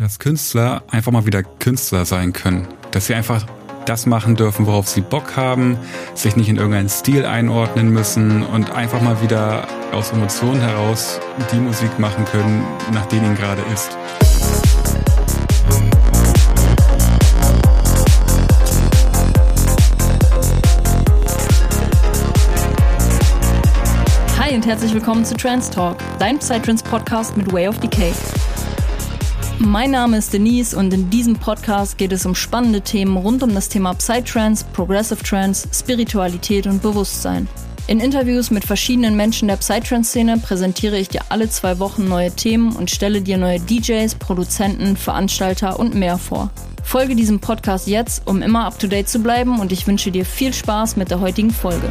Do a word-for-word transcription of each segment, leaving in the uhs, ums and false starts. Dass Künstler einfach mal wieder Künstler sein können. Dass sie einfach das machen dürfen, worauf sie Bock haben, sich nicht in irgendeinen Stil einordnen müssen und einfach mal wieder aus Emotionen heraus die Musik machen können, nach denen ihnen gerade ist. Hi und herzlich willkommen zu Trance Talk, dein Psytrance-Podcast mit Way of Decay. Mein Name ist Denise und in diesem Podcast geht es um spannende Themen rund um das Thema Psytrance, Progressive Trance, Spiritualität und Bewusstsein. In Interviews mit verschiedenen Menschen der Psytrance-Szene präsentiere ich dir alle zwei Wochen neue Themen und stelle dir neue D Js, Produzenten, Veranstalter und mehr vor. Folge diesem Podcast jetzt, um immer up-to-date zu bleiben, und ich wünsche dir viel Spaß mit der heutigen Folge.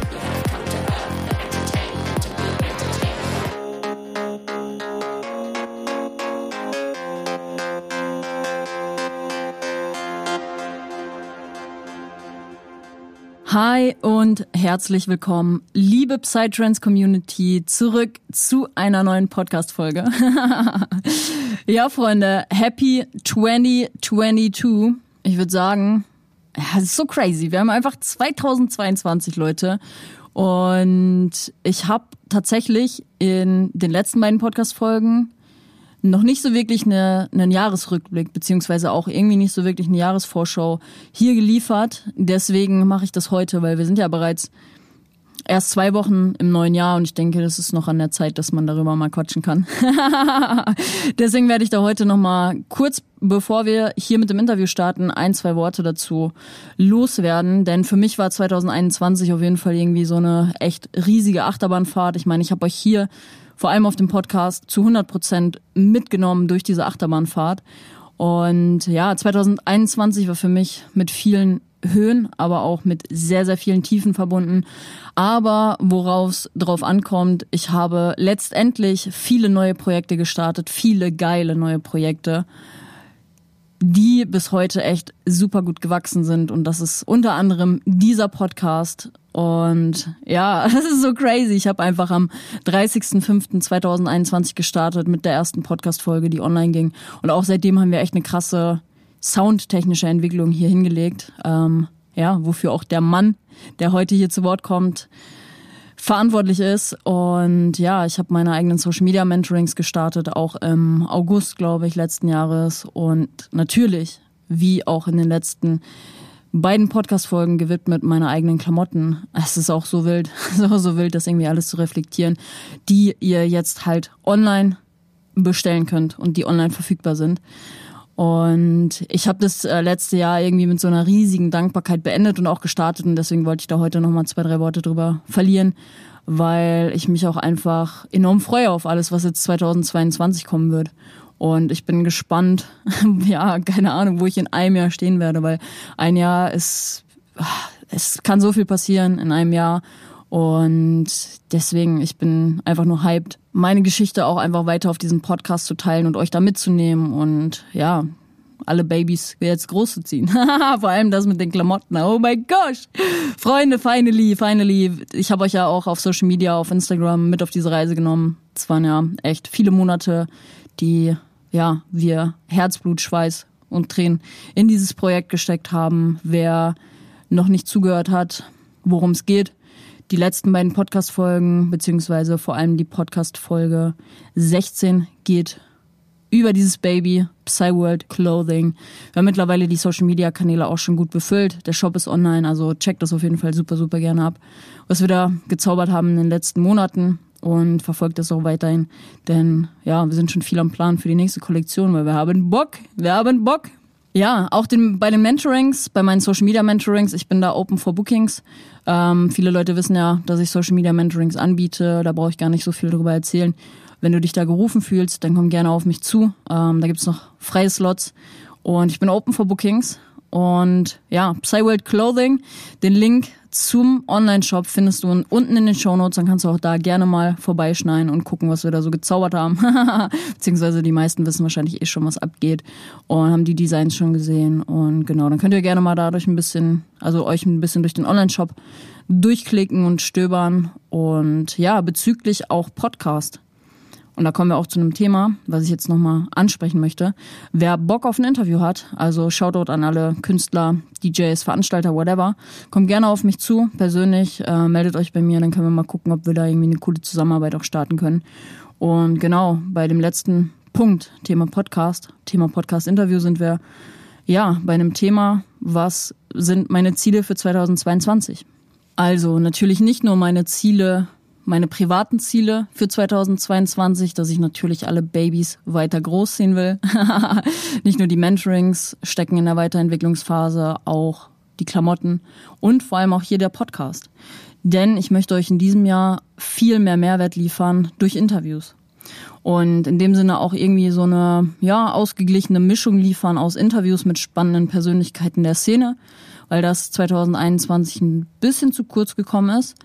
Hi und herzlich willkommen, liebe Psytrance-Community, zurück zu einer neuen Podcast-Folge. Ja, Freunde, Happy zwanzig zweiundzwanzig. Ich würde sagen, es ist so crazy. Wir haben einfach zweitausendzweiundzwanzig, Leute. Und ich habe tatsächlich in den letzten beiden Podcast-Folgen noch nicht so wirklich eine, einen Jahresrückblick, beziehungsweise auch irgendwie nicht so wirklich eine Jahresvorschau hier geliefert. Deswegen mache ich das heute, weil wir sind ja bereits erst zwei Wochen im neuen Jahr und ich denke, das ist noch an der Zeit, dass man darüber mal quatschen kann. Deswegen werde ich da heute nochmal kurz, bevor wir hier mit dem Interview starten, ein, zwei Worte dazu loswerden. Denn für mich war zweitausendeinundzwanzig auf jeden Fall irgendwie so eine echt riesige Achterbahnfahrt. Ich meine, ich habe euch hier vor allem auf dem Podcast zu hundert Prozent mitgenommen durch diese Achterbahnfahrt. Und ja, zweitausendeinundzwanzig war für mich mit vielen Höhen, aber auch mit sehr, sehr vielen Tiefen verbunden. Aber worauf es drauf ankommt, ich habe letztendlich viele neue Projekte gestartet, viele geile neue Projekte, die bis heute echt super gut gewachsen sind. Und das ist unter anderem dieser Podcast. Und ja, das ist so crazy. Ich habe einfach am dreißigsten fünften zweitausendeinundzwanzig gestartet mit der ersten Podcast-Folge, die online ging. Und auch seitdem haben wir echt eine krasse soundtechnische Entwicklung hier hingelegt. Ähm, ja, wofür auch der Mann, der heute hier zu Wort kommt, verantwortlich ist. Und ja, ich habe meine eigenen Social Media Mentorings gestartet, auch im August, glaube ich, letzten Jahres. Und natürlich, wie auch in den letzten beiden Podcast-Folgen, gewidmet meiner eigenen Klamotten. Es ist auch so wild, es ist auch so wild, das irgendwie alles zu reflektieren, die ihr jetzt halt online bestellen könnt und die online verfügbar sind. Und ich habe das letzte Jahr irgendwie mit so einer riesigen Dankbarkeit beendet und auch gestartet. Und deswegen wollte ich da heute nochmal zwei, drei Worte drüber verlieren, weil ich mich auch einfach enorm freue auf alles, was jetzt zweitausendzweiundzwanzig kommen wird. Und ich bin gespannt, ja, keine Ahnung, wo ich in einem Jahr stehen werde, weil ein Jahr ist, es kann so viel passieren in einem Jahr. Und deswegen, ich bin einfach nur hyped, meine Geschichte auch einfach weiter auf diesem Podcast zu teilen und euch da mitzunehmen und ja, alle Babys jetzt groß zu ziehen. Vor allem das mit den Klamotten. Oh mein Gott! Freunde, finally, finally. Ich habe euch ja auch auf Social Media, auf Instagram mit auf diese Reise genommen. Es waren ja echt viele Monate, die ja wir Herzblut, Schweiß und Tränen in dieses Projekt gesteckt haben. Wer noch nicht zugehört hat, worum es geht, die letzten beiden Podcast-Folgen, beziehungsweise vor allem die Podcast-Folge sechzehn geht über dieses Baby, Psyworld Clothing. Wir haben mittlerweile die Social-Media-Kanäle auch schon gut befüllt. Der Shop ist online, also checkt das auf jeden Fall super, super gerne ab. Was wir da gezaubert haben in den letzten Monaten, und verfolgt das auch weiterhin. Denn ja, wir sind schon viel am Plan für die nächste Kollektion, weil wir haben Bock, wir haben Bock. Ja, auch den, bei den Mentorings, bei meinen Social Media Mentorings, ich bin da open for Bookings. Ähm, viele Leute wissen ja, dass ich Social Media Mentorings anbiete, da brauche ich gar nicht so viel drüber erzählen. Wenn du dich da gerufen fühlst, dann komm gerne auf mich zu. Ähm, da gibt's noch freie Slots und ich bin open for Bookings. Und ja, Psyworld Clothing, den Link zum Online-Shop findest du unten in den Shownotes, dann kannst du auch da gerne mal vorbeischneiden und gucken, was wir da so gezaubert haben. Beziehungsweise die meisten wissen wahrscheinlich eh schon, was abgeht und haben die Designs schon gesehen. Und genau, dann könnt ihr gerne mal dadurch ein bisschen, also euch ein bisschen durch den Online-Shop durchklicken und stöbern. Und ja, bezüglich auch Podcast. Und da kommen wir auch zu einem Thema, was ich jetzt nochmal ansprechen möchte. Wer Bock auf ein Interview hat, also Shoutout an alle Künstler, D Js, Veranstalter, whatever, kommt gerne auf mich zu, persönlich, äh, meldet euch bei mir, dann können wir mal gucken, ob wir da irgendwie eine coole Zusammenarbeit auch starten können. Und genau, bei dem letzten Punkt, Thema Podcast, Thema Podcast-Interview sind wir, ja, bei einem Thema, was sind meine Ziele für zweitausendzweiundzwanzig? Also natürlich nicht nur meine Ziele, meine privaten Ziele für zweitausendzweiundzwanzig, dass ich natürlich alle Babys weiter großziehen will. Nicht nur die Mentorings stecken in der Weiterentwicklungsphase, auch die Klamotten und vor allem auch hier der Podcast. Denn ich möchte euch in diesem Jahr viel mehr Mehrwert liefern durch Interviews. Und in dem Sinne auch irgendwie so eine, ja, ausgeglichene Mischung liefern aus Interviews mit spannenden Persönlichkeiten der Szene, weil das zweitausendeinundzwanzig ein bisschen zu kurz gekommen ist.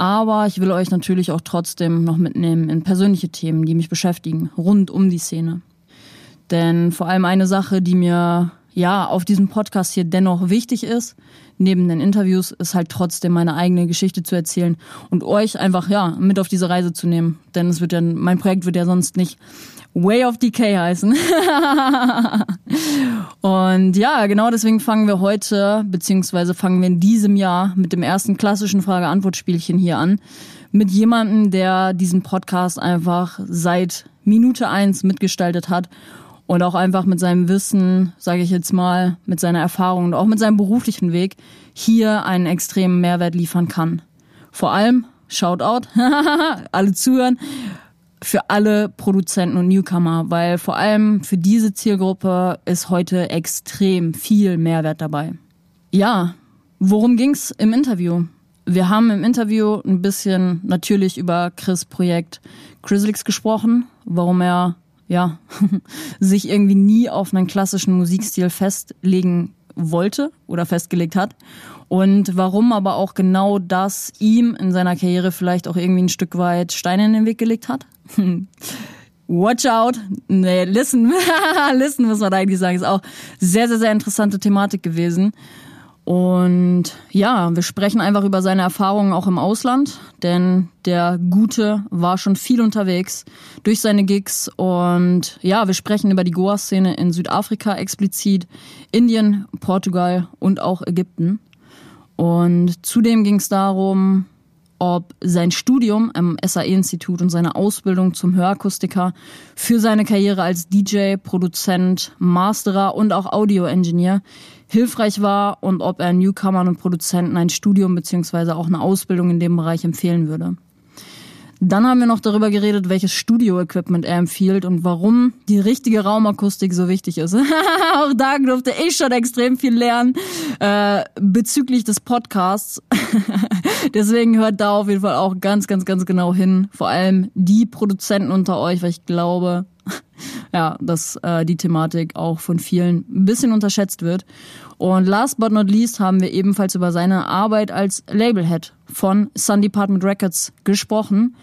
Aber ich will euch natürlich auch trotzdem noch mitnehmen in persönliche Themen, die mich beschäftigen, rund um die Szene. Denn vor allem eine Sache, die mir ja auf diesem Podcast hier dennoch wichtig ist, neben den Interviews, ist halt trotzdem meine eigene Geschichte zu erzählen und euch einfach ja mit auf diese Reise zu nehmen. Denn es wird ja, mein Projekt wird ja sonst nicht Way of Decay heißen. Und ja, genau deswegen fangen wir heute, beziehungsweise fangen wir in diesem Jahr mit dem ersten klassischen Frage-Antwort-Spielchen hier an. Mit jemandem, der diesen Podcast einfach seit Minute eins mitgestaltet hat und auch einfach mit seinem Wissen, sage ich jetzt mal, mit seiner Erfahrung und auch mit seinem beruflichen Weg hier einen extremen Mehrwert liefern kann. Vor allem, Shoutout, alle zuhören, für alle Produzenten und Newcomer, weil vor allem für diese Zielgruppe ist heute extrem viel Mehrwert dabei. Ja, worum ging's im Interview? Wir haben im Interview ein bisschen natürlich über Chris' Projekt Chrizzlix gesprochen, warum er ja sich irgendwie nie auf einen klassischen Musikstil festlegen wollte oder festgelegt hat und warum aber auch genau das ihm in seiner Karriere vielleicht auch irgendwie ein Stück weit Steine in den Weg gelegt hat. Watch out, nee, listen, listen muss man eigentlich sagen, ist auch sehr, sehr, sehr interessante Thematik gewesen. Und ja, wir sprechen einfach über seine Erfahrungen auch im Ausland, denn der Gute war schon viel unterwegs durch seine Gigs. Und ja, wir sprechen über die Goa-Szene in Südafrika explizit, Indien, Portugal und auch Ägypten. Und zudem ging es darum, ob sein Studium am S A E Institut und seine Ausbildung zum Hörakustiker für seine Karriere als D J, Produzent, Masterer und auch Audio-Engineer hilfreich war und ob er Newcomern und Produzenten ein Studium bzw. auch eine Ausbildung in dem Bereich empfehlen würde. Dann haben wir noch darüber geredet, welches Studio-Equipment er empfiehlt und warum die richtige Raumakustik so wichtig ist. Auch da durfte ich schon extrem viel lernen äh, bezüglich des Podcasts. Deswegen hört da auf jeden Fall auch ganz, ganz, ganz genau hin. Vor allem die Produzenten unter euch, weil ich glaube, ja, dass äh, die Thematik auch von vielen ein bisschen unterschätzt wird. Und last but not least haben wir ebenfalls über seine Arbeit als Labelhead von Sun Department Records gesprochen,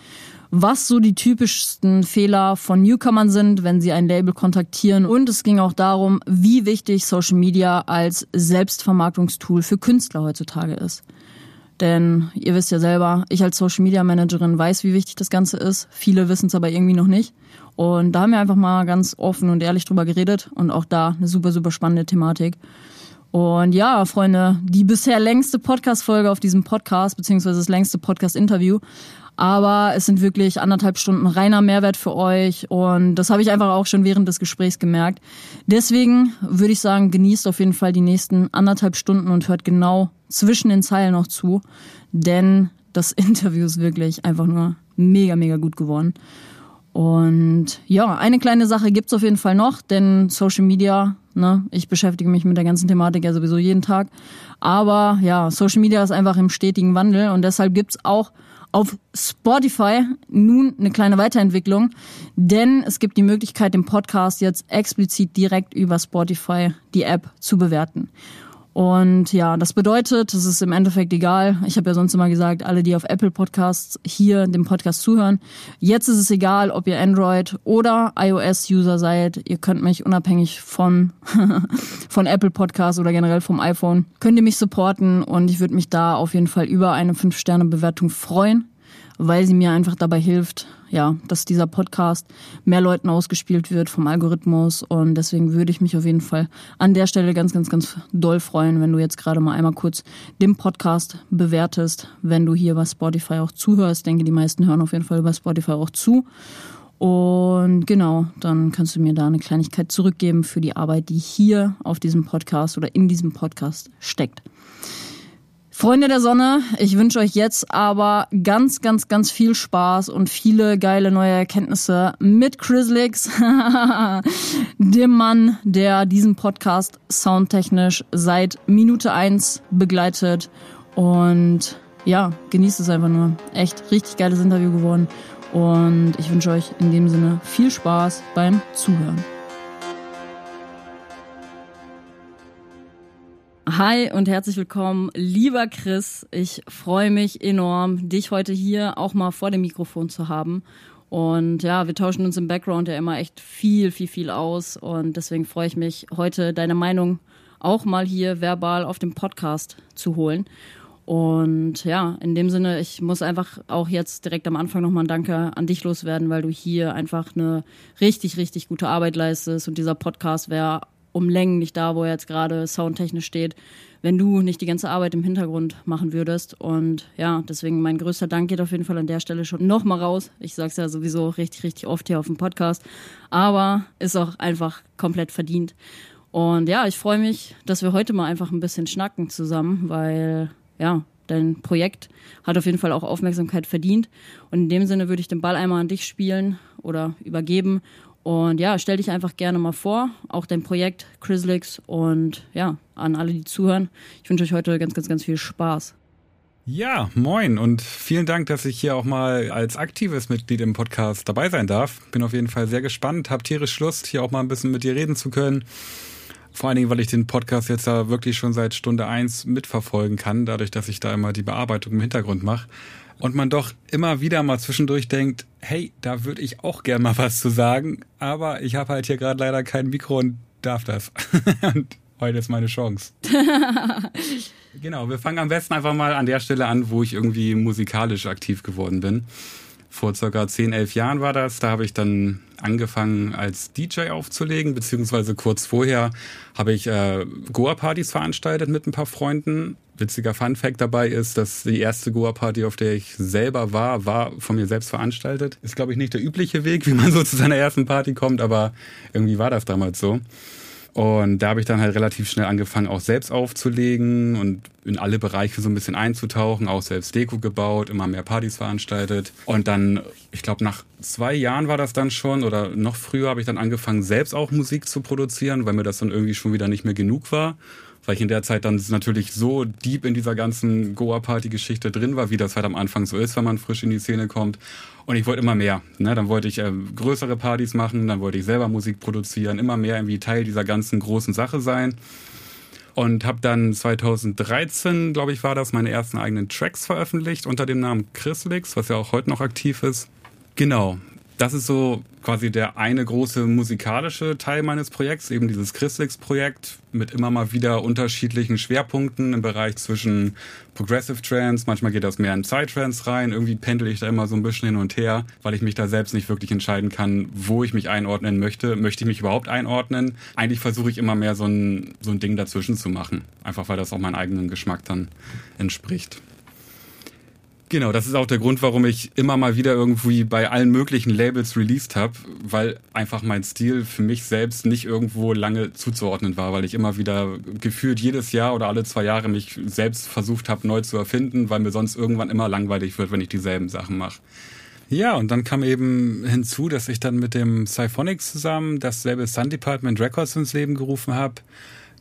was so die typischsten Fehler von Newcomern sind, wenn sie ein Label kontaktieren. Und es ging auch darum, wie wichtig Social Media als Selbstvermarktungstool für Künstler heutzutage ist. Denn ihr wisst ja selber, ich als Social Media Managerin weiß, wie wichtig das Ganze ist. Viele wissen es aber irgendwie noch nicht. Und da haben wir einfach mal ganz offen und ehrlich drüber geredet. Und auch da eine super, super spannende Thematik. Und ja, Freunde, die bisher längste Podcast-Folge auf diesem Podcast, beziehungsweise das längste Podcast-Interview. Aber es sind wirklich anderthalb Stunden reiner Mehrwert für euch. Und das habe ich einfach auch schon während des Gesprächs gemerkt. Deswegen würde ich sagen, genießt auf jeden Fall die nächsten anderthalb Stunden und hört genau zwischen den Zeilen noch zu. Denn das Interview ist wirklich einfach nur mega, mega gut geworden. Und ja, eine kleine Sache gibt's auf jeden Fall noch, denn Social Media, ne, ich beschäftige mich mit der ganzen Thematik ja sowieso jeden Tag. Aber ja, Social Media ist einfach im stetigen Wandel und deshalb gibt's auch auf Spotify nun eine kleine Weiterentwicklung, denn es gibt die Möglichkeit, den Podcast jetzt explizit direkt über Spotify, die App, zu bewerten. Und ja, das bedeutet, es ist im Endeffekt egal. Ich habe ja sonst immer gesagt, alle, die auf Apple Podcasts hier dem Podcast zuhören. Jetzt ist es egal, ob ihr Android oder iOS-User seid. Ihr könnt mich unabhängig von von Apple Podcasts oder generell vom iPhone, könnt ihr mich supporten. Und ich würde mich da auf jeden Fall über eine fünf Sterne Bewertung freuen, weil sie mir einfach dabei hilft, ja, dass dieser Podcast mehr Leuten ausgespielt wird vom Algorithmus. Und deswegen würde ich mich auf jeden Fall an der Stelle ganz, ganz, ganz doll freuen, wenn du jetzt gerade mal einmal kurz den Podcast bewertest, wenn du hier bei Spotify auch zuhörst. Ich denke, die meisten hören auf jeden Fall über Spotify auch zu. Und genau, dann kannst du mir da eine Kleinigkeit zurückgeben für die Arbeit, die hier auf diesem Podcast oder in diesem Podcast steckt. Freunde der Sonne, ich wünsche euch jetzt aber ganz, ganz, ganz viel Spaß und viele geile neue Erkenntnisse mit Chrizzlix, dem Mann, der diesen Podcast soundtechnisch seit Minute eins begleitet. Und ja, genießt es einfach nur. Echt richtig geiles Interview geworden. Und ich wünsche euch in dem Sinne viel Spaß beim Zuhören. Hi und herzlich willkommen, lieber Chris. Ich freue mich enorm, dich heute hier auch mal vor dem Mikrofon zu haben. Und ja, wir tauschen uns im Background ja immer echt viel, viel, viel aus. Und deswegen freue ich mich, heute deine Meinung auch mal hier verbal auf dem Podcast zu holen. Und ja, in dem Sinne, ich muss einfach auch jetzt direkt am Anfang nochmal ein Danke an dich loswerden, weil du hier einfach eine richtig, richtig gute Arbeit leistest. Und dieser Podcast wäre um Längen nicht da, wo er jetzt gerade soundtechnisch steht, wenn du nicht die ganze Arbeit im Hintergrund machen würdest. Und ja, deswegen mein größter Dank geht auf jeden Fall an der Stelle schon nochmal raus. Ich sag's ja sowieso richtig, richtig oft hier auf dem Podcast, aber ist auch einfach komplett verdient. Und ja, ich freue mich, dass wir heute mal einfach ein bisschen schnacken zusammen, weil... ja, dein Projekt hat auf jeden Fall auch Aufmerksamkeit verdient. Und in dem Sinne würde ich den Ball einmal an dich spielen oder übergeben. Und ja, stell dich einfach gerne mal vor, auch dein Projekt Chrizzlix und ja, an alle, die zuhören. Ich wünsche euch heute ganz, ganz, ganz viel Spaß. Ja, moin und vielen Dank, dass ich hier auch mal als aktives Mitglied im Podcast dabei sein darf. Bin auf jeden Fall sehr gespannt, hab tierisch Lust, hier auch mal ein bisschen mit dir reden zu können. Vor allen Dingen, weil ich den Podcast jetzt da wirklich schon seit Stunde eins mitverfolgen kann, dadurch, dass ich da immer die Bearbeitung im Hintergrund mache. Und man doch immer wieder mal zwischendurch denkt, hey, da würde ich auch gerne mal was zu sagen, aber ich habe halt hier gerade leider kein Mikro und darf das. Und heute ist meine Chance. Genau, wir fangen am besten einfach mal an der Stelle an, wo ich irgendwie musikalisch aktiv geworden bin. Vor circa zehn, elf Jahren war das. Da habe ich dann angefangen als D J aufzulegen, beziehungsweise kurz vorher habe ich äh, Goa-Partys veranstaltet mit ein paar Freunden. Witziger Funfact dabei ist, dass die erste Goa-Party, auf der ich selber war, war von mir selbst veranstaltet. Ist, glaube ich, nicht der übliche Weg, wie man so zu seiner ersten Party kommt, aber irgendwie war das damals so. Und da habe ich dann halt relativ schnell angefangen, auch selbst aufzulegen und in alle Bereiche so ein bisschen einzutauchen, auch selbst Deko gebaut, immer mehr Partys veranstaltet. Und dann, ich glaube, nach zwei Jahren war das dann schon oder noch früher habe ich dann angefangen, selbst auch Musik zu produzieren, weil mir das dann irgendwie schon wieder nicht mehr genug war. Weil ich in der Zeit dann natürlich so deep in dieser ganzen Goa-Party-Geschichte drin war, wie das halt am Anfang so ist, wenn man frisch in die Szene kommt. Und ich wollte immer mehr. Ne? Dann wollte ich äh, größere Partys machen, dann wollte ich selber Musik produzieren, immer mehr irgendwie Teil dieser ganzen großen Sache sein. Und habe dann zwanzig dreizehn, glaube ich, war das, meine ersten eigenen Tracks veröffentlicht unter dem Namen Chrizzlix, was ja auch heute noch aktiv ist. Genau, das ist so quasi der eine große musikalische Teil meines Projekts, eben dieses Chrizzlix-Projekt mit immer mal wieder unterschiedlichen Schwerpunkten im Bereich zwischen Progressive Trance, manchmal geht das mehr in Psytrance rein, irgendwie pendel ich da immer so ein bisschen hin und her, weil ich mich da selbst nicht wirklich entscheiden kann, wo ich mich einordnen möchte. Möchte ich mich überhaupt einordnen? Eigentlich versuche ich immer mehr so ein, so ein Ding dazwischen zu machen, einfach weil das auch meinem eigenen Geschmack dann entspricht. Genau, das ist auch der Grund, warum ich immer mal wieder irgendwie bei allen möglichen Labels released habe, weil einfach mein Stil für mich selbst nicht irgendwo lange zuzuordnen war, weil ich immer wieder gefühlt jedes Jahr oder alle zwei Jahre mich selbst versucht habe, neu zu erfinden, weil mir sonst irgendwann immer langweilig wird, wenn ich dieselben Sachen mache. Ja, und dann kam eben hinzu, dass ich dann mit dem Psyphonic zusammen das Label Sun Department Records ins Leben gerufen habe.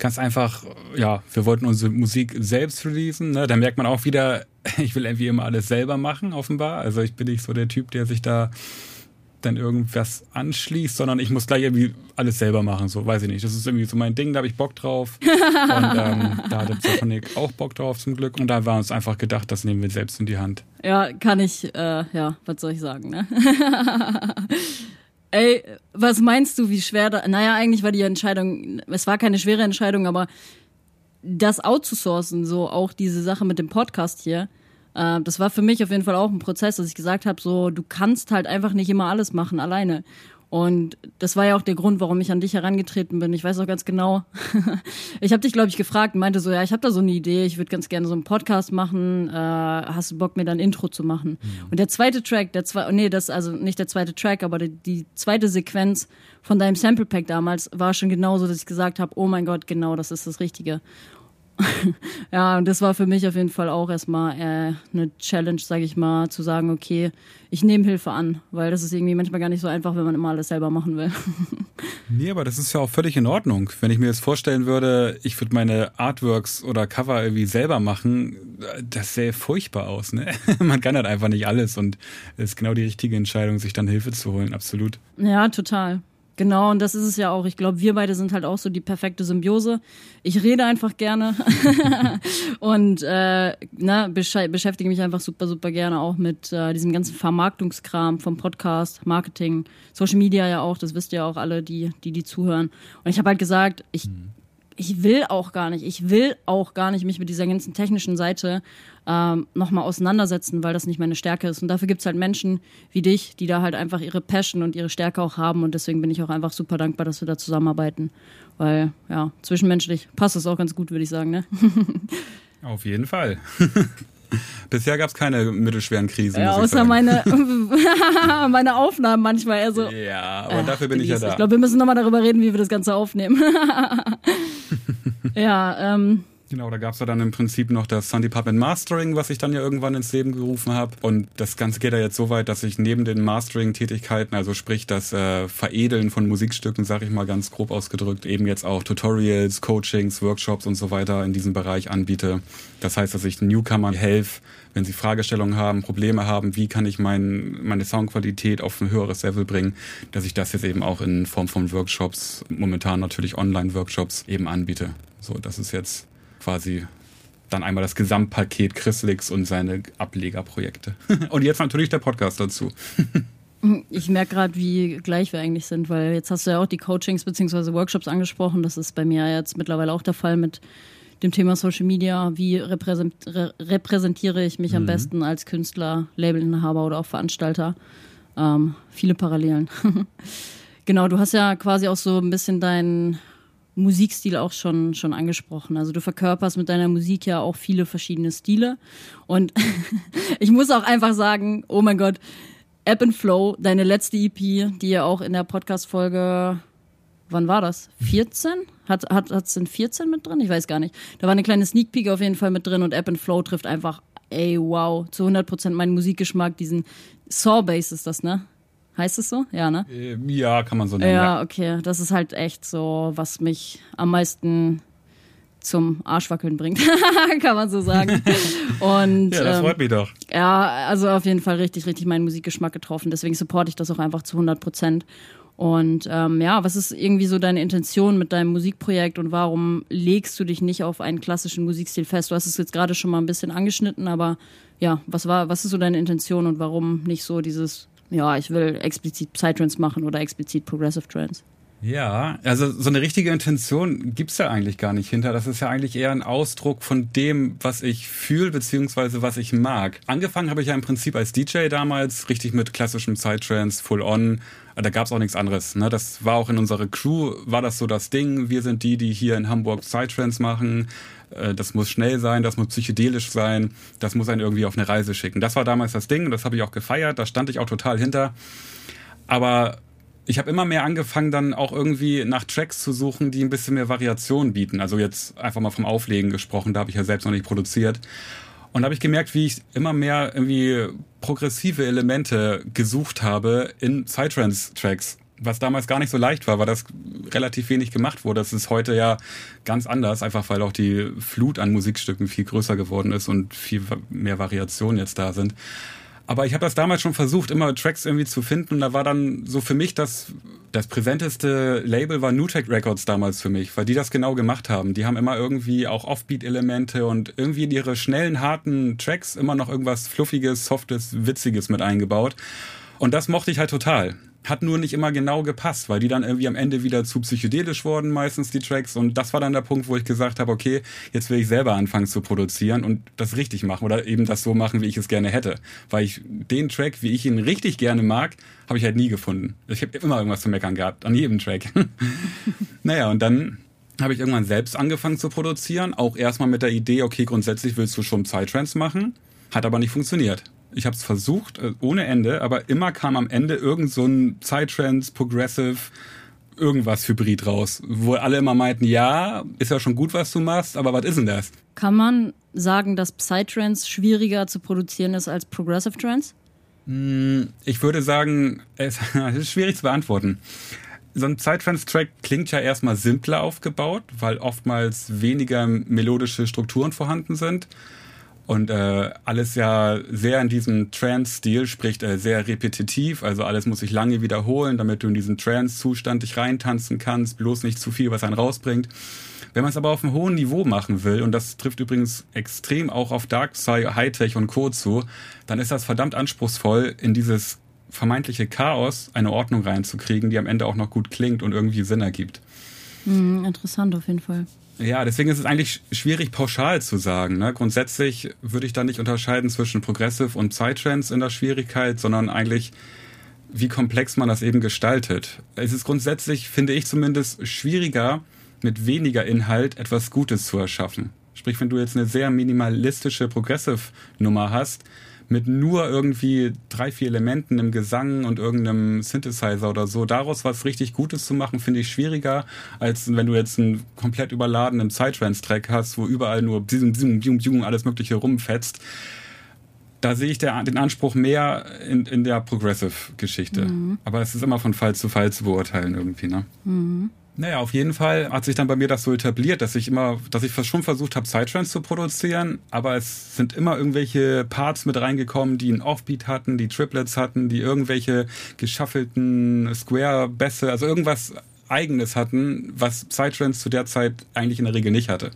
Ganz einfach, ja, wir wollten unsere Musik selbst releasen. Ne? Da merkt man auch wieder, ich will irgendwie immer alles selber machen, offenbar. Also ich bin nicht so der Typ, der sich da dann irgendwas anschließt, sondern ich muss gleich irgendwie alles selber machen. So, weiß ich nicht. Das ist irgendwie so mein Ding, da habe ich Bock drauf. Und ähm, da hatte Psyphonic auch Bock drauf zum Glück. Und da war uns einfach gedacht, das nehmen wir selbst in die Hand. Ja, kann ich, äh, ja, was soll ich sagen, ne? Ey, was meinst du, wie schwer da... Naja, eigentlich war die Entscheidung... Es war keine schwere Entscheidung, aber das outzusourcen, so auch diese Sache mit dem Podcast hier, äh, das war für mich auf jeden Fall auch ein Prozess, dass ich gesagt habe, so, du kannst halt einfach nicht immer alles machen alleine. Und das war ja auch der Grund, warum ich an dich herangetreten bin. Ich weiß auch ganz genau. Ich habe dich, glaube ich, gefragt und meinte so, ja, ich habe da so eine Idee. Ich würde ganz gerne so einen Podcast machen. Äh, hast du Bock, mir dann ein Intro zu machen? Mhm. Und der zweite Track, der zwei, nee, das also nicht der zweite Track, aber die, die zweite Sequenz von deinem Sample Pack damals war schon genauso, dass ich gesagt habe, oh mein Gott, genau, das ist das Richtige. Ja, und das war für mich auf jeden Fall auch erstmal äh, eine Challenge, sage ich mal, zu sagen, okay, ich nehme Hilfe an, weil das ist irgendwie manchmal gar nicht so einfach, wenn man immer alles selber machen will. Nee, aber das ist ja auch völlig in Ordnung. Wenn ich mir jetzt vorstellen würde, ich würde meine Artworks oder Cover irgendwie selber machen, das sähe furchtbar aus, ne? Man kann halt einfach nicht alles und es ist genau die richtige Entscheidung, sich dann Hilfe zu holen, absolut. Ja, total. Genau, und das ist es ja auch. Ich glaube, wir beide sind halt auch so die perfekte Symbiose. Ich rede einfach gerne und äh, ne, besche- beschäftige mich einfach super, super gerne auch mit äh, diesem ganzen Vermarktungskram vom Podcast, Marketing, Social Media ja auch. Das wisst ihr auch alle, die die, die zuhören. Und ich habe halt gesagt, ich... Mhm. Ich will auch gar nicht, ich will auch gar nicht mich mit dieser ganzen technischen Seite ähm, nochmal auseinandersetzen, weil das nicht meine Stärke ist. Und dafür gibt es halt Menschen wie dich, die da halt einfach ihre Passion und ihre Stärke auch haben. Und deswegen bin ich auch einfach super dankbar, dass wir da zusammenarbeiten. Weil, ja, zwischenmenschlich passt das auch ganz gut, würde ich sagen, ne? Auf jeden Fall. Bisher gab es keine mittelschweren Krisen. Ja, außer meine, meine Aufnahmen manchmal eher so. Ja, aber äh, dafür bin ich ja da. Ich glaube, wir müssen nochmal darüber reden, wie wir das Ganze aufnehmen. Ja, ähm. Genau, da gab es ja dann im Prinzip noch das Sun Department Mastering, was ich dann ja irgendwann ins Leben gerufen habe. Und das Ganze geht ja jetzt so weit, dass ich neben den Mastering-Tätigkeiten, also sprich das äh, Veredeln von Musikstücken, sag ich mal ganz grob ausgedrückt, eben jetzt auch Tutorials, Coachings, Workshops und so weiter in diesem Bereich anbiete. Das heißt, dass ich Newcomern helfe, wenn sie Fragestellungen haben, Probleme haben, wie kann ich mein, meine Soundqualität auf ein höheres Level bringen, dass ich das jetzt eben auch in Form von Workshops, momentan natürlich Online-Workshops, eben anbiete. So, das ist jetzt quasi dann einmal das Gesamtpaket Chrizzlix und seine Ablegerprojekte. Und jetzt natürlich der Podcast dazu. Ich merke gerade, wie gleich wir eigentlich sind, weil jetzt hast du ja auch die Coachings bzw. Workshops angesprochen. Das ist bei mir jetzt mittlerweile auch der Fall mit dem Thema Social Media. Wie repräsentiere ich mich mhm. am besten als Künstler, Labelinhaber oder auch Veranstalter? Ähm, viele Parallelen. Genau, du hast ja quasi auch so ein bisschen deinen Musikstil auch schon schon angesprochen. Also du verkörperst mit deiner Musik ja auch viele verschiedene Stile. Und ich muss auch einfach sagen, oh mein Gott, Ebb and Flow, deine letzte E P, die ja auch in der Podcast-Folge, wann war das? vierzehn? Hat hat hat's in vierzehn mit drin? Ich weiß gar nicht. Da war eine kleine Sneak Peek auf jeden Fall mit drin und Ebb and Flow trifft einfach, ey, wow, zu hundert Prozent meinen Musikgeschmack, diesen Saw-Bass ist das, ne? Heißt es so? Ja, ne? Ja, kann man so nennen. Ja, okay. Das ist halt echt so, was mich am meisten zum Arschwackeln bringt, kann man so sagen. Und, ja, das ähm, freut mich doch. Ja, also auf jeden Fall richtig, richtig meinen Musikgeschmack getroffen. Deswegen supporte ich das auch einfach zu hundert Prozent. Und ähm, ja, was ist irgendwie so deine Intention mit deinem Musikprojekt und warum legst du dich nicht auf einen klassischen Musikstil fest? Du hast es jetzt gerade schon mal ein bisschen angeschnitten, aber ja, was war, was ist so deine Intention und warum nicht so dieses... ja, ich will explizit Psytrance machen oder explizit Progressive Trance. Ja, also so eine richtige Intention gibt's ja eigentlich gar nicht hinter. Das ist ja eigentlich eher ein Ausdruck von dem, was ich fühle, beziehungsweise was ich mag. Angefangen habe ich ja im Prinzip als D J damals, richtig mit klassischem Psytrance, Full On. Da gab's auch nichts anderes. Ne? Das war auch in unserer Crew, war das so das Ding. Wir sind die, die hier in Hamburg Psytrance machen. Das muss schnell sein, das muss psychedelisch sein, das muss einen irgendwie auf eine Reise schicken. Das war damals das Ding und das habe ich auch gefeiert, da stand ich auch total hinter. Aber ich habe immer mehr angefangen, dann auch irgendwie nach Tracks zu suchen, die ein bisschen mehr Variation bieten. Also jetzt einfach mal vom Auflegen gesprochen, da habe ich ja selbst noch nicht produziert. Und da habe ich gemerkt, wie ich immer mehr irgendwie progressive Elemente gesucht habe in Psytrance-Tracks. Was damals gar nicht so leicht war, weil das relativ wenig gemacht wurde. Das ist heute ja ganz anders, einfach weil auch die Flut an Musikstücken viel größer geworden ist und viel mehr Variationen jetzt da sind. Aber ich habe das damals schon versucht, immer Tracks irgendwie zu finden. Und da war dann so für mich das, das präsenteste Label war Nutek Records damals für mich, weil die das genau gemacht haben. Die haben immer irgendwie auch Offbeat-Elemente und irgendwie in ihre schnellen, harten Tracks immer noch irgendwas Fluffiges, Softes, Witziges mit eingebaut. Und das mochte ich halt total. Hat nur nicht immer genau gepasst, weil die dann irgendwie am Ende wieder zu psychedelisch wurden, meistens die Tracks. Und das war dann der Punkt, wo ich gesagt habe, okay, jetzt will ich selber anfangen zu produzieren und das richtig machen oder eben das so machen, wie ich es gerne hätte. Weil ich den Track, wie ich ihn richtig gerne mag, habe ich halt nie gefunden. Ich habe immer irgendwas zu meckern gehabt, an jedem Track. Naja, und dann habe ich irgendwann selbst angefangen zu produzieren. Auch erstmal mit der Idee, okay, grundsätzlich willst du schon Psytrance machen. Hat aber nicht funktioniert. Ich habe es versucht, ohne Ende, aber immer kam am Ende irgend so ein Psytrance, Progressive, irgendwas Hybrid raus, wo alle immer meinten, ja, ist ja schon gut, was du machst, aber was ist denn das? Kann man sagen, dass Psytrance schwieriger zu produzieren ist als Progressive Trance? Ich würde sagen, es ist schwierig zu beantworten. So ein Psytrance-Track klingt ja erstmal simpler aufgebaut, weil oftmals weniger melodische Strukturen vorhanden sind. Und äh, alles ja sehr in diesem Trance-Stil, sprich äh, sehr repetitiv, also alles muss sich lange wiederholen, damit du in diesen Trance-Zustand dich reintanzen kannst, bloß nicht zu viel, was einen rausbringt. Wenn man es aber auf einem hohen Niveau machen will, und das trifft übrigens extrem auch auf Dark Psy, Hightech und Co. zu, dann ist das verdammt anspruchsvoll, in dieses vermeintliche Chaos eine Ordnung reinzukriegen, die am Ende auch noch gut klingt und irgendwie Sinn ergibt. Hm, interessant auf jeden Fall. Ja, deswegen ist es eigentlich schwierig, pauschal zu sagen. Ne? Grundsätzlich würde ich da nicht unterscheiden zwischen Progressive und Psytrance in der Schwierigkeit, sondern eigentlich, wie komplex man das eben gestaltet. Es ist grundsätzlich, finde ich zumindest, schwieriger, mit weniger Inhalt etwas Gutes zu erschaffen. Sprich, wenn du jetzt eine sehr minimalistische Progressive-Nummer hast, mit nur irgendwie drei, vier Elementen im Gesang und irgendeinem Synthesizer oder so. Daraus was richtig Gutes zu machen, finde ich schwieriger, als wenn du jetzt einen komplett überladenen Psytrance-Track hast, wo überall nur bzum, bzum, bzum, bzum, alles Mögliche rumfetzt. Da sehe ich der, den Anspruch mehr in, in der Progressive-Geschichte. Mhm. Aber es ist immer von Fall zu Fall zu beurteilen irgendwie, ne? Mhm. Naja, auf jeden Fall hat sich dann bei mir das so etabliert, dass ich immer, dass ich schon versucht habe, Psytrance zu produzieren, aber es sind immer irgendwelche Parts mit reingekommen, die einen Offbeat hatten, die Triplets hatten, die irgendwelche geschaffelten Square-Bässe, also irgendwas Eigenes hatten, was Psytrance zu der Zeit eigentlich in der Regel nicht hatte.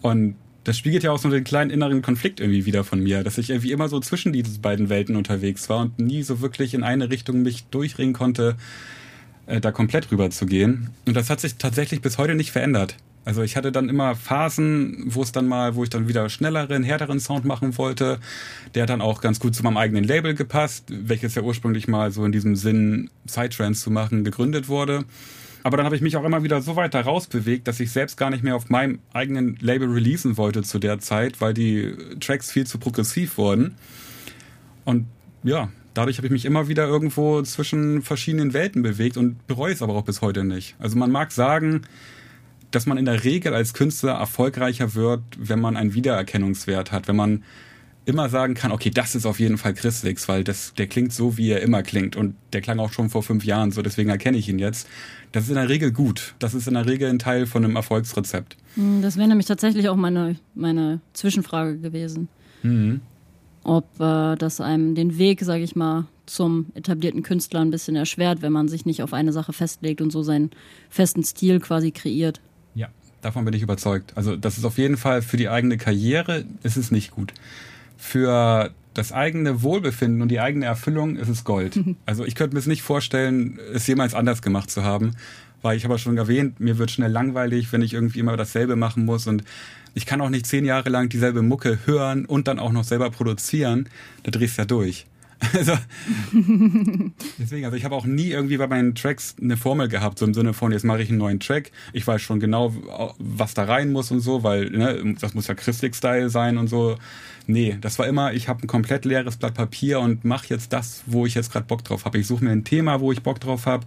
Und das spiegelt ja auch so den kleinen inneren Konflikt irgendwie wieder von mir, dass ich irgendwie immer so zwischen diesen beiden Welten unterwegs war und nie so wirklich in eine Richtung mich durchringen konnte, da komplett rüber zu gehen. Und das hat sich tatsächlich bis heute nicht verändert. Also ich hatte dann immer Phasen, wo es dann mal, wo ich dann wieder schnelleren, härteren Sound machen wollte. Der hat dann auch ganz gut zu meinem eigenen Label gepasst, welches ja ursprünglich mal so in diesem Sinn, Psytrance zu machen, gegründet wurde. Aber dann habe ich mich auch immer wieder so weit da rausbewegt, dass ich selbst gar nicht mehr auf meinem eigenen Label releasen wollte zu der Zeit, weil die Tracks viel zu progressiv wurden. Und ja, dadurch habe ich mich immer wieder irgendwo zwischen verschiedenen Welten bewegt und bereue es aber auch bis heute nicht. Also man mag sagen, dass man in der Regel als Künstler erfolgreicher wird, wenn man einen Wiedererkennungswert hat, wenn man immer sagen kann, okay, das ist auf jeden Fall Chrizzlix, weil das, der klingt so, wie er immer klingt und der klang auch schon vor fünf Jahren so, deswegen erkenne ich ihn jetzt. Das ist in der Regel gut. Das ist in der Regel ein Teil von einem Erfolgsrezept. Das wäre nämlich tatsächlich auch meine, meine Zwischenfrage gewesen. Mhm. Ob äh, das einem den Weg, sage ich mal, zum etablierten Künstler ein bisschen erschwert, wenn man sich nicht auf eine Sache festlegt und so seinen festen Stil quasi kreiert. Ja, davon bin ich überzeugt. Also das ist auf jeden Fall für die eigene Karriere, ist es nicht gut. Für das eigene Wohlbefinden und die eigene Erfüllung ist es Gold. Also ich könnte mir es nicht vorstellen, es jemals anders gemacht zu haben, weil ich habe ja schon erwähnt, mir wird schnell langweilig, wenn ich irgendwie immer dasselbe machen muss und ich kann auch nicht zehn Jahre lang dieselbe Mucke hören und dann auch noch selber produzieren. Da drehst du ja durch. Also, deswegen, also ich habe auch nie irgendwie bei meinen Tracks eine Formel gehabt, so im Sinne von, jetzt mache ich einen neuen Track. Ich weiß schon genau, was da rein muss und so, weil ne, das muss ja Chrizzlix-Style sein und so. Nee, das war immer, ich habe ein komplett leeres Blatt Papier und mache jetzt das, wo ich jetzt gerade Bock drauf habe. Ich suche mir ein Thema, wo ich Bock drauf habe.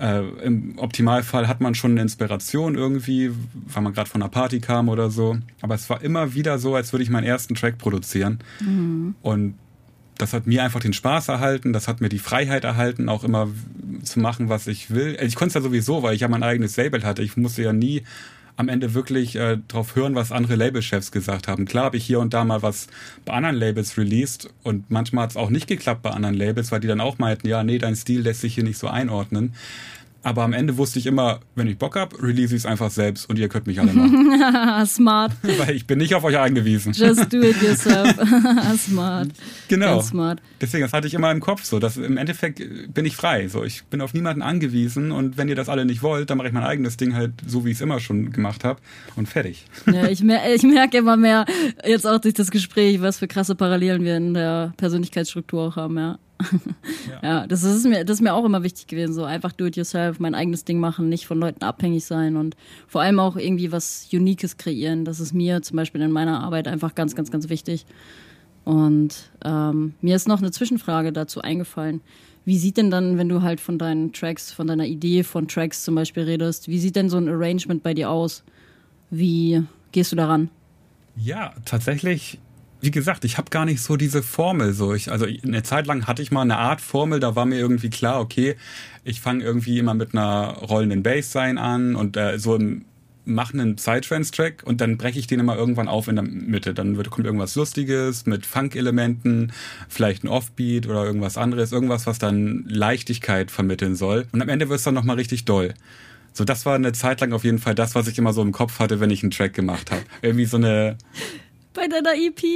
Äh, im Optimalfall hat man schon eine Inspiration irgendwie, weil man gerade von einer Party kam oder so. Aber es war immer wieder so, als würde ich meinen ersten Track produzieren. Mhm. Und das hat mir einfach den Spaß erhalten, das hat mir die Freiheit erhalten, auch immer zu machen, was ich will. Ich konnte es ja sowieso, weil ich ja mein eigenes Label hatte. Ich musste ja nie am Ende wirklich äh, drauf hören, was andere Labelchefs gesagt haben. Klar habe ich hier und da mal was bei anderen Labels released und manchmal hat es auch nicht geklappt bei anderen Labels, weil die dann auch meinten, ja, nee, dein Stil lässt sich hier nicht so einordnen. Aber am Ende wusste ich immer, wenn ich Bock habe, release ich es einfach selbst und ihr könnt mich alle machen. Smart. Weil ich bin nicht auf euch angewiesen. Just do it yourself. Smart. Genau. Ganz smart. Deswegen, das hatte ich immer im Kopf so, dass im Endeffekt bin ich frei. So, ich bin auf niemanden angewiesen und wenn ihr das alle nicht wollt, dann mache ich mein eigenes Ding halt so, wie ich es immer schon gemacht habe und fertig. Ja, ich mer- ich merke immer mehr, jetzt auch durch das Gespräch, was für krasse Parallelen wir in der Persönlichkeitsstruktur auch haben, ja. Ja, ja, das ist mir, das ist mir auch immer wichtig gewesen, so einfach do it yourself, mein eigenes Ding machen, nicht von Leuten abhängig sein und vor allem auch irgendwie was Uniques kreieren. Das ist mir zum Beispiel in meiner Arbeit einfach ganz, ganz, ganz wichtig. Und ähm, mir ist noch eine Zwischenfrage dazu eingefallen. Wie sieht denn dann, wenn du halt von deinen Tracks, von deiner Idee von Tracks zum Beispiel redest, wie sieht denn so ein Arrangement bei dir aus? Wie gehst du daran? Ja, tatsächlich... Wie gesagt, ich habe gar nicht so diese Formel. So. Ich, also eine Zeit lang hatte ich mal eine Art Formel, da war mir irgendwie klar, okay, ich fange irgendwie immer mit einer rollenden Bassline an und äh, so im, mache einen Psytrance-Track und dann breche ich den immer irgendwann auf in der Mitte. Dann wird, kommt irgendwas Lustiges mit Funk-Elementen, vielleicht ein Offbeat oder irgendwas anderes, irgendwas, was dann Leichtigkeit vermitteln soll. Und am Ende wird es dann nochmal richtig doll. So, das war eine Zeit lang auf jeden Fall das, was ich immer so im Kopf hatte, wenn ich einen Track gemacht habe. Irgendwie so eine... Bei deiner E P,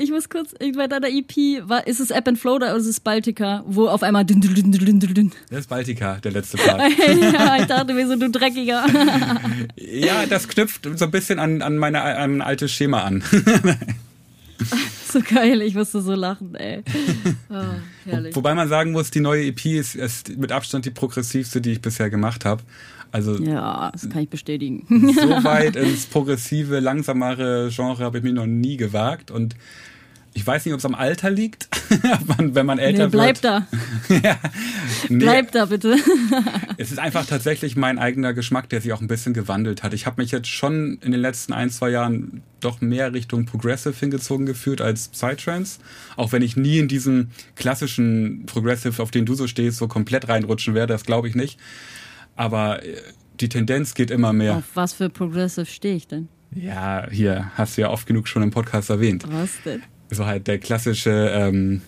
ich muss kurz, bei deiner E P, war, ist es App and Flow oder ist es Baltica, wo auf einmal dünn, dünn, dünn, dünn, dünn. Das ist Baltica, der letzte Part. Ja, ich dachte mir so, du Dreckiger. Ja, das knüpft so ein bisschen an, an, meine, an mein altes Schema an. So geil, ich musste so lachen, ey. Oh, herrlich. Wobei man sagen muss, die neue E P ist, ist mit Abstand die progressivste, die ich bisher gemacht habe. Also ja, das kann ich bestätigen. So weit ins progressive, langsamere Genre habe ich mich noch nie gewagt. Und ich weiß nicht, ob es am Alter liegt, wenn man älter nee, bleib wird. Da. Ja, nee. Bleib da, bitte. Es ist einfach tatsächlich mein eigener Geschmack, der sich auch ein bisschen gewandelt hat. Ich habe mich jetzt schon in den letzten ein, zwei Jahren doch mehr Richtung Progressive hingezogen gefühlt als Psytrance. Auch wenn ich nie in diesen klassischen Progressive, auf den du so stehst, so komplett reinrutschen werde, das glaube ich nicht. Aber die Tendenz geht immer mehr. Auf was für Progressive stehe ich denn? Ja, hier, hast du ja oft genug schon im Podcast erwähnt. Was denn? So halt der klassische ähm,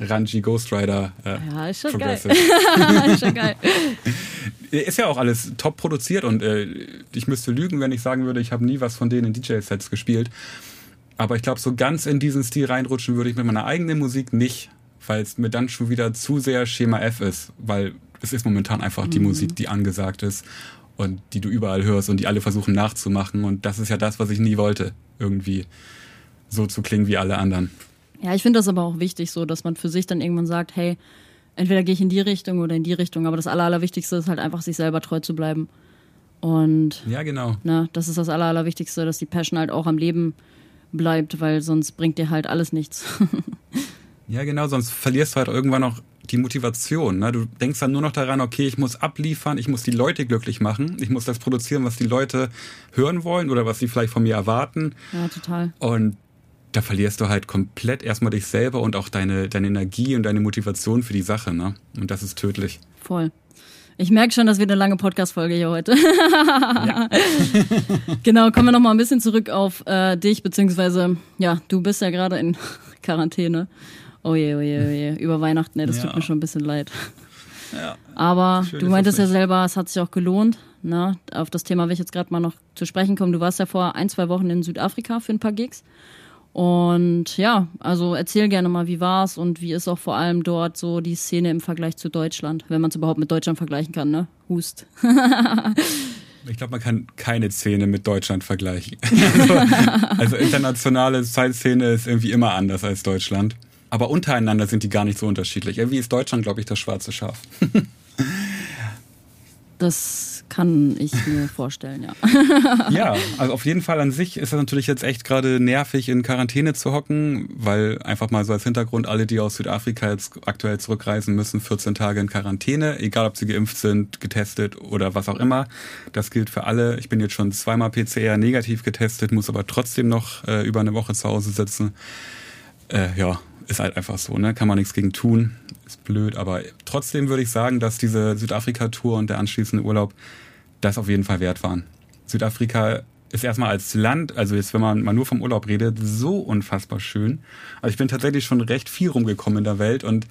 Ranji Ghost Rider äh, ja, ist schon Progressive. Geil. Ist schon geil. Ist ja auch alles top produziert und äh, ich müsste lügen, wenn ich sagen würde, ich habe nie was von denen in D J-Sets gespielt. Aber ich glaube, so ganz in diesen Stil reinrutschen würde ich mit meiner eigenen Musik nicht, weil es mir dann schon wieder zu sehr Schema F ist, weil... Es ist momentan einfach die mhm. Musik, die angesagt ist und die du überall hörst und die alle versuchen nachzumachen. Und das ist ja das, was ich nie wollte, irgendwie so zu klingen wie alle anderen. Ja, ich finde das aber auch wichtig so, dass man für sich dann irgendwann sagt, hey, entweder gehe ich in die Richtung oder in die Richtung. Aber das Aller, Allerwichtigste ist halt einfach, sich selber treu zu bleiben. Und ja, genau. Na, das ist das Aller, Allerwichtigste, dass die Passion halt auch am Leben bleibt, weil sonst bringt dir halt alles nichts. Ja, genau, sonst verlierst du halt irgendwann auch die Motivation. Ne? Du denkst dann nur noch daran, okay, ich muss abliefern, ich muss die Leute glücklich machen, ich muss das produzieren, was die Leute hören wollen oder was sie vielleicht von mir erwarten. Ja, total. Und da verlierst du halt komplett erstmal dich selber und auch deine, deine Energie und deine Motivation für die Sache. Ne? Und das ist tödlich. Voll. Ich merke schon, dass wir eine lange Podcast-Folge hier heute. Ja. Genau, kommen wir nochmal ein bisschen zurück auf äh, dich, beziehungsweise, ja, du bist ja gerade in Quarantäne. Oh je, oh je, oh je. Über Weihnachten, ne, das ja. tut mir schon ein bisschen leid. Ja. Aber schön, du meintest ja selber, es hat sich auch gelohnt. Ne? Auf das Thema will ich jetzt gerade mal noch zu sprechen kommen. Du warst ja vor ein, zwei Wochen in Südafrika für ein paar Gigs. Und ja, also erzähl gerne mal, wie war's und wie ist auch vor allem dort so die Szene im Vergleich zu Deutschland, wenn man es überhaupt mit Deutschland vergleichen kann, ne? Hust. Ich glaube, man kann keine Szene mit Deutschland vergleichen. also, also internationale Szene ist irgendwie immer anders als Deutschland. Aber untereinander sind die gar nicht so unterschiedlich. Irgendwie ist Deutschland, glaube ich, das schwarze Schaf. Das kann ich mir vorstellen, ja. Ja, also auf jeden Fall an sich ist das natürlich jetzt echt gerade nervig, in Quarantäne zu hocken, weil einfach mal so als Hintergrund alle, die aus Südafrika jetzt aktuell zurückreisen müssen, vierzehn Tage in Quarantäne, egal ob sie geimpft sind, getestet oder was auch immer. Das gilt für alle. Ich bin jetzt schon zweimal P C R negativ getestet, muss aber trotzdem noch äh, über eine Woche zu Hause sitzen. Äh, ja. Ist halt einfach so, ne? Kann man nichts gegen tun. Ist blöd, aber trotzdem würde ich sagen, dass diese Südafrika-Tour und der anschließende Urlaub das auf jeden Fall wert waren. Südafrika ist erstmal als Land, also jetzt, wenn man mal nur vom Urlaub redet, so unfassbar schön. Also ich bin tatsächlich schon recht viel rumgekommen in der Welt und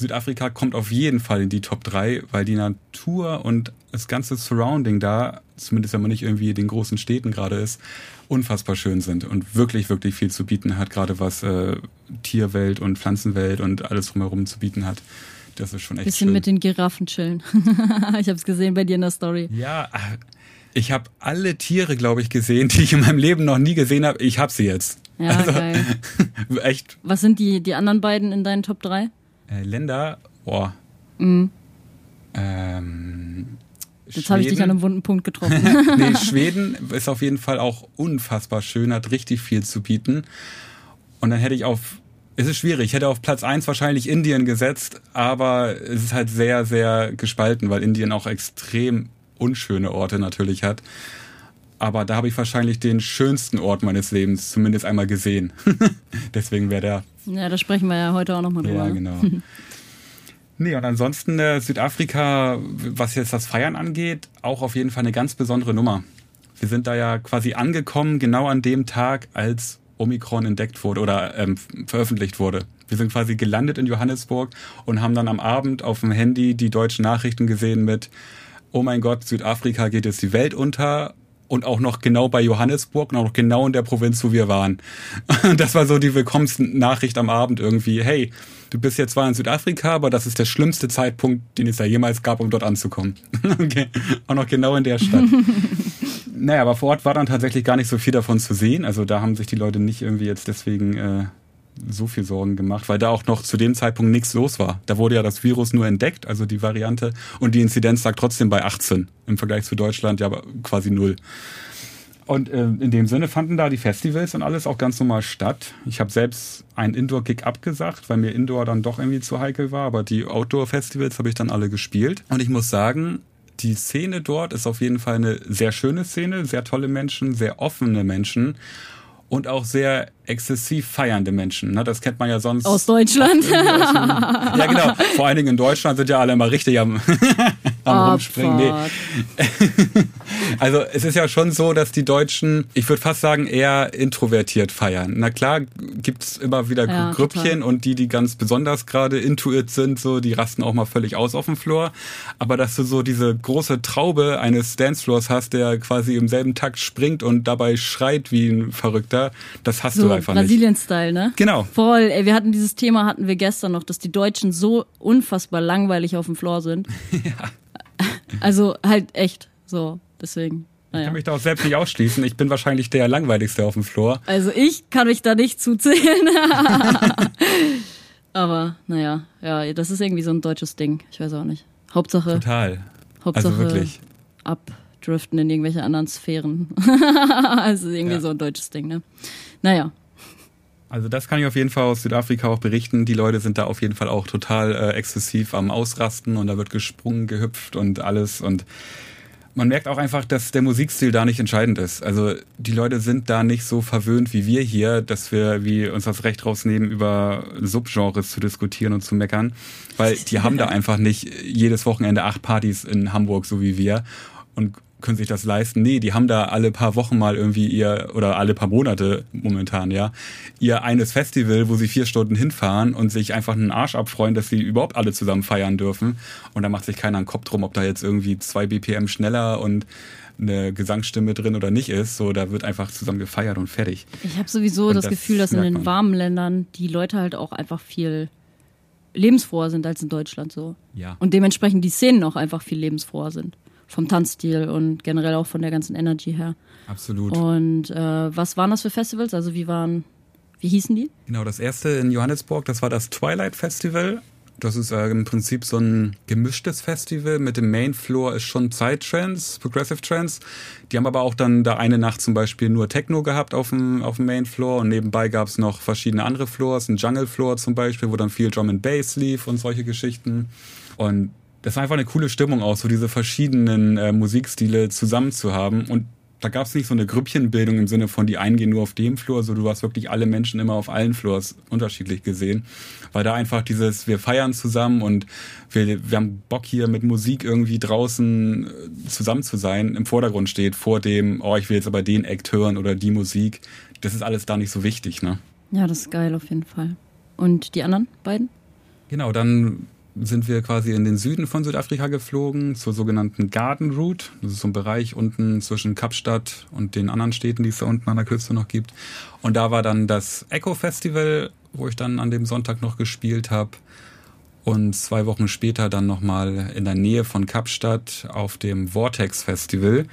Südafrika kommt auf jeden Fall in die Top drei, weil die Natur und das ganze Surrounding da, zumindest wenn man nicht irgendwie in den großen Städten gerade ist, unfassbar schön sind und wirklich, wirklich viel zu bieten hat, gerade was äh, Tierwelt und Pflanzenwelt und alles drumherum zu bieten hat. Das ist schon echt bisschen schön. Bisschen mit den Giraffen chillen. Ich habe es gesehen bei dir in der Story. Ja, ich habe alle Tiere, glaube ich, gesehen, die ich in meinem Leben noch nie gesehen habe. Ich habe sie jetzt. Ja, also, geil. Echt. Was sind die, die anderen beiden in deinen Top drei? Äh, Länder, boah. Mhm. Ähm, jetzt habe ich dich an einem wunden Punkt getroffen. Nee, Schweden ist auf jeden Fall auch unfassbar schön, hat richtig viel zu bieten. Und dann hätte ich auf... Es ist schwierig. Ich hätte auf Platz eins wahrscheinlich Indien gesetzt, aber es ist halt sehr, sehr gespalten, weil Indien auch extrem unschöne Orte natürlich hat. Aber da habe ich wahrscheinlich den schönsten Ort meines Lebens zumindest einmal gesehen. Deswegen wäre der... Ja, da sprechen wir ja heute auch nochmal drüber. Ja, genau. Nee, und ansonsten äh, Südafrika, was jetzt das Feiern angeht, auch auf jeden Fall eine ganz besondere Nummer. Wir sind da ja quasi angekommen, genau an dem Tag, als Omikron entdeckt wurde oder ähm, veröffentlicht wurde. Wir sind quasi gelandet in Johannesburg und haben dann am Abend auf dem Handy die deutschen Nachrichten gesehen mit oh mein Gott, Südafrika geht jetzt die Welt unter und auch noch genau bei Johannesburg und auch noch genau in der Provinz, wo wir waren. Das war so die Willkommensnachricht am Abend irgendwie. Hey, du bist jetzt zwar in Südafrika, aber das ist der schlimmste Zeitpunkt, den es da jemals gab, um dort anzukommen. Okay. Auch noch genau in der Stadt. Naja, aber vor Ort war dann tatsächlich gar nicht so viel davon zu sehen. Also da haben sich die Leute nicht irgendwie jetzt deswegen äh, so viel Sorgen gemacht, weil da auch noch zu dem Zeitpunkt nichts los war. Da wurde ja das Virus nur entdeckt, also die Variante. Und die Inzidenz lag trotzdem bei achtzehn. Im Vergleich zu Deutschland ja aber quasi null. Und äh, in dem Sinne fanden da die Festivals und alles auch ganz normal statt. Ich habe selbst einen Indoor-Gig abgesagt, weil mir Indoor dann doch irgendwie zu heikel war. Aber die Outdoor-Festivals habe ich dann alle gespielt. Und ich muss sagen... Die Szene dort ist auf jeden Fall eine sehr schöne Szene, sehr tolle Menschen, sehr offene Menschen und auch sehr exzessiv feiernde Menschen. Das kennt man ja sonst... Aus Deutschland? Ja, genau. Vor allen Dingen in Deutschland sind ja alle immer richtig am, am oh, Rumspringen. Nee. Also es ist ja schon so, dass die Deutschen, ich würde fast sagen, eher introvertiert feiern. Na klar, gibt es immer wieder ja, Grüppchen und die, die ganz besonders gerade intuit sind, so die rasten auch mal völlig aus auf dem Floor. Aber dass du so diese große Traube eines Dancefloors hast, der quasi im selben Takt springt und dabei schreit wie ein Verrückter, das hast so, du einfach nicht. Brasilien-Style, ne? Genau. Voll, ey, wir hatten dieses Thema, hatten wir gestern noch, dass die Deutschen so unfassbar langweilig auf dem Floor sind. Ja. Also halt echt so. Deswegen, naja. Ich kann mich da auch selbst nicht ausschließen. Ich bin wahrscheinlich der Langweiligste auf dem Floor. Also ich kann mich da nicht zuzählen. Aber naja, ja, das ist irgendwie so ein deutsches Ding. Ich weiß auch nicht. Hauptsache. Total. Hauptsache also wirklich. Abdriften in irgendwelche anderen Sphären. Also irgendwie ja. So ein deutsches Ding, ne? Naja. Also das kann ich auf jeden Fall aus Südafrika auch berichten. Die Leute sind da auf jeden Fall auch total äh, exzessiv am Ausrasten und da wird gesprungen, gehüpft und alles und man merkt auch einfach, dass der Musikstil da nicht entscheidend ist. Also die Leute sind da nicht so verwöhnt wie wir hier, dass wir wie uns das Recht rausnehmen, über Subgenres zu diskutieren und zu meckern. Weil die haben da einfach nicht jedes Wochenende acht Partys in Hamburg, so wie wir, und können sich das leisten. Nee, die haben da alle paar Wochen mal irgendwie ihr, oder alle paar Monate momentan, ja, ihr eines Festival, wo sie vier Stunden hinfahren und sich einfach einen Arsch abfreuen, dass sie überhaupt alle zusammen feiern dürfen. Und da macht sich keiner einen Kopf drum, ob da jetzt irgendwie zwei B P M schneller und eine Gesangsstimme drin oder nicht ist. So, da wird einfach zusammen gefeiert und fertig. Ich habe sowieso und das, das Gefühl, dass in den warmen Ländern die Leute halt auch einfach viel lebensfroher sind als in Deutschland so. Ja. Und dementsprechend die Szenen auch einfach viel lebensfroher sind. Vom Tanzstil und generell auch von der ganzen Energy her. Absolut. Und äh, was waren das für Festivals? Also wie waren, wie hießen die? Genau, das erste in Johannesburg, das war das Twilight Festival. Das ist äh, im Prinzip so ein gemischtes Festival. Mit dem Main Floor ist schon Psytrance, Progressive Trance. Die haben aber auch dann da eine Nacht zum Beispiel nur Techno gehabt auf dem, auf dem Main Floor. Und nebenbei gab es noch verschiedene andere Floors. Ein Jungle Floor zum Beispiel, wo dann viel Drum and Bass lief und solche Geschichten. Und das war einfach eine coole Stimmung auch, so diese verschiedenen äh, Musikstile zusammen zu haben. Und da gab es nicht so eine Grüppchenbildung im Sinne von, die einen gehen nur auf dem Floor, so du hast wirklich alle Menschen immer auf allen Floors unterschiedlich gesehen. Weil da einfach dieses, wir feiern zusammen und wir, wir haben Bock hier mit Musik irgendwie draußen zusammen zu sein, im Vordergrund steht, vor dem, oh, ich will jetzt aber den Act hören oder die Musik. Das ist alles da nicht so wichtig, ne? Ja, das ist geil auf jeden Fall. Und die anderen beiden? Genau, dann sind wir quasi in den Süden von Südafrika geflogen, zur sogenannten Garden Route. Das ist so ein Bereich unten zwischen Kapstadt und den anderen Städten, die es da unten an der Küste noch gibt. Und da war dann das Echo Festival, wo ich dann an dem Sonntag noch gespielt habe. Und zwei Wochen später dann nochmal in der Nähe von Kapstadt auf dem Vortex Festival.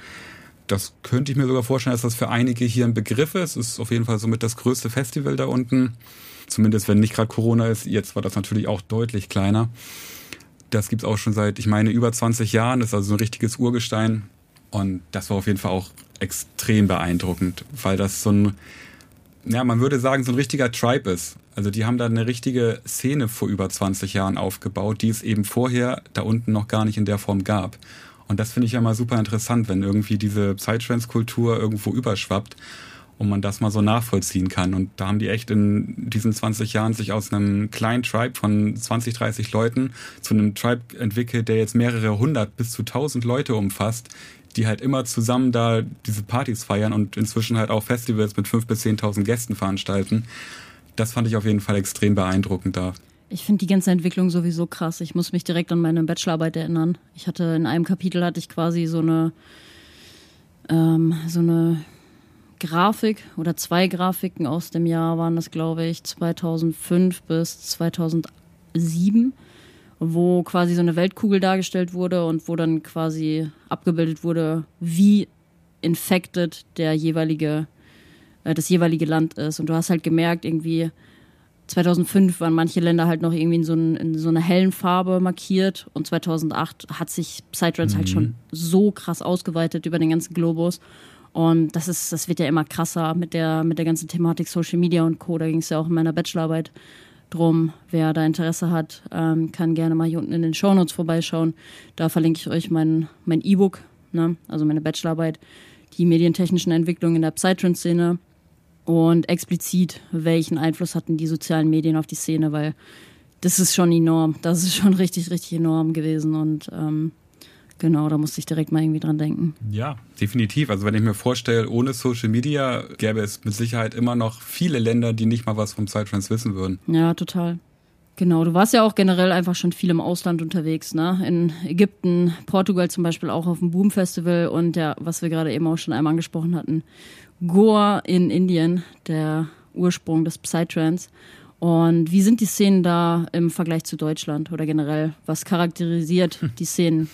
Das könnte ich mir sogar vorstellen, dass das für einige hier ein Begriff ist. Es ist auf jeden Fall somit das größte Festival da unten. Zumindest wenn nicht gerade Corona ist. Jetzt war das natürlich auch deutlich kleiner. Das gibt's auch schon seit, ich meine, über zwanzig Jahren. Das ist also ein richtiges Urgestein. Und das war auf jeden Fall auch extrem beeindruckend, weil das so ein, ja, man würde sagen, so ein richtiger Tribe ist. Also die haben da eine richtige Szene vor über zwanzig Jahren aufgebaut, die es eben vorher da unten noch gar nicht in der Form gab. Und das finde ich ja mal super interessant, wenn irgendwie diese Psytrance-Kultur irgendwo überschwappt und man das mal so nachvollziehen kann. Und da haben die echt in diesen zwanzig Jahren sich aus einem kleinen Tribe von zwanzig, dreißig Leuten zu einem Tribe entwickelt, der jetzt mehrere hundert bis zu tausend Leute umfasst, die halt immer zusammen da diese Partys feiern und inzwischen halt auch Festivals mit fünf bis zehntausend Gästen veranstalten. Das fand ich auf jeden Fall extrem beeindruckend da. Ich finde die ganze Entwicklung sowieso krass. Ich muss mich direkt an meine Bachelorarbeit erinnern. Ich hatte in einem Kapitel hatte ich quasi so eine ähm, so eine Grafik oder zwei Grafiken aus dem Jahr waren das, glaube ich, zweitausendfünf bis zweitausendsieben, wo quasi so eine Weltkugel dargestellt wurde und wo dann quasi abgebildet wurde, wie infected der jeweilige äh, das jeweilige Land ist. Und du hast halt gemerkt, irgendwie zweitausendfünf waren manche Länder halt noch irgendwie in so, einen, in so einer hellen Farbe markiert und zweitausendacht hat sich Psytrance mhm. halt schon so krass ausgeweitet über den ganzen Globus und das ist, das wird ja immer krasser mit der, mit der ganzen Thematik Social Media und Co. Da ging es ja auch in meiner Bachelorarbeit drum. Wer da Interesse hat, ähm, kann gerne mal hier unten in den Shownotes vorbeischauen. Da verlinke ich euch mein, mein E-Book, ne? Also meine Bachelorarbeit, die medientechnischen Entwicklungen in der Psytrance-Szene. Und explizit, welchen Einfluss hatten die sozialen Medien auf die Szene, weil das ist schon enorm. Das ist schon richtig, richtig enorm gewesen. Und ähm, genau, da musste ich direkt mal irgendwie dran denken. Ja, definitiv. Also wenn ich mir vorstelle, ohne Social Media gäbe es mit Sicherheit immer noch viele Länder, die nicht mal was vom Psytrance wissen würden. Ja, total. Genau, du warst ja auch generell einfach schon viel im Ausland unterwegs, ne? In Ägypten, Portugal zum Beispiel auch auf dem Boom Festival und ja, was wir gerade eben auch schon einmal angesprochen hatten, Goa in Indien, der Ursprung des Psytrance. Und wie sind die Szenen da im Vergleich zu Deutschland oder generell? Was charakterisiert die Szenen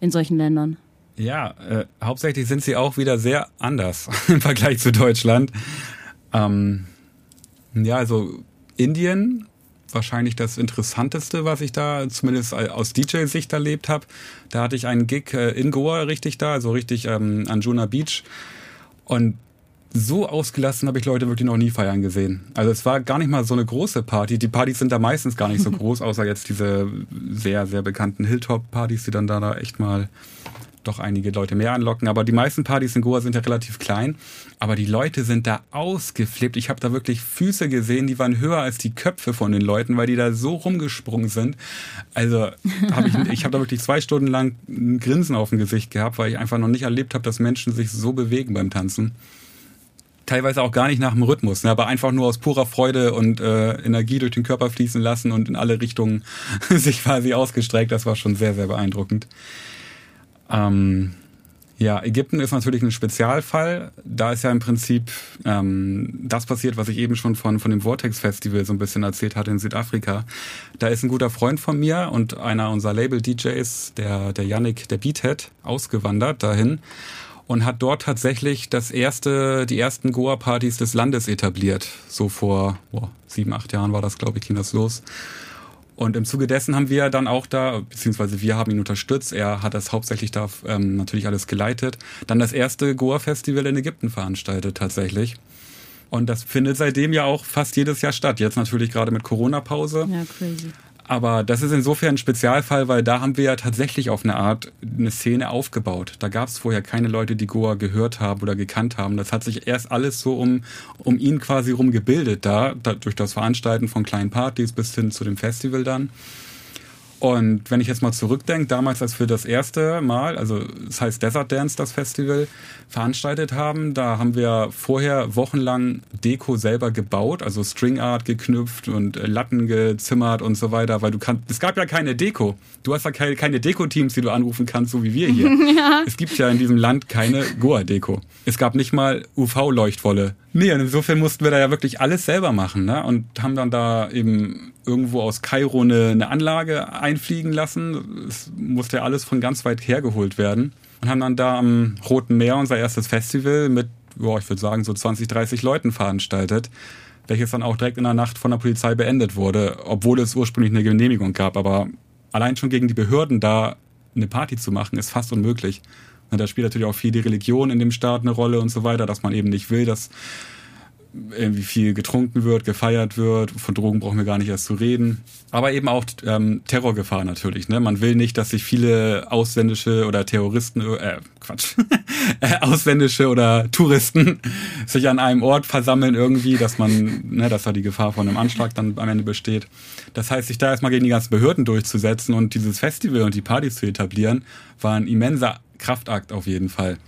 in solchen Ländern? Ja, äh, hauptsächlich sind sie auch wieder sehr anders im Vergleich zu Deutschland. Ähm, ja, also Indien, wahrscheinlich das Interessanteste, was ich da zumindest aus D J-Sicht erlebt habe. Da hatte ich einen Gig in Goa richtig da, also richtig ähm, an Juna Beach. Und so ausgelassen habe ich Leute wirklich noch nie feiern gesehen. Also es war gar nicht mal so eine große Party. Die Partys sind da meistens gar nicht so groß, außer jetzt diese sehr, sehr bekannten Hilltop-Partys, die dann da, da echt mal doch einige Leute mehr anlocken. Aber die meisten Partys in Goa sind ja relativ klein. Aber die Leute sind da ausgeflippt. Ich habe da wirklich Füße gesehen, die waren höher als die Köpfe von den Leuten, weil die da so rumgesprungen sind. Also hab ich, ich habe da wirklich zwei Stunden lang ein Grinsen auf dem Gesicht gehabt, weil ich einfach noch nicht erlebt habe, dass Menschen sich so bewegen beim Tanzen. Teilweise auch gar nicht nach dem Rhythmus, ne, aber einfach nur aus purer Freude und äh, Energie durch den Körper fließen lassen und in alle Richtungen sich quasi ausgestreckt. Das war schon sehr, sehr beeindruckend. Ähm, ja, Ägypten ist natürlich ein Spezialfall. Da ist ja im Prinzip ähm, das passiert, was ich eben schon von, von dem Vortex Festival so ein bisschen erzählt hatte in Südafrika. Da ist ein guter Freund von mir und einer unserer Label-D Js, der, der Yannick, der Beathead, ausgewandert dahin und hat dort tatsächlich das erste, die ersten Goa-Partys des Landes etabliert. So vor boah, sieben, acht Jahren war das, glaube ich, ging das los. Und im Zuge dessen haben wir dann auch da, beziehungsweise wir haben ihn unterstützt, er hat das hauptsächlich da ähm, natürlich alles geleitet, dann das erste Goa-Festival in Ägypten veranstaltet tatsächlich. Und das findet seitdem ja auch fast jedes Jahr statt. Jetzt natürlich gerade mit Corona-Pause. Ja, crazy. Aber das ist insofern ein Spezialfall, weil da haben wir ja tatsächlich auf eine Art eine Szene aufgebaut. Da gab es vorher keine Leute, die Goa gehört haben oder gekannt haben. Das hat sich erst alles so um, um ihn quasi rum gebildet da, da, durch das Veranstalten von kleinen Partys bis hin zu dem Festival dann. Und wenn ich jetzt mal zurückdenke, damals, als wir das erste Mal, also das heißt Desert Dance, das Festival, veranstaltet haben, da haben wir vorher wochenlang Deko selber gebaut, also Stringart geknüpft und Latten gezimmert und so weiter, weil du kannst, es gab ja keine Deko. Du hast ja keine, keine Deko-Teams, die du anrufen kannst, so wie wir hier. Ja. Es gibt ja in diesem Land keine Goa-Deko. Es gab nicht mal U V-Leuchtwolle. Nee, und insofern mussten wir da ja wirklich alles selber machen, ne? Und haben dann da eben irgendwo aus Kairo eine, eine Anlage einfliegen lassen. Es musste ja alles von ganz weit hergeholt werden. Und haben dann da am Roten Meer unser erstes Festival mit, boah, ich würde sagen, so zwanzig, dreißig Leuten veranstaltet, welches dann auch direkt in der Nacht von der Polizei beendet wurde, obwohl es ursprünglich eine Genehmigung gab. Aber allein schon gegen die Behörden da eine Party zu machen, ist fast unmöglich. Und da spielt natürlich auch viel die Religion in dem Staat eine Rolle und so weiter, dass man eben nicht will, dass irgendwie viel getrunken wird, gefeiert wird. Von Drogen brauchen wir gar nicht erst zu reden. Aber eben auch ähm, Terrorgefahr natürlich. Ne? Man will nicht, dass sich viele ausländische oder Terroristen, äh, Quatsch, ausländische oder Touristen sich an einem Ort versammeln irgendwie, dass man, ne, dass da die Gefahr von einem Anschlag dann am Ende besteht. Das heißt, sich da erstmal gegen die ganzen Behörden durchzusetzen und dieses Festival und die Partys zu etablieren, war ein immenser Kraftakt auf jeden Fall.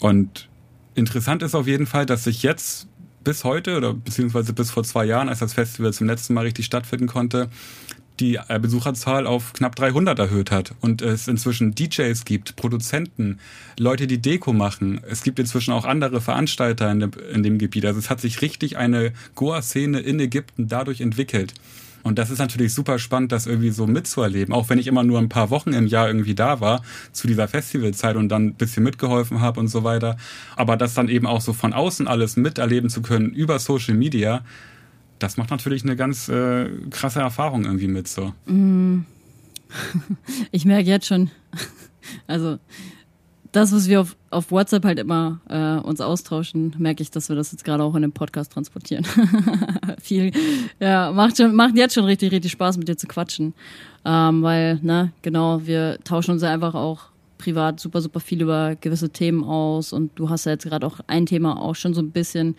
Und interessant ist auf jeden Fall, dass sich jetzt bis heute oder beziehungsweise bis vor zwei Jahren, als das Festival zum letzten Mal richtig stattfinden konnte, die Besucherzahl auf knapp dreihundert erhöht hat und es inzwischen D Js gibt, Produzenten, Leute, die Deko machen. Es gibt inzwischen auch andere Veranstalter in dem, in dem Gebiet. Also es hat sich richtig eine Goa-Szene in Ägypten dadurch entwickelt. Und das ist natürlich super spannend, das irgendwie so mitzuerleben. Auch wenn ich immer nur ein paar Wochen im Jahr irgendwie da war, zu dieser Festivalzeit und dann ein bisschen mitgeholfen habe und so weiter. Aber das dann eben auch so von außen alles miterleben zu können über Social Media, das macht natürlich eine ganz äh, krasse Erfahrung irgendwie mit so. Ich merke jetzt schon, also das, was wir auf, auf WhatsApp halt immer äh, uns austauschen, merke ich, dass wir das jetzt gerade auch in dem Podcast transportieren. Viel, ja, macht schon, macht jetzt schon richtig, richtig Spaß, mit dir zu quatschen. Ähm, weil, ne, genau, wir tauschen uns ja einfach auch privat super, super viel über gewisse Themen aus. Und du hast ja jetzt gerade auch ein Thema auch schon so ein bisschen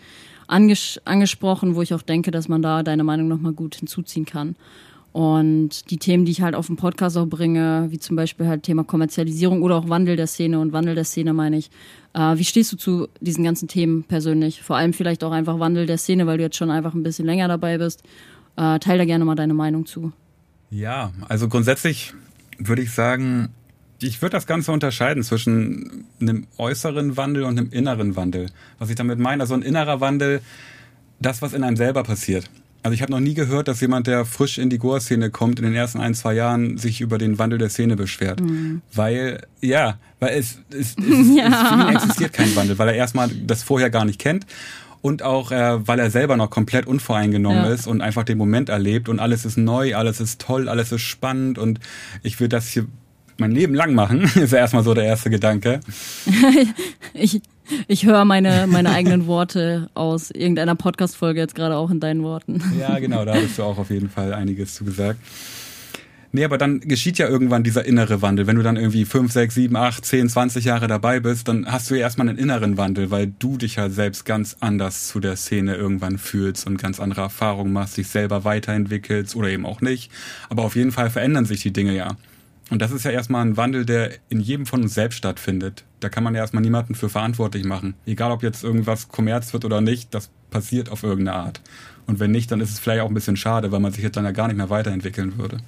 anges- angesprochen, wo ich auch denke, dass man da deine Meinung nochmal gut hinzuziehen kann. Und die Themen, die ich halt auf dem Podcast auch bringe, wie zum Beispiel halt Thema Kommerzialisierung oder auch Wandel der Szene und Wandel der Szene meine ich. Äh, wie stehst du zu diesen ganzen Themen persönlich? Vor allem vielleicht auch einfach Wandel der Szene, weil du jetzt schon einfach ein bisschen länger dabei bist. Äh, teil da gerne mal deine Meinung zu. Ja, also grundsätzlich würde ich sagen, ich würde das Ganze unterscheiden zwischen einem äußeren Wandel und einem inneren Wandel. Was ich damit meine, also ein innerer Wandel, das, was in einem selber passiert. Also ich habe noch nie gehört, dass jemand, der frisch in die Goa-Szene kommt, in den ersten ein, zwei Jahren sich über den Wandel der Szene beschwert. Mhm. Weil, ja, weil es, es, es, ja. es existiert kein Wandel, weil er erstmal das vorher gar nicht kennt und auch, äh, weil er selber noch komplett unvoreingenommen ja. ist und einfach den Moment erlebt und alles ist neu, alles ist toll, alles ist spannend und ich will das hier mein Leben lang machen, ist ja erstmal so der erste Gedanke. ich ich höre meine, meine eigenen Worte aus irgendeiner Podcast-Folge jetzt gerade auch in deinen Worten. Ja, genau, da hast du auch auf jeden Fall einiges zu gesagt. Nee, aber dann geschieht ja irgendwann dieser innere Wandel. Wenn du dann irgendwie fünf, sechs, sieben, acht, zehn, zwanzig Jahre dabei bist, dann hast du ja erstmal einen inneren Wandel, weil du dich ja selbst ganz anders zu der Szene irgendwann fühlst und ganz andere Erfahrungen machst, dich selber weiterentwickelst oder eben auch nicht. Aber auf jeden Fall verändern sich die Dinge ja. Und das ist ja erstmal ein Wandel, der in jedem von uns selbst stattfindet. Da kann man ja erstmal niemanden für verantwortlich machen. Egal, ob jetzt irgendwas Kommerz wird oder nicht, das passiert auf irgendeine Art. Und wenn nicht, dann ist es vielleicht auch ein bisschen schade, weil man sich jetzt dann ja gar nicht mehr weiterentwickeln würde.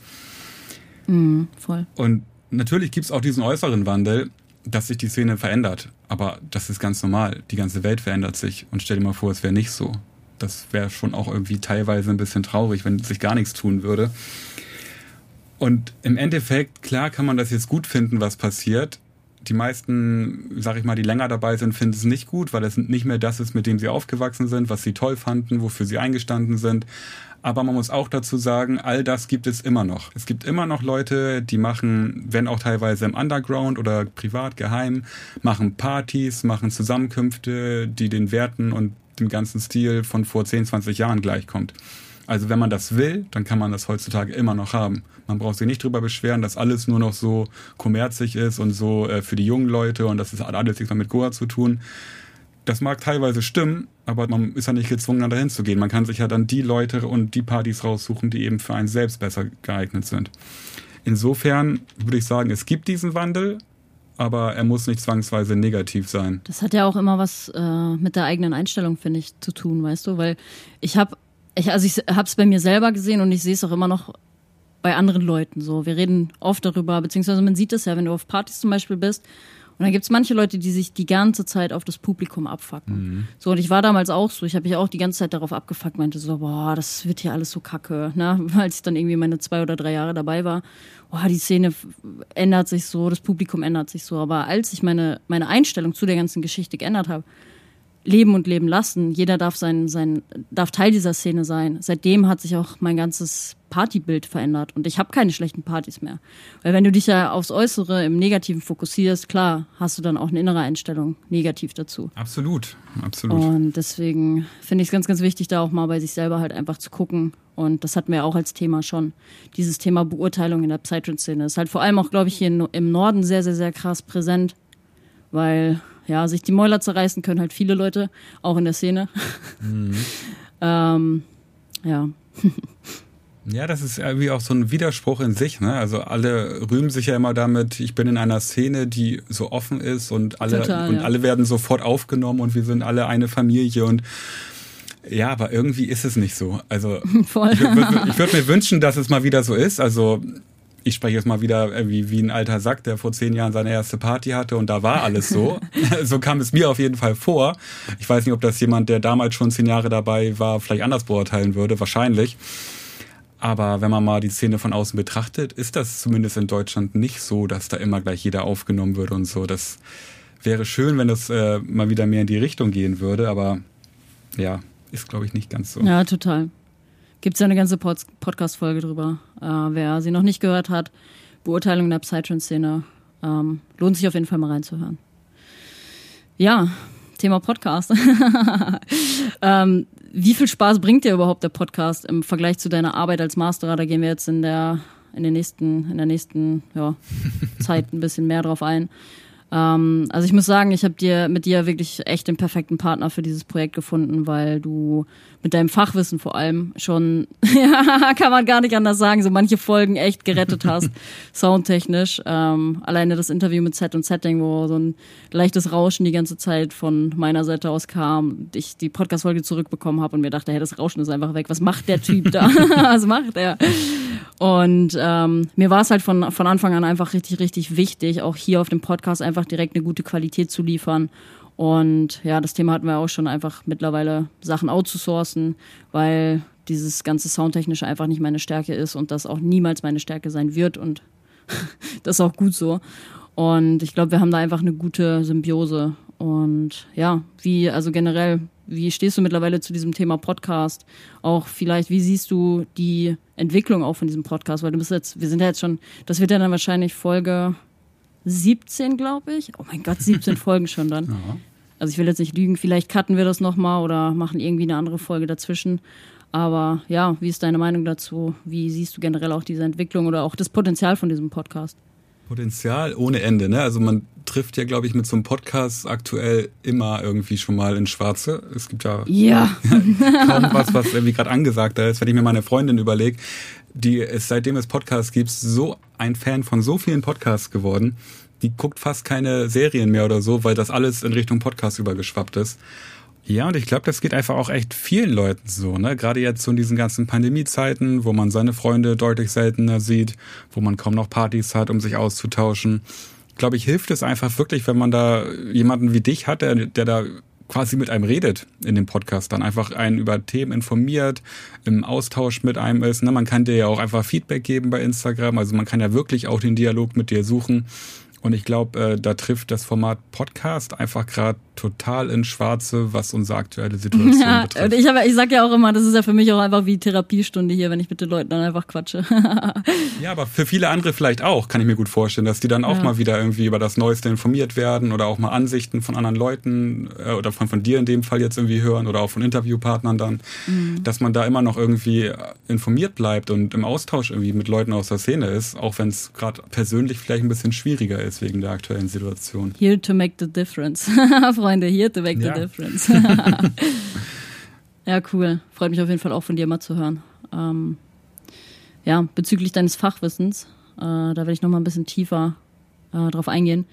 Mhm, voll. Und natürlich gibt es auch diesen äußeren Wandel, dass sich die Szene verändert. Aber das ist ganz normal. Die ganze Welt verändert sich. Und stell dir mal vor, es wäre nicht so. Das wäre schon auch irgendwie teilweise ein bisschen traurig, wenn sich gar nichts tun würde. Und im Endeffekt, klar kann man das jetzt gut finden, was passiert. Die meisten, sag ich mal, die länger dabei sind, finden es nicht gut, weil es nicht mehr das ist, mit dem sie aufgewachsen sind, was sie toll fanden, wofür sie eingestanden sind. Aber man muss auch dazu sagen, all das gibt es immer noch. Es gibt immer noch Leute, die machen, wenn auch teilweise im Underground oder privat, geheim, machen Partys, machen Zusammenkünfte, die den Werten und dem ganzen Stil von vor zehn, zwanzig Jahren gleichkommt. Also wenn man das will, dann kann man das heutzutage immer noch haben. Man braucht sich nicht drüber beschweren, dass alles nur noch so kommerzig ist und so äh, für die jungen Leute und das ist alles nichts mehr mit Goa zu tun. Das mag teilweise stimmen, aber man ist ja nicht gezwungen, dahin zu gehen. Man kann sich ja dann die Leute und die Partys raussuchen, die eben für einen selbst besser geeignet sind. Insofern würde ich sagen, es gibt diesen Wandel, aber er muss nicht zwangsweise negativ sein. Das hat ja auch immer was äh, mit der eigenen Einstellung, finde ich, zu tun, weißt du? Weil ich habe ich, also ich habe es bei mir selber gesehen und ich sehe es auch immer noch bei anderen Leuten so. Wir reden oft darüber, beziehungsweise man sieht das ja, wenn du auf Partys zum Beispiel bist. Und dann gibt es manche Leute, die sich die ganze Zeit auf das Publikum abfacken. Mhm. So, und ich war damals auch so. Ich habe mich auch die ganze Zeit darauf abgefuckt, meinte so, boah, das wird hier alles so kacke. Na, als ich dann irgendwie meine zwei oder drei Jahre dabei war, boah, die Szene ändert sich so, das Publikum ändert sich so. Aber als ich meine, meine Einstellung zu der ganzen Geschichte geändert habe, leben und leben lassen, jeder darf sein, sein, darf Teil dieser Szene sein. Seitdem hat sich auch mein ganzes Partybild verändert und ich habe keine schlechten Partys mehr. Weil wenn du dich ja aufs Äußere im Negativen fokussierst, klar, hast du dann auch eine innere Einstellung negativ dazu. Absolut, absolut. Und deswegen finde ich es ganz, ganz wichtig, da auch mal bei sich selber halt einfach zu gucken. Und das hatten wir auch als Thema schon. Dieses Thema Beurteilung in der Psytrance-Szene ist halt vor allem auch, glaube ich, hier im Norden sehr, sehr, sehr krass präsent, weil ja, sich die Mäuler zerreißen können halt viele Leute, auch in der Szene. Mhm. ähm, ja. Ja, das ist irgendwie auch so ein Widerspruch in sich, ne? Also alle rühmen sich ja immer damit, ich bin in einer Szene, die so offen ist und alle, Total, und ja. alle werden sofort aufgenommen und wir sind alle eine Familie und ja, aber irgendwie ist es nicht so. Also Voll. ich würde würd mir wünschen, dass es mal wieder so ist, also ich spreche jetzt mal wieder wie, wie ein alter Sack, der vor zehn Jahren seine erste Party hatte und da war alles so. So kam es mir auf jeden Fall vor. Ich weiß nicht, ob das jemand, der damals schon zehn Jahre dabei war, vielleicht anders beurteilen würde. Wahrscheinlich. Aber wenn man mal die Szene von außen betrachtet, ist das zumindest in Deutschland nicht so, dass da immer gleich jeder aufgenommen wird und so. Das wäre schön, wenn das äh, mal wieder mehr in die Richtung gehen würde. Aber ja, ist glaube ich nicht ganz so. Ja, total. Gibt es ja eine ganze Pod- Podcast-Folge drüber. Äh, wer sie noch nicht gehört hat, Beurteilung der Psytrance-Szene, ähm, lohnt sich auf jeden Fall mal reinzuhören. Ja, Thema Podcast. ähm, wie viel Spaß bringt dir überhaupt der Podcast im Vergleich zu deiner Arbeit als Masterer? Da gehen wir jetzt in der, in den nächsten, in der nächsten ja, Zeit ein bisschen mehr drauf ein. Ähm, also ich muss sagen, ich habe dir mit dir wirklich echt den perfekten Partner für dieses Projekt gefunden, weil du mit deinem Fachwissen vor allem schon, ja, kann man gar nicht anders sagen, so manche Folgen echt gerettet hast, soundtechnisch. Ähm, alleine das Interview mit Set und Setting, wo so ein leichtes Rauschen die ganze Zeit von meiner Seite aus kam, ich die Podcast-Folge zurückbekommen habe und mir dachte, hey, das Rauschen ist einfach weg, was macht der Typ da? Was macht er? Und ähm, mir war es halt von, von Anfang an einfach richtig, richtig wichtig, auch hier auf dem Podcast einfach direkt eine gute Qualität zu liefern. Und ja, das Thema hatten wir auch schon, einfach mittlerweile Sachen outzusourcen, weil dieses ganze Soundtechnische einfach nicht meine Stärke ist und das auch niemals meine Stärke sein wird und das ist auch gut so. Und ich glaube, wir haben da einfach eine gute Symbiose. Und ja, wie, also generell, wie stehst du mittlerweile zu diesem Thema Podcast? Auch vielleicht, wie siehst du die Entwicklung auch von diesem Podcast? Weil du bist jetzt, wir sind ja jetzt schon, das wird ja dann wahrscheinlich Folge siebzehn, glaube ich. Oh mein Gott, siebzehn Folgen schon dann. Ja. Also ich will jetzt nicht lügen, vielleicht cutten wir das nochmal oder machen irgendwie eine andere Folge dazwischen. Aber ja, wie ist deine Meinung dazu? Wie siehst du generell auch diese Entwicklung oder auch das Potenzial von diesem Podcast? Potenzial ohne Ende, ne? Also man trifft ja, glaube ich, mit so einem Podcast aktuell immer irgendwie schon mal in Schwarze. Es gibt ja, ja. kaum was, was irgendwie gerade angesagt ist. Wenn ich mir meine Freundin überlege, die ist, seitdem es Podcasts gibt, so ein Fan von so vielen Podcasts geworden. Die guckt fast keine Serien mehr oder so, weil das alles in Richtung Podcast übergeschwappt ist. Ja, und ich glaube, das geht einfach auch echt vielen Leuten so, ne? Gerade jetzt so in diesen ganzen Pandemiezeiten, wo man seine Freunde deutlich seltener sieht, wo man kaum noch Partys hat, um sich auszutauschen. Glaube ich, hilft es einfach wirklich, wenn man da jemanden wie dich hat, der, der da quasi mit einem redet in dem Podcast, dann einfach einen über Themen informiert, im Austausch mit einem ist. Ne? Man kann dir ja auch einfach Feedback geben bei Instagram, also man kann ja wirklich auch den Dialog mit dir suchen. Und ich glaube, äh, da trifft das Format Podcast einfach gerade total ins Schwarze, was unsere aktuelle Situation ja, betrifft. Ich, ich sage ja auch immer, das ist ja für mich auch einfach wie Therapiestunde hier, wenn ich mit den Leuten dann einfach quatsche. Ja, aber für viele andere vielleicht auch, kann ich mir gut vorstellen, dass die dann auch ja. mal wieder irgendwie über das Neueste informiert werden oder auch mal Ansichten von anderen Leuten äh, oder von, von dir in dem Fall jetzt irgendwie hören oder auch von Interviewpartnern dann, mhm. dass man da immer noch irgendwie informiert bleibt und im Austausch irgendwie mit Leuten aus der Szene ist, auch wenn es gerade persönlich vielleicht ein bisschen schwieriger ist. Wegen der aktuellen Situation. Here to make the difference. Freunde, here to make ja. the difference. Ja, cool. Freut mich auf jeden Fall auch von dir mal zu hören. Ähm, ja, bezüglich deines Fachwissens Äh, da werde ich nochmal ein bisschen tiefer äh, drauf eingehen.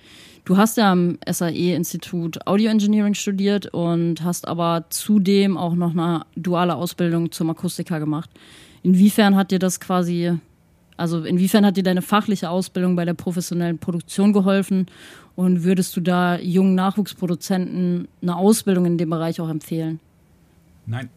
Du hast ja am S A E Institut Audio Engineering studiert und hast aber zudem auch noch eine duale Ausbildung zum Akustiker gemacht. Inwiefern hat dir das quasi, also inwiefern hat dir deine fachliche Ausbildung bei der professionellen Produktion geholfen und würdest du da jungen Nachwuchsproduzenten eine Ausbildung in dem Bereich auch empfehlen? Nein.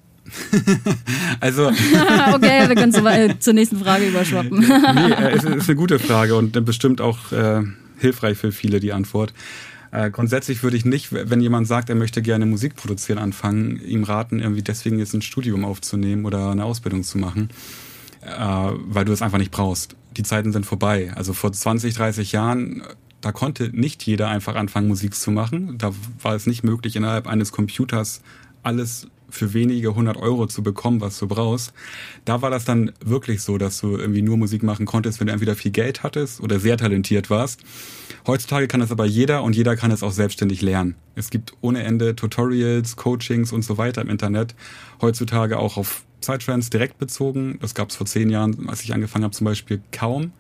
Also okay, wir können zu, äh, zur nächsten Frage überschwappen. Nee, äh, ist, ist eine gute Frage und bestimmt auch äh, hilfreich für viele die Antwort. Äh, grundsätzlich würde ich nicht, wenn jemand sagt, er möchte gerne Musik produzieren anfangen, ihm raten, irgendwie deswegen jetzt ein Studium aufzunehmen oder eine Ausbildung zu machen, äh, weil du es einfach nicht brauchst. Die Zeiten sind vorbei. Also vor zwanzig, dreißig Jahren, da konnte nicht jeder einfach anfangen, Musik zu machen. Da war es nicht möglich, innerhalb eines Computers alles für wenige hundert Euro zu bekommen, was du brauchst. Da war das dann wirklich so, dass du irgendwie nur Musik machen konntest, wenn du entweder viel Geld hattest oder sehr talentiert warst. Heutzutage kann das aber jeder und jeder kann es auch selbstständig lernen. Es gibt ohne Ende Tutorials, Coachings und so weiter im Internet. Heutzutage auch auf Psytrance direkt bezogen. Das gab es vor zehn Jahren, als ich angefangen habe, zum Beispiel kaum.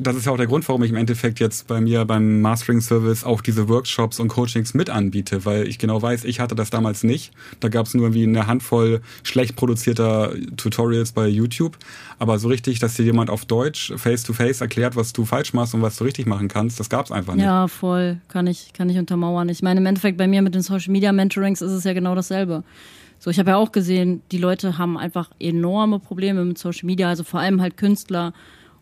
Das ist ja auch der Grund, warum ich im Endeffekt jetzt bei mir beim Mastering-Service auch diese Workshops und Coachings mit anbiete, weil ich genau weiß, ich hatte das damals nicht. Da gab es nur irgendwie eine Handvoll schlecht produzierter Tutorials bei YouTube. Aber so richtig, dass dir jemand auf Deutsch face-to-face erklärt, was du falsch machst und was du richtig machen kannst, das gab es einfach nicht. Ja, voll. Kann ich, kann ich untermauern. Ich meine, im Endeffekt bei mir mit den Social-Media-Mentorings ist es ja genau dasselbe. So, ich habe ja auch gesehen, die Leute haben einfach enorme Probleme mit Social Media, also vor allem halt Künstler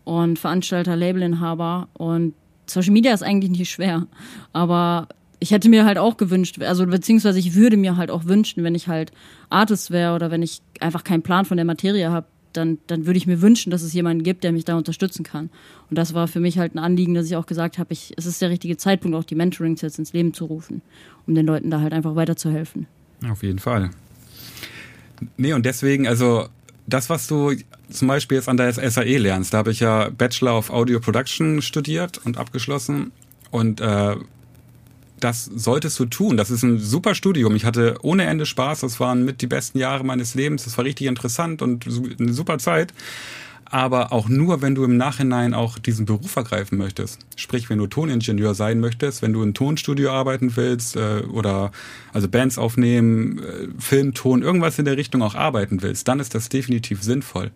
und Veranstalter, Labelinhaber, und Social Media ist eigentlich nicht schwer, aber ich hätte mir halt auch gewünscht, also beziehungsweise ich würde mir halt auch wünschen, wenn ich halt Artist wäre oder wenn ich einfach keinen Plan von der Materie habe, dann, dann würde ich mir wünschen, dass es jemanden gibt, der mich da unterstützen kann. Und das war für mich halt ein Anliegen, dass ich auch gesagt habe, ich, es ist der richtige Zeitpunkt, auch die Mentorings jetzt ins Leben zu rufen, um den Leuten da halt einfach weiterzuhelfen. Auf jeden Fall. Nee, und deswegen, also das, was du zum Beispiel jetzt an der S A E lernst, da habe ich ja Bachelor of Audio Production studiert und abgeschlossen und äh, das solltest du tun. Das ist ein super Studium. Ich hatte ohne Ende Spaß, das waren mit die besten Jahre meines Lebens, das war richtig interessant und eine super Zeit, aber auch nur, wenn du im Nachhinein auch diesen Beruf ergreifen möchtest. Sprich, wenn du Toningenieur sein möchtest, wenn du im Tonstudio arbeiten willst äh, oder also Bands aufnehmen, äh, Film, Ton, irgendwas in der Richtung auch arbeiten willst, dann ist das definitiv sinnvoll.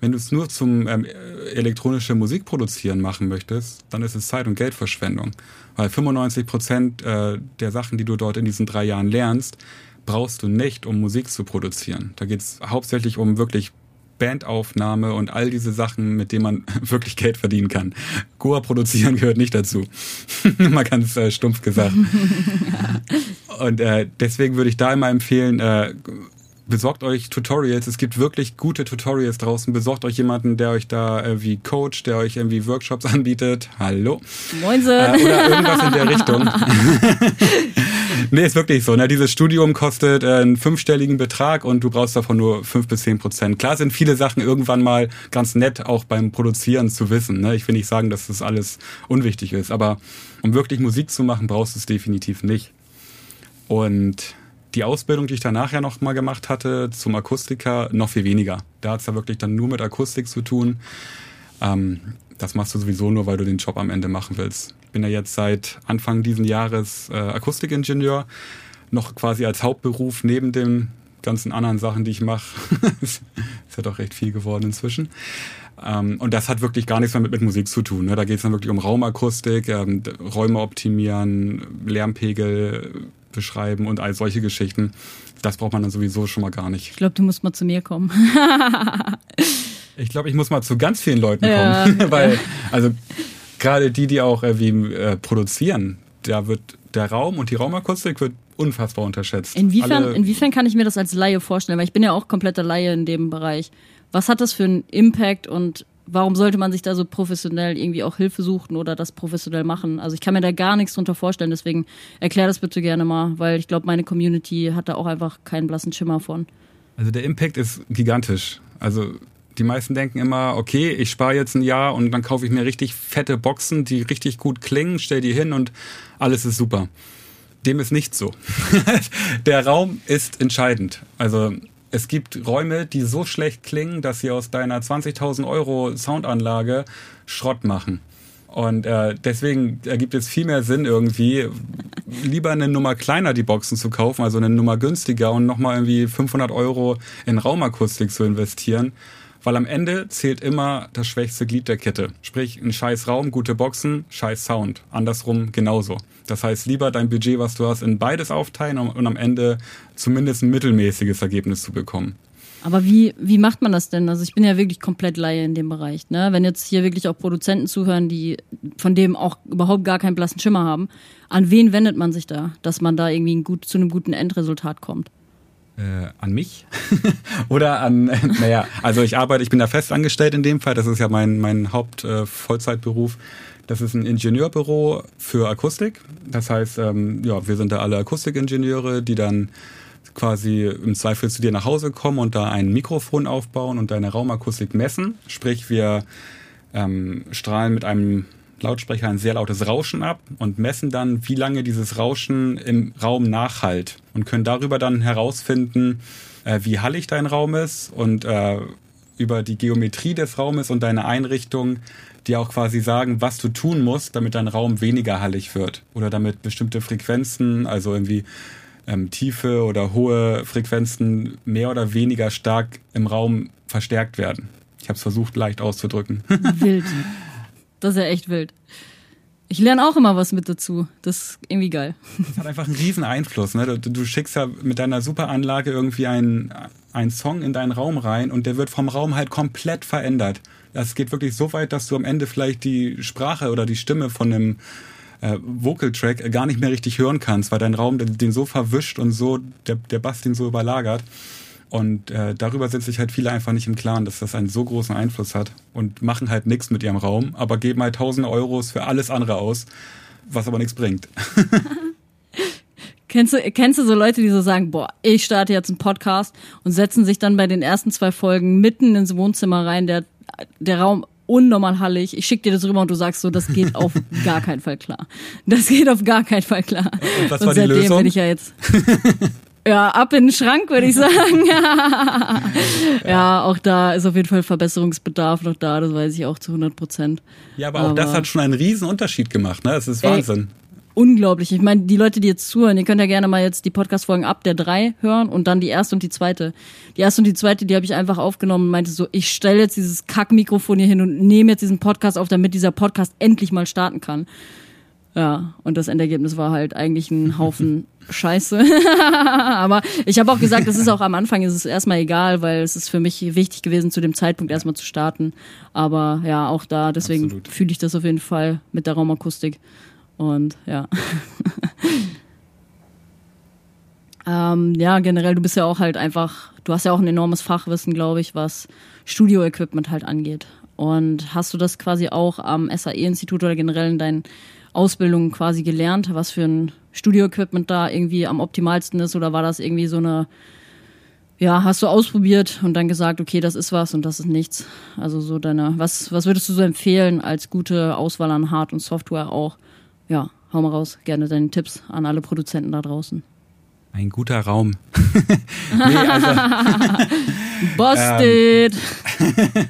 Wenn du es nur zum ähm, elektronische Musik produzieren machen möchtest, dann ist es Zeit- und Geldverschwendung. Weil fünfundneunzig Prozent äh, der Sachen, die du dort in diesen drei Jahren lernst, brauchst du nicht, um Musik zu produzieren. Da geht es hauptsächlich um wirklich Bandaufnahme und all diese Sachen, mit denen man wirklich Geld verdienen kann. Goa produzieren gehört nicht dazu. Mal ganz äh, stumpf gesagt. Ja. Und äh, deswegen würde ich da immer empfehlen, äh, besorgt euch Tutorials. Es gibt wirklich gute Tutorials draußen. Besorgt euch jemanden, der euch da irgendwie coacht, der euch irgendwie Workshops anbietet. Hallo. Moinse. Äh, oder irgendwas in der Richtung. Nee, ist wirklich so. Ne? Dieses Studium kostet äh, einen fünfstelligen Betrag und du brauchst davon nur fünf bis zehn Prozent. Klar sind viele Sachen irgendwann mal ganz nett, auch beim Produzieren zu wissen. Ne? Ich will nicht sagen, dass das alles unwichtig ist, aber um wirklich Musik zu machen, brauchst du es definitiv nicht. Und die Ausbildung, die ich danach ja noch mal gemacht hatte, zum Akustiker, noch viel weniger. Da hat es ja wirklich dann nur mit Akustik zu tun. Ähm, das machst du sowieso nur, weil du den Job am Ende machen willst. Ich bin ja jetzt seit Anfang diesen Jahres äh, Akustikingenieur, noch quasi als Hauptberuf neben den ganzen anderen Sachen, die ich mache. Ist ja doch recht viel geworden inzwischen. Ähm, und das hat wirklich gar nichts mehr mit, mit Musik zu tun. Ne? Da geht es dann wirklich um Raumakustik, ähm, Räume optimieren, Lärmpegel beschreiben und all solche Geschichten. Das braucht man dann sowieso schon mal gar nicht. Ich glaube, du musst mal zu mir kommen. Ich glaube, ich muss mal zu ganz vielen Leuten kommen. Ja. Weil, also gerade die, die auch irgendwie äh, produzieren, da wird der Raum und die Raumakustik wird unfassbar unterschätzt. Inwiefern, Alle, inwiefern kann ich mir das als Laie vorstellen? Weil ich bin ja auch kompletter Laie in dem Bereich. Was hat das für einen Impact und warum sollte man sich da so professionell irgendwie auch Hilfe suchen oder das professionell machen? Also ich kann mir da gar nichts drunter vorstellen, deswegen erklär das bitte gerne mal, weil ich glaube, meine Community hat da auch einfach keinen blassen Schimmer von. Also der Impact ist gigantisch. Also die meisten denken immer, okay, ich spare jetzt ein Jahr und dann kaufe ich mir richtig fette Boxen, die richtig gut klingen, stell die hin und alles ist super. Dem ist nicht so. Der Raum ist entscheidend. Also Es gibt Räume, die so schlecht klingen, dass sie aus deiner zwanzigtausend Euro Soundanlage Schrott machen. Und äh, deswegen ergibt es viel mehr Sinn irgendwie, lieber eine Nummer kleiner die Boxen zu kaufen, also eine Nummer günstiger und nochmal irgendwie fünfhundert Euro in Raumakustik zu investieren. Weil am Ende zählt immer das schwächste Glied der Kette. Sprich, ein scheiß Raum, gute Boxen, scheiß Sound. Andersrum genauso. Das heißt, lieber dein Budget, was du hast, in beides aufteilen, um, um am Ende zumindest ein mittelmäßiges Ergebnis zu bekommen. Aber wie, wie macht man das denn? Also ich bin ja wirklich komplett Laie in dem Bereich, ne? Wenn jetzt hier wirklich auch Produzenten zuhören, die von dem auch überhaupt gar keinen blassen Schimmer haben, an wen wendet man sich da, dass man da irgendwie ein gut, zu einem guten Endresultat kommt? Äh, an mich oder an, naja, also ich arbeite, ich bin da fest angestellt in dem Fall, das ist ja mein, mein Haupt-Vollzeitberuf. Äh, das ist ein Ingenieurbüro für Akustik, das heißt, ähm, ja, wir sind da alle Akustikingenieure, die dann quasi im Zweifel zu dir nach Hause kommen und da ein Mikrofon aufbauen und deine Raumakustik messen, sprich wir ähm, strahlen mit einem Lautsprecher ein sehr lautes Rauschen ab und messen dann, wie lange dieses Rauschen im Raum nachhallt und können darüber dann herausfinden, äh, wie hallig dein Raum ist und äh, über die Geometrie des Raumes und deine Einrichtung, die auch quasi sagen, was du tun musst, damit dein Raum weniger hallig wird oder damit bestimmte Frequenzen, also irgendwie ähm, tiefe oder hohe Frequenzen mehr oder weniger stark im Raum verstärkt werden. Ich habe es versucht, leicht auszudrücken. Wild. Das ist ja echt wild. Ich lerne auch immer was mit dazu. Das ist irgendwie geil. Das hat einfach einen riesen Einfluss, ne? Du, du schickst ja mit deiner Superanlage irgendwie einen, einen Song in deinen Raum rein und der wird vom Raum halt komplett verändert. Das geht wirklich so weit, dass du am Ende vielleicht die Sprache oder die Stimme von einem äh, Vocal-Track gar nicht mehr richtig hören kannst, weil dein Raum den, den so verwischt und so der, der Bass den so überlagert. Und äh, darüber sind sich halt viele einfach nicht im Klaren, dass das einen so großen Einfluss hat und machen halt nichts mit ihrem Raum, aber geben halt tausende Euros für alles andere aus, was aber nichts bringt. Kennst du, kennst du so Leute, die so sagen, boah, ich starte jetzt einen Podcast und setzen sich dann bei den ersten zwei Folgen mitten ins Wohnzimmer rein, der, der Raum unnormal hallig, ich schicke dir das rüber und du sagst so, das geht auf gar keinen Fall klar. Das geht auf gar keinen Fall klar. Und das war und seitdem die Lösung? Bin ich ja jetzt... Ja, ab in den Schrank, würde ich sagen. Ja, auch da ist auf jeden Fall Verbesserungsbedarf noch da, das weiß ich auch zu hundert Prozent. Ja, aber auch aber das hat schon einen riesen Unterschied gemacht, ne? Das ist Wahnsinn. Ey, unglaublich. Ich meine, die Leute, die jetzt zuhören, ihr könnt ja gerne mal jetzt die Podcast-Folgen ab der drei hören und dann die erste und die zweite. Die erste und die zweite, die habe ich einfach aufgenommen und meinte so, ich stelle jetzt dieses Kack-Mikrofon hier hin und nehme jetzt diesen Podcast auf, damit dieser Podcast endlich mal starten kann. Ja, und das Endergebnis war halt eigentlich ein Haufen Scheiße. Aber ich habe auch gesagt, das ist auch am Anfang, ist es erstmal egal, weil es ist für mich wichtig gewesen, zu dem Zeitpunkt erstmal zu starten. Aber ja, auch da, deswegen fühle ich das auf jeden Fall mit der Raumakustik. Und ja. ähm, ja, generell, du bist ja auch halt einfach, du hast ja auch ein enormes Fachwissen, glaube ich, was Studio-Equipment halt angeht. Und hast du das quasi auch am S A E Institut oder generell in deinen Ausbildung quasi gelernt, was für ein Studio-Equipment da irgendwie am optimalsten ist, oder war das irgendwie so eine, ja, hast du ausprobiert und dann gesagt, okay, das ist was und das ist nichts. Also so deine, was, was würdest du so empfehlen als gute Auswahl an Hard- und Software auch? Ja, hau mal raus, gerne deine Tipps an alle Produzenten da draußen. Ein guter Raum. Nee, also Busted! Ähm.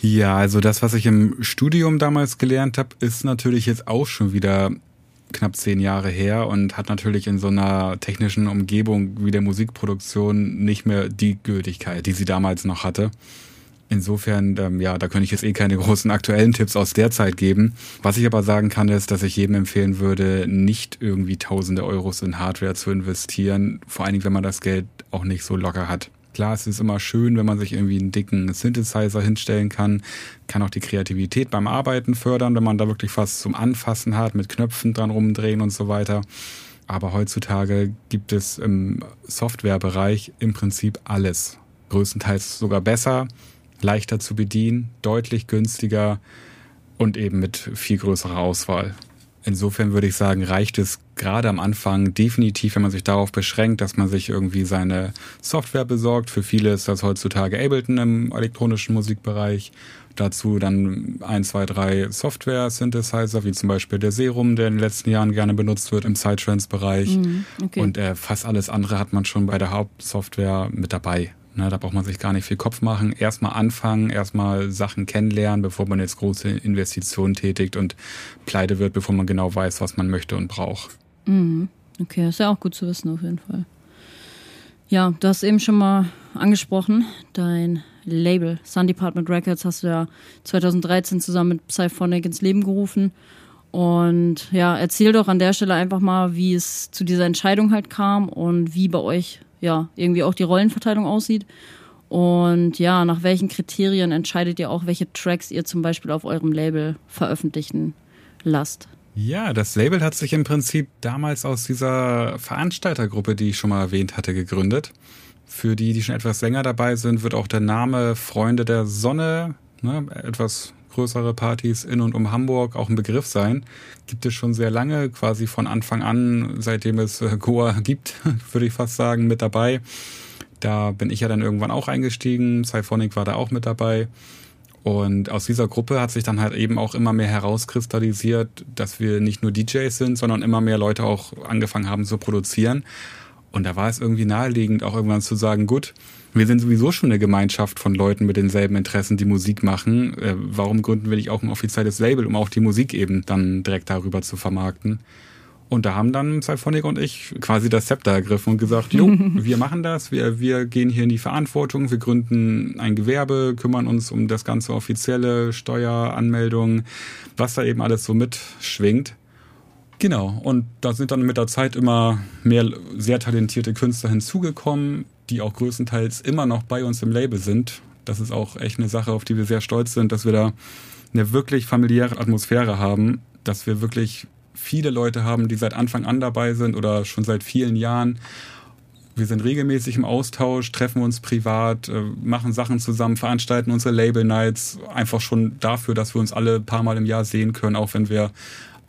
Ja, also das, was ich im Studium damals gelernt habe, ist natürlich jetzt auch schon wieder knapp zehn Jahre her und hat natürlich in so einer technischen Umgebung wie der Musikproduktion nicht mehr die Gültigkeit, die sie damals noch hatte. Insofern, ähm, ja, da könnte ich jetzt eh keine großen aktuellen Tipps aus der Zeit geben. Was ich aber sagen kann, ist, dass ich jedem empfehlen würde, nicht irgendwie tausende Euros in Hardware zu investieren, vor allen Dingen, wenn man das Geld auch nicht so locker hat. Klar, es ist immer schön, wenn man sich irgendwie einen dicken Synthesizer hinstellen kann. Kann auch die Kreativität beim Arbeiten fördern, wenn man da wirklich was zum Anfassen hat, mit Knöpfen dran rumdrehen und so weiter. Aber heutzutage gibt es im Softwarebereich im Prinzip alles. Größtenteils sogar besser, leichter zu bedienen, deutlich günstiger und eben mit viel größerer Auswahl. Insofern würde ich sagen, reicht es gerade am Anfang definitiv, wenn man sich darauf beschränkt, dass man sich irgendwie seine Software besorgt. Für viele ist das heutzutage Ableton im elektronischen Musikbereich. Dazu dann ein, zwei, drei Software-Synthesizer, wie zum Beispiel der Serum, der in den letzten Jahren gerne benutzt wird im Psytrance-Bereich. Mm, okay. Und äh, fast alles andere hat man schon bei der Hauptsoftware mit dabei. Na, da braucht man sich gar nicht viel Kopf machen. Erstmal anfangen, erstmal Sachen kennenlernen, bevor man jetzt große Investitionen tätigt und pleite wird, bevor man genau weiß, was man möchte und braucht. Mm, okay, ist ja auch gut zu wissen auf jeden Fall. Ja, du hast eben schon mal angesprochen, dein Label Sun Department Records hast du ja zwanzig dreizehn zusammen mit Psyphonic ins Leben gerufen. Und ja, erzähl doch an der Stelle einfach mal, wie es zu dieser Entscheidung halt kam und wie bei euch ja irgendwie auch die Rollenverteilung aussieht. Und ja, nach welchen Kriterien entscheidet ihr auch, welche Tracks ihr zum Beispiel auf eurem Label veröffentlichen lasst? Ja, das Label hat sich im Prinzip damals aus dieser Veranstaltergruppe, die ich schon mal erwähnt hatte, gegründet. Für die, die schon etwas länger dabei sind, wird auch der Name Freunde der Sonne, ne, etwas größere Partys in und um Hamburg, auch ein Begriff sein. Gibt es schon sehr lange, quasi von Anfang an, seitdem es Goa gibt, würde ich fast sagen, mit dabei. Da bin ich ja dann irgendwann auch eingestiegen, Psyphonic war da auch mit dabei. Und aus dieser Gruppe hat sich dann halt eben auch immer mehr herauskristallisiert, dass wir nicht nur D Js sind, sondern immer mehr Leute auch angefangen haben zu produzieren. Und da war es irgendwie naheliegend, auch irgendwann zu sagen, gut, wir sind sowieso schon eine Gemeinschaft von Leuten mit denselben Interessen, die Musik machen. Äh, warum gründen wir nicht auch ein offizielles Label, um auch die Musik eben dann direkt darüber zu vermarkten? Und da haben dann Psyphonic und ich quasi das Zepter ergriffen und gesagt, jo, wir machen das, wir, wir gehen hier in die Verantwortung, wir gründen ein Gewerbe, kümmern uns um das ganze offizielle, Steueranmeldung, was da eben alles so mitschwingt. Genau, und da sind dann mit der Zeit immer mehr sehr talentierte Künstler hinzugekommen, die auch größtenteils immer noch bei uns im Label sind. Das ist auch echt eine Sache, auf die wir sehr stolz sind, dass wir da eine wirklich familiäre Atmosphäre haben, dass wir wirklich viele Leute haben, die seit Anfang an dabei sind oder schon seit vielen Jahren. Wir sind regelmäßig im Austausch, treffen uns privat, machen Sachen zusammen, veranstalten unsere Label-Nights, einfach schon dafür, dass wir uns alle ein paar Mal im Jahr sehen können, auch wenn wir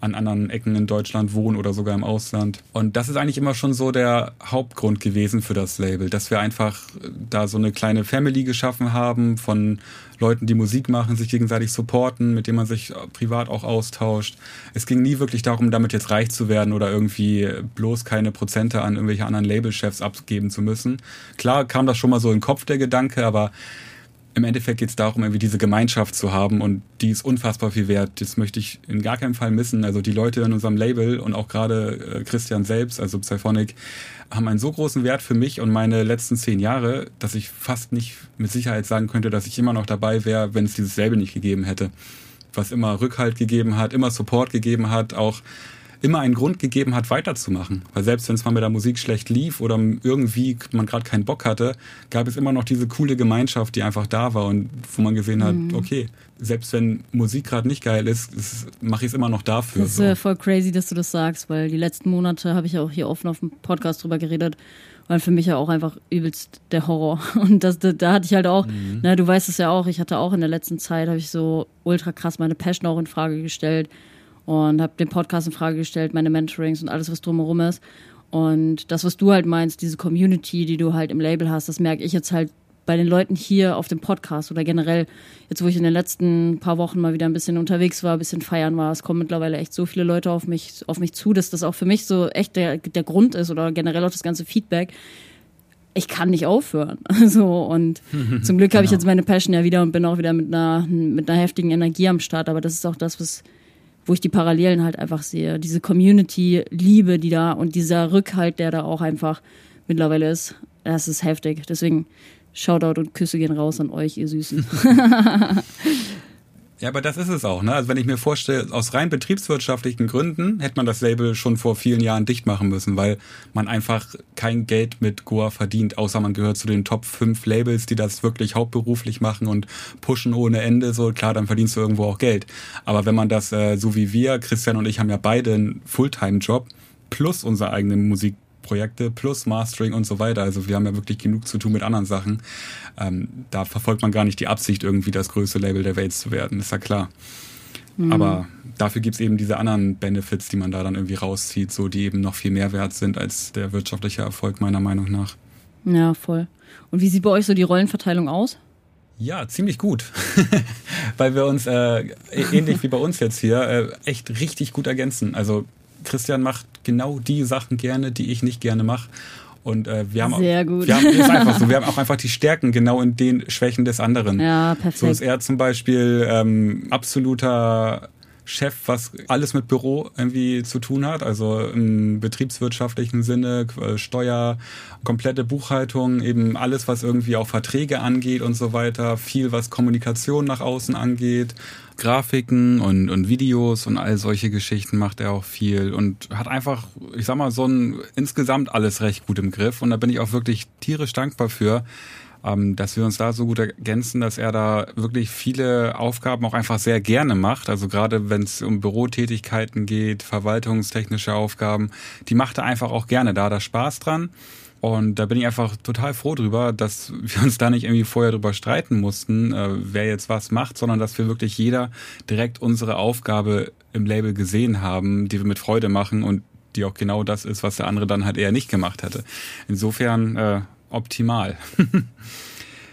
an anderen Ecken in Deutschland wohnen oder sogar im Ausland. Und das ist eigentlich immer schon so der Hauptgrund gewesen für das Label, dass wir einfach da so eine kleine Family geschaffen haben von Leuten, die Musik machen, sich gegenseitig supporten, mit denen man sich privat auch austauscht. Es ging nie wirklich darum, damit jetzt reich zu werden oder irgendwie bloß keine Prozente an irgendwelche anderen Labelchefs abgeben zu müssen. Klar kam das schon mal so in den Kopf, der Gedanke, aber im Endeffekt geht es darum, irgendwie diese Gemeinschaft zu haben und die ist unfassbar viel wert. Das möchte ich in gar keinem Fall missen. Also die Leute in unserem Label und auch gerade Christian selbst, also Psyphonic, haben einen so großen Wert für mich und meine letzten zehn Jahre, dass ich fast nicht mit Sicherheit sagen könnte, dass ich immer noch dabei wäre, wenn es dieses Label nicht gegeben hätte. Was immer Rückhalt gegeben hat, immer Support gegeben hat, auch immer einen Grund gegeben hat, weiterzumachen. Weil selbst wenn es mal mit der Musik schlecht lief oder irgendwie man gerade keinen Bock hatte, gab es immer noch diese coole Gemeinschaft, die einfach da war und wo man gesehen hat, mhm. okay, selbst wenn Musik gerade nicht geil ist, mache ich es immer noch dafür. Das ist so. Voll crazy, dass du das sagst, weil die letzten Monate habe ich ja auch hier offen auf dem Podcast drüber geredet, weil für mich ja auch einfach übelst der Horror. Und das, da, da hatte ich halt auch, mhm. na, du weißt es ja auch, ich hatte auch in der letzten Zeit, habe ich so ultra krass meine Passion auch in Frage gestellt, und habe den Podcast in Frage gestellt, meine Mentorings und alles, was drumherum ist. Und das, was du halt meinst, diese Community, die du halt im Label hast, das merke ich jetzt halt bei den Leuten hier auf dem Podcast oder generell, jetzt wo ich in den letzten paar Wochen mal wieder ein bisschen unterwegs war, ein bisschen feiern war. Es kommen mittlerweile echt so viele Leute auf mich, auf mich zu, dass das auch für mich so echt der, der Grund ist oder generell auch das ganze Feedback. Ich kann nicht aufhören. So, und zum Glück genau. habe ich jetzt meine Passion ja wieder und bin auch wieder mit einer, mit einer heftigen Energie am Start. Aber das ist auch das, was wo ich die Parallelen halt einfach sehe. Diese Community-Liebe, die da und dieser Rückhalt, der da auch einfach mittlerweile ist, das ist heftig. Deswegen Shoutout und Küsse gehen raus an euch, ihr Süßen. Ja, aber das ist es auch, ne? Also wenn ich mir vorstelle, aus rein betriebswirtschaftlichen Gründen hätte man das Label schon vor vielen Jahren dicht machen müssen, weil man einfach kein Geld mit Goa verdient, außer man gehört zu den Top fünf Labels, die das wirklich hauptberuflich machen und pushen ohne Ende. So klar, dann verdienst du irgendwo auch Geld. Aber wenn man das, äh, so wie wir, Christian und ich haben ja beide einen Fulltime-Job plus unsere eigenen Musik Projekte plus Mastering und so weiter. Also wir haben ja wirklich genug zu tun mit anderen Sachen. Ähm, da verfolgt man gar nicht die Absicht, irgendwie das größte Label der Welt zu werden. Ist ja klar. Mhm. Aber dafür gibt es eben diese anderen Benefits, die man da dann irgendwie rauszieht, so die eben noch viel mehr wert sind als der wirtschaftliche Erfolg meiner Meinung nach. Ja, voll. Und wie sieht bei euch so die Rollenverteilung aus? Ja, ziemlich gut, weil wir uns äh, ähnlich wie bei uns jetzt hier äh, echt richtig gut ergänzen. Also Christian macht genau die Sachen gerne, die ich nicht gerne mache. Und äh, wir haben Sehr auch, gut. Wir haben, ist einfach so, wir haben auch einfach die Stärken genau in den Schwächen des anderen. Ja, perfekt. So ist er zum Beispiel ähm, absoluter Chef, was alles mit Büro irgendwie zu tun hat, also im betriebswirtschaftlichen Sinne, Steuer, komplette Buchhaltung, eben alles, was irgendwie auch Verträge angeht und so weiter, viel, was Kommunikation nach außen angeht, Grafiken und, und Videos und all solche Geschichten macht er auch viel und hat einfach, ich sag mal, so ein insgesamt alles recht gut im Griff und da bin ich auch wirklich tierisch dankbar für, dass wir uns da so gut ergänzen, dass er da wirklich viele Aufgaben auch einfach sehr gerne macht. Also gerade wenn es um Bürotätigkeiten geht, verwaltungstechnische Aufgaben, die macht er einfach auch gerne. Da hat er Spaß dran. Und da bin ich einfach total froh drüber, dass wir uns da nicht irgendwie vorher drüber streiten mussten, wer jetzt was macht, sondern dass wir wirklich jeder direkt unsere Aufgabe im Label gesehen haben, die wir mit Freude machen und die auch genau das ist, was der andere dann halt eher nicht gemacht hätte. Insofern äh, optimal.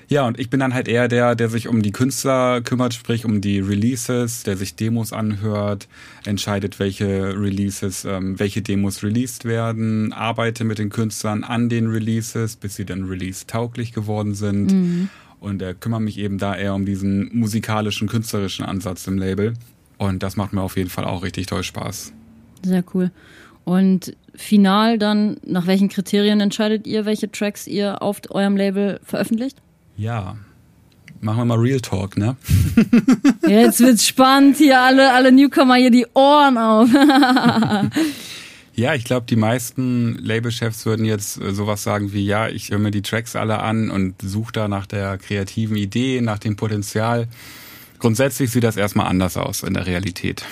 Ja, und ich bin dann halt eher der, der sich um die Künstler kümmert, sprich um die Releases, der sich Demos anhört, entscheidet, welche Releases, ähm, welche Demos released werden, arbeite mit den Künstlern an den Releases, bis sie dann release-tauglich geworden sind. Mhm. Und äh, kümmere mich eben da eher um diesen musikalischen, künstlerischen Ansatz im Label. Und das macht mir auf jeden Fall auch richtig toll Spaß. Sehr cool. Und final dann, nach welchen Kriterien entscheidet ihr, welche Tracks ihr auf eurem Label veröffentlicht? Ja, machen wir mal Real Talk, ne? Jetzt wird's spannend hier, alle, alle Newcomer hier die Ohren auf. Ja, ich glaube, die meisten Labelchefs würden jetzt sowas sagen wie, ja, ich höre mir die Tracks alle an und suche da nach der kreativen Idee, nach dem Potenzial. Grundsätzlich sieht das erstmal anders aus in der Realität.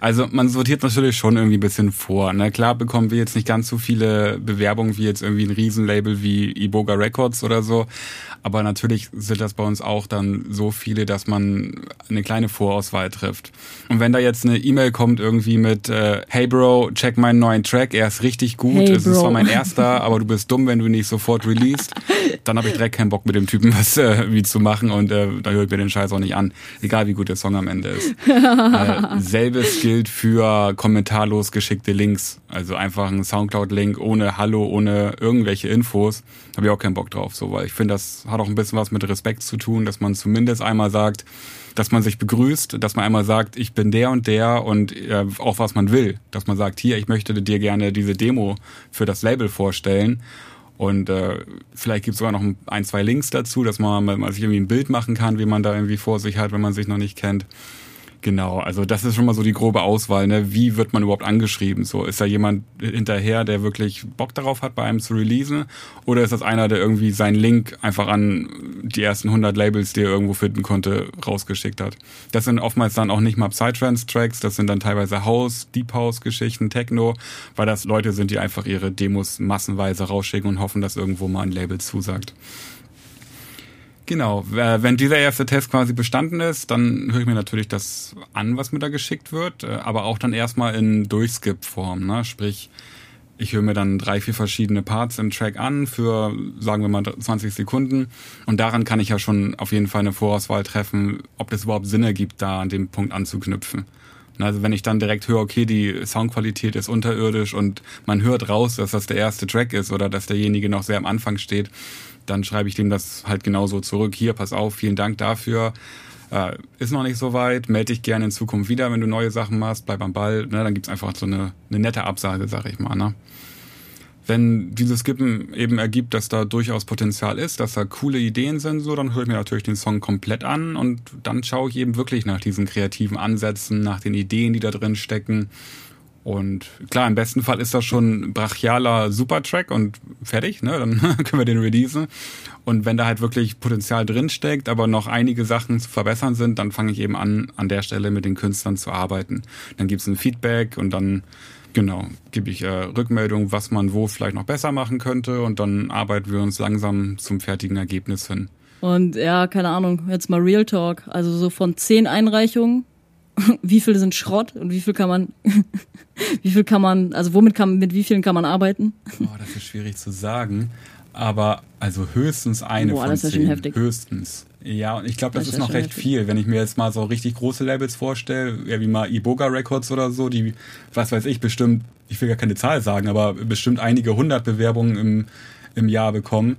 Also man sortiert natürlich schon irgendwie ein bisschen vor. Ne? Klar bekommen wir jetzt nicht ganz so viele Bewerbungen wie jetzt irgendwie ein Riesenlabel wie Iboga Records oder so. Aber natürlich sind das bei uns auch dann so viele, dass man eine kleine Vorauswahl trifft. Und wenn da jetzt eine E-Mail kommt irgendwie mit äh, Hey Bro, check meinen neuen Track, er ist richtig gut, hey, es ist zwar mein erster, aber du bist dumm, wenn du nicht sofort released, dann habe ich direkt keinen Bock mit dem Typen was äh, wie zu machen und äh, da höre ich mir den Scheiß auch nicht an, egal wie gut der Song am Ende ist. äh, selbes gilt für kommentarlos geschickte Links, also einfach ein Soundcloud-Link ohne Hallo, ohne irgendwelche Infos, habe ich auch keinen Bock drauf, so, weil ich finde, das hat auch ein bisschen was mit Respekt zu tun, dass man zumindest einmal sagt, dass man sich begrüßt, dass man einmal sagt, ich bin der und der und äh, auch was man will, dass man sagt, hier, ich möchte dir gerne diese Demo für das Label vorstellen. Und äh, vielleicht gibt es sogar noch ein, zwei Links dazu, dass man, man sich irgendwie ein Bild machen kann, wie man da irgendwie vor sich hat, wenn man sich noch nicht kennt. Genau, also das ist schon mal so die grobe Auswahl, ne? Wie wird man überhaupt angeschrieben? So, ist da jemand hinterher, der wirklich Bock darauf hat, bei einem zu releasen? Oder ist das einer, der irgendwie seinen Link einfach an die ersten hundert Labels, die er irgendwo finden konnte, rausgeschickt hat? Das sind oftmals dann auch nicht mal Psytrance-Tracks, das sind dann teilweise House, Deep House-Geschichten, Techno, weil das Leute sind, die einfach ihre Demos massenweise rausschicken und hoffen, dass irgendwo mal ein Label zusagt. Genau, wenn dieser erste Test quasi bestanden ist, dann höre ich mir natürlich das an, was mir da geschickt wird, aber auch dann erstmal in Durchskip-Form, ne? Sprich, ich höre mir dann drei, vier verschiedene Parts im Track an für, sagen wir mal, zwanzig Sekunden und daran kann ich ja schon auf jeden Fall eine Vorauswahl treffen, ob das überhaupt Sinn ergibt, da an dem Punkt anzuknüpfen. Also wenn ich dann direkt höre, okay, die Soundqualität ist unterirdisch und man hört raus, dass das der erste Track ist oder dass derjenige noch sehr am Anfang steht, dann schreibe ich dem das halt genauso zurück. Hier, pass auf, vielen Dank dafür. Äh, ist noch nicht so weit. Melde dich gerne in Zukunft wieder, wenn du neue Sachen machst. Bleib am Ball. Ne? Dann gibt's einfach so eine, eine nette Absage, sag ich mal. Ne? Wenn dieses Skippen eben ergibt, dass da durchaus Potenzial ist, dass da coole Ideen sind, so, dann höre ich mir natürlich den Song komplett an und dann schaue ich eben wirklich nach diesen kreativen Ansätzen, nach den Ideen, die da drin stecken. Und klar, im besten Fall ist das schon ein brachialer Supertrack und fertig, ne? Dann können wir den releasen. Und wenn da halt wirklich Potenzial drinsteckt, aber noch einige Sachen zu verbessern sind, dann fange ich eben an, an der Stelle mit den Künstlern zu arbeiten. Dann gibt's ein Feedback und dann, genau, gebe ich äh, Rückmeldung, was man wo vielleicht noch besser machen könnte. Und dann arbeiten wir uns langsam zum fertigen Ergebnis hin. Und ja, keine Ahnung, jetzt mal Real Talk. Also so von zehn Einreichungen wie viele sind Schrott und wie viel kann man, wie viel kann man, also womit kann, mit wie vielen kann man arbeiten? Oh, das ist schwierig zu sagen. Aber also höchstens eine Boah, von zehn. Höchstens. Ja, und ich glaube, das, das ist, ist noch recht heftig. viel. Wenn ich mir jetzt mal so richtig große Labels vorstelle, ja, wie mal Iboga Records oder so, die, was weiß ich, bestimmt, ich will gar keine Zahl sagen, aber bestimmt einige hundert Bewerbungen im, im Jahr bekommen.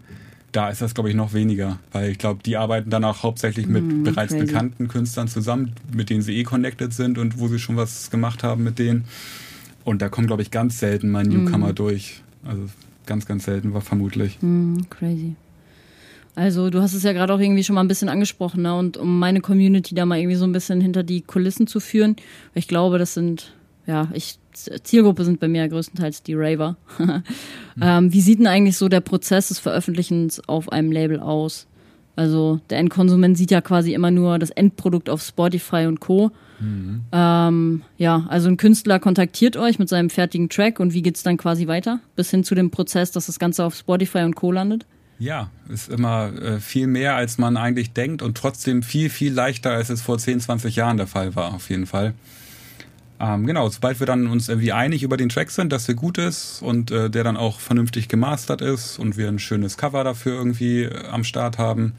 Da ist das, glaube ich, noch weniger. Weil ich glaube, die arbeiten dann auch hauptsächlich mit mm, bereits crazy. bekannten Künstlern zusammen, mit denen sie eh connected sind und wo sie schon was gemacht haben mit denen. Und da kommt, glaube ich, ganz selten mein Newcomer mm. durch. Also ganz, ganz selten war vermutlich. Mm, crazy. Also du hast es ja gerade auch irgendwie schon mal ein bisschen angesprochen, ne? Und um meine Community da mal irgendwie so ein bisschen hinter die Kulissen zu führen, ich glaube, das sind, ja, ich Zielgruppe sind bei mir größtenteils die Raver. ähm, wie sieht denn eigentlich so der Prozess des Veröffentlichens auf einem Label aus? Also der Endkonsument sieht ja quasi immer nur das Endprodukt auf Spotify und Co. Mhm. Ähm, ja, also ein Künstler kontaktiert euch mit seinem fertigen Track und wie geht's dann quasi weiter? Bis hin zu dem Prozess, dass das Ganze auf Spotify und Co. landet? Ja, ist immer äh, viel mehr, als man eigentlich denkt und trotzdem viel, viel leichter, als es vor zehn, zwanzig Jahren der Fall war, auf jeden Fall. Ähm, genau, sobald wir dann uns irgendwie einig über den Track sind, dass der gut ist und äh, der dann auch vernünftig gemastert ist und wir ein schönes Cover dafür irgendwie äh, am Start haben,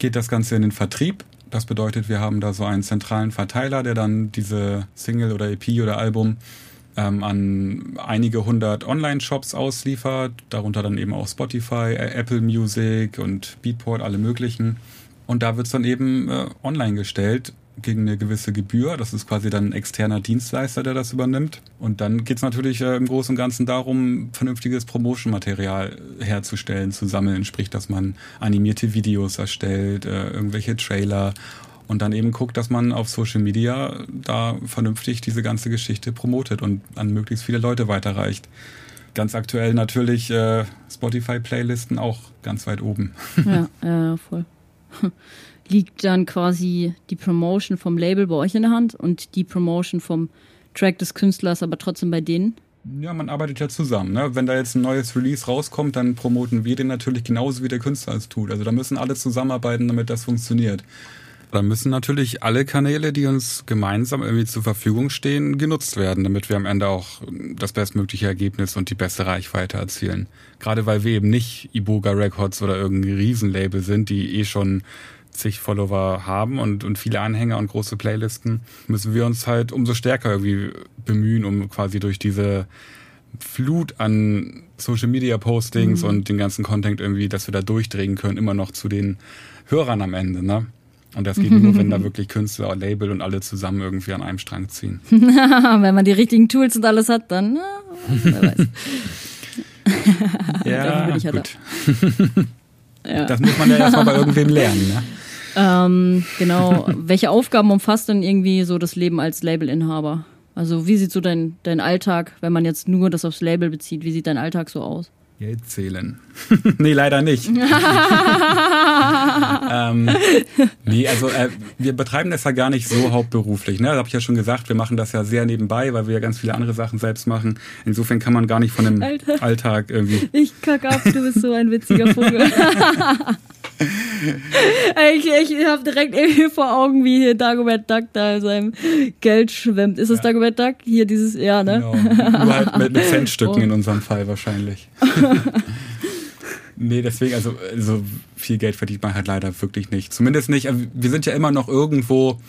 geht das Ganze in den Vertrieb. Das bedeutet, wir haben da so einen zentralen Verteiler, der dann diese Single oder E P oder Album ähm, an einige hundert Online-Shops ausliefert, darunter dann eben auch Spotify, äh, Apple Music und Beatport, alle möglichen. Und da wird's dann eben äh, online gestellt, gegen eine gewisse Gebühr. Das ist quasi dann ein externer Dienstleister, der das übernimmt. Und dann geht es natürlich äh, im Großen und Ganzen darum, vernünftiges Promotion-Material herzustellen, zu sammeln. Sprich, dass man animierte Videos erstellt, äh, irgendwelche Trailer und dann eben guckt, dass man auf Social Media da vernünftig diese ganze Geschichte promotet und an möglichst viele Leute weiterreicht. Ganz aktuell natürlich äh, Spotify-Playlisten auch ganz weit oben. Ja, ja, voll. Liegt dann quasi die Promotion vom Label bei euch in der Hand und die Promotion vom Track des Künstlers aber trotzdem bei denen? Ja, man arbeitet ja zusammen. Ne? Wenn da jetzt ein neues Release rauskommt, dann promoten wir den natürlich genauso, wie der Künstler es tut. Also da müssen alle zusammenarbeiten, damit das funktioniert. Da müssen natürlich alle Kanäle, die uns gemeinsam irgendwie zur Verfügung stehen, genutzt werden, damit wir am Ende auch das bestmögliche Ergebnis und die beste Reichweite erzielen. Gerade weil wir eben nicht Iboga Records oder irgendein Riesenlabel sind, die eh schon zig Follower haben und, und viele Anhänger und große Playlisten, müssen wir uns halt umso stärker irgendwie bemühen, um quasi durch diese Flut an Social-Media-Postings mhm. und den ganzen Content irgendwie, dass wir da durchdrehen können, immer noch zu den Hörern am Ende, ne? Und das geht nur, wenn da wirklich Künstler, Label und alle zusammen irgendwie an einem Strang ziehen. Wenn man die richtigen Tools und alles hat, dann, wer weiß. Ja, bin ich halt gut. Ja. Das muss man ja erstmal bei irgendwem lernen, ne? ähm, genau. Welche Aufgaben umfasst denn irgendwie so das Leben als Labelinhaber? Also wie sieht so dein, dein Alltag, wenn man jetzt nur das aufs Label bezieht, wie sieht dein Alltag so aus? Geld zählen. Nee, leider nicht. ähm, nee, also äh, wir betreiben das ja gar nicht so hauptberuflich. Ne? Das habe ich ja schon gesagt, wir machen das ja sehr nebenbei, weil wir ja ganz viele andere Sachen selbst machen. Insofern kann man gar nicht von dem Alter. Alltag irgendwie... Ich kack ab, du bist so ein witziger Vogel. ich ich habe direkt irgendwie vor Augen, wie hier Dagobert Duck da in seinem Geld schwimmt. Ist das ja. Dagobert Duck? Hier dieses, ja, ne? Genau. Nur halt mit, mit Centstücken oh. in unserem Fall wahrscheinlich. Nee, deswegen, also so viel Geld verdient man halt leider wirklich nicht. Zumindest nicht, wir sind ja immer noch irgendwo,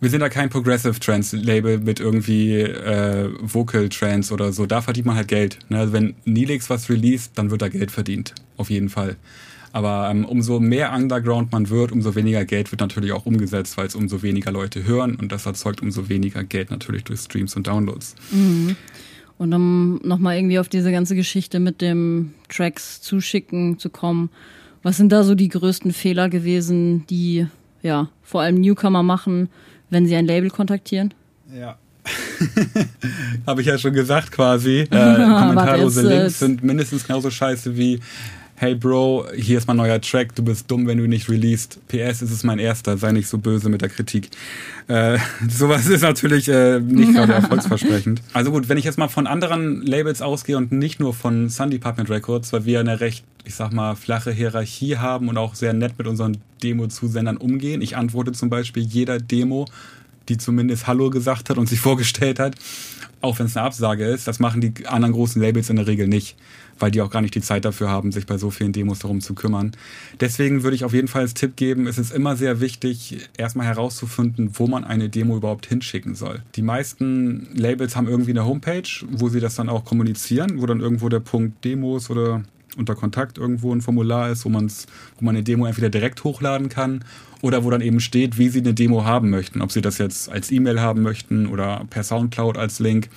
wir sind ja kein Progressive Trance Label mit irgendwie äh, Vocal Trance oder so. Da verdient man halt Geld. Ne? Also wenn Neelix was released, dann wird da Geld verdient. Auf jeden Fall. Aber ähm, umso mehr Underground man wird, umso weniger Geld wird natürlich auch umgesetzt, weil es umso weniger Leute hören und das erzeugt umso weniger Geld natürlich durch Streams und Downloads. Mhm. Und um nochmal irgendwie auf diese ganze Geschichte mit dem Tracks zuschicken zu kommen, was sind da so die größten Fehler gewesen, die ja vor allem Newcomer machen, wenn sie ein Label kontaktieren? Ja. Habe ich ja schon gesagt quasi. Äh, kommentarlose Links sind mindestens genauso scheiße wie: Hey Bro, hier ist mein neuer Track, du bist dumm, wenn du nicht released. P S, es ist mein erster, sei nicht so böse mit der Kritik. Äh, sowas ist natürlich äh, nicht gerade erfolgsversprechend. Also gut, wenn ich jetzt mal von anderen Labels ausgehe und nicht nur von Sun Department Records, weil wir eine recht, ich sag mal, flache Hierarchie haben und auch sehr nett mit unseren Demo-Zusendern umgehen. Ich antworte zum Beispiel jeder Demo die zumindest Hallo gesagt hat und sich vorgestellt hat, auch wenn es eine Absage ist. Das machen die anderen großen Labels in der Regel nicht, weil die auch gar nicht die Zeit dafür haben, sich bei so vielen Demos darum zu kümmern. Deswegen würde ich auf jeden Fall als Tipp geben, es ist immer sehr wichtig, erstmal herauszufinden, wo man eine Demo überhaupt hinschicken soll. Die meisten Labels haben irgendwie eine Homepage, wo sie das dann auch kommunizieren, wo dann irgendwo der Punkt Demos oder unter Kontakt irgendwo ein Formular ist, wo, man's, wo man eine Demo entweder direkt hochladen kann oder wo dann eben steht, wie sie eine Demo haben möchten. Ob sie das jetzt als E-Mail haben möchten oder per Soundcloud als Link,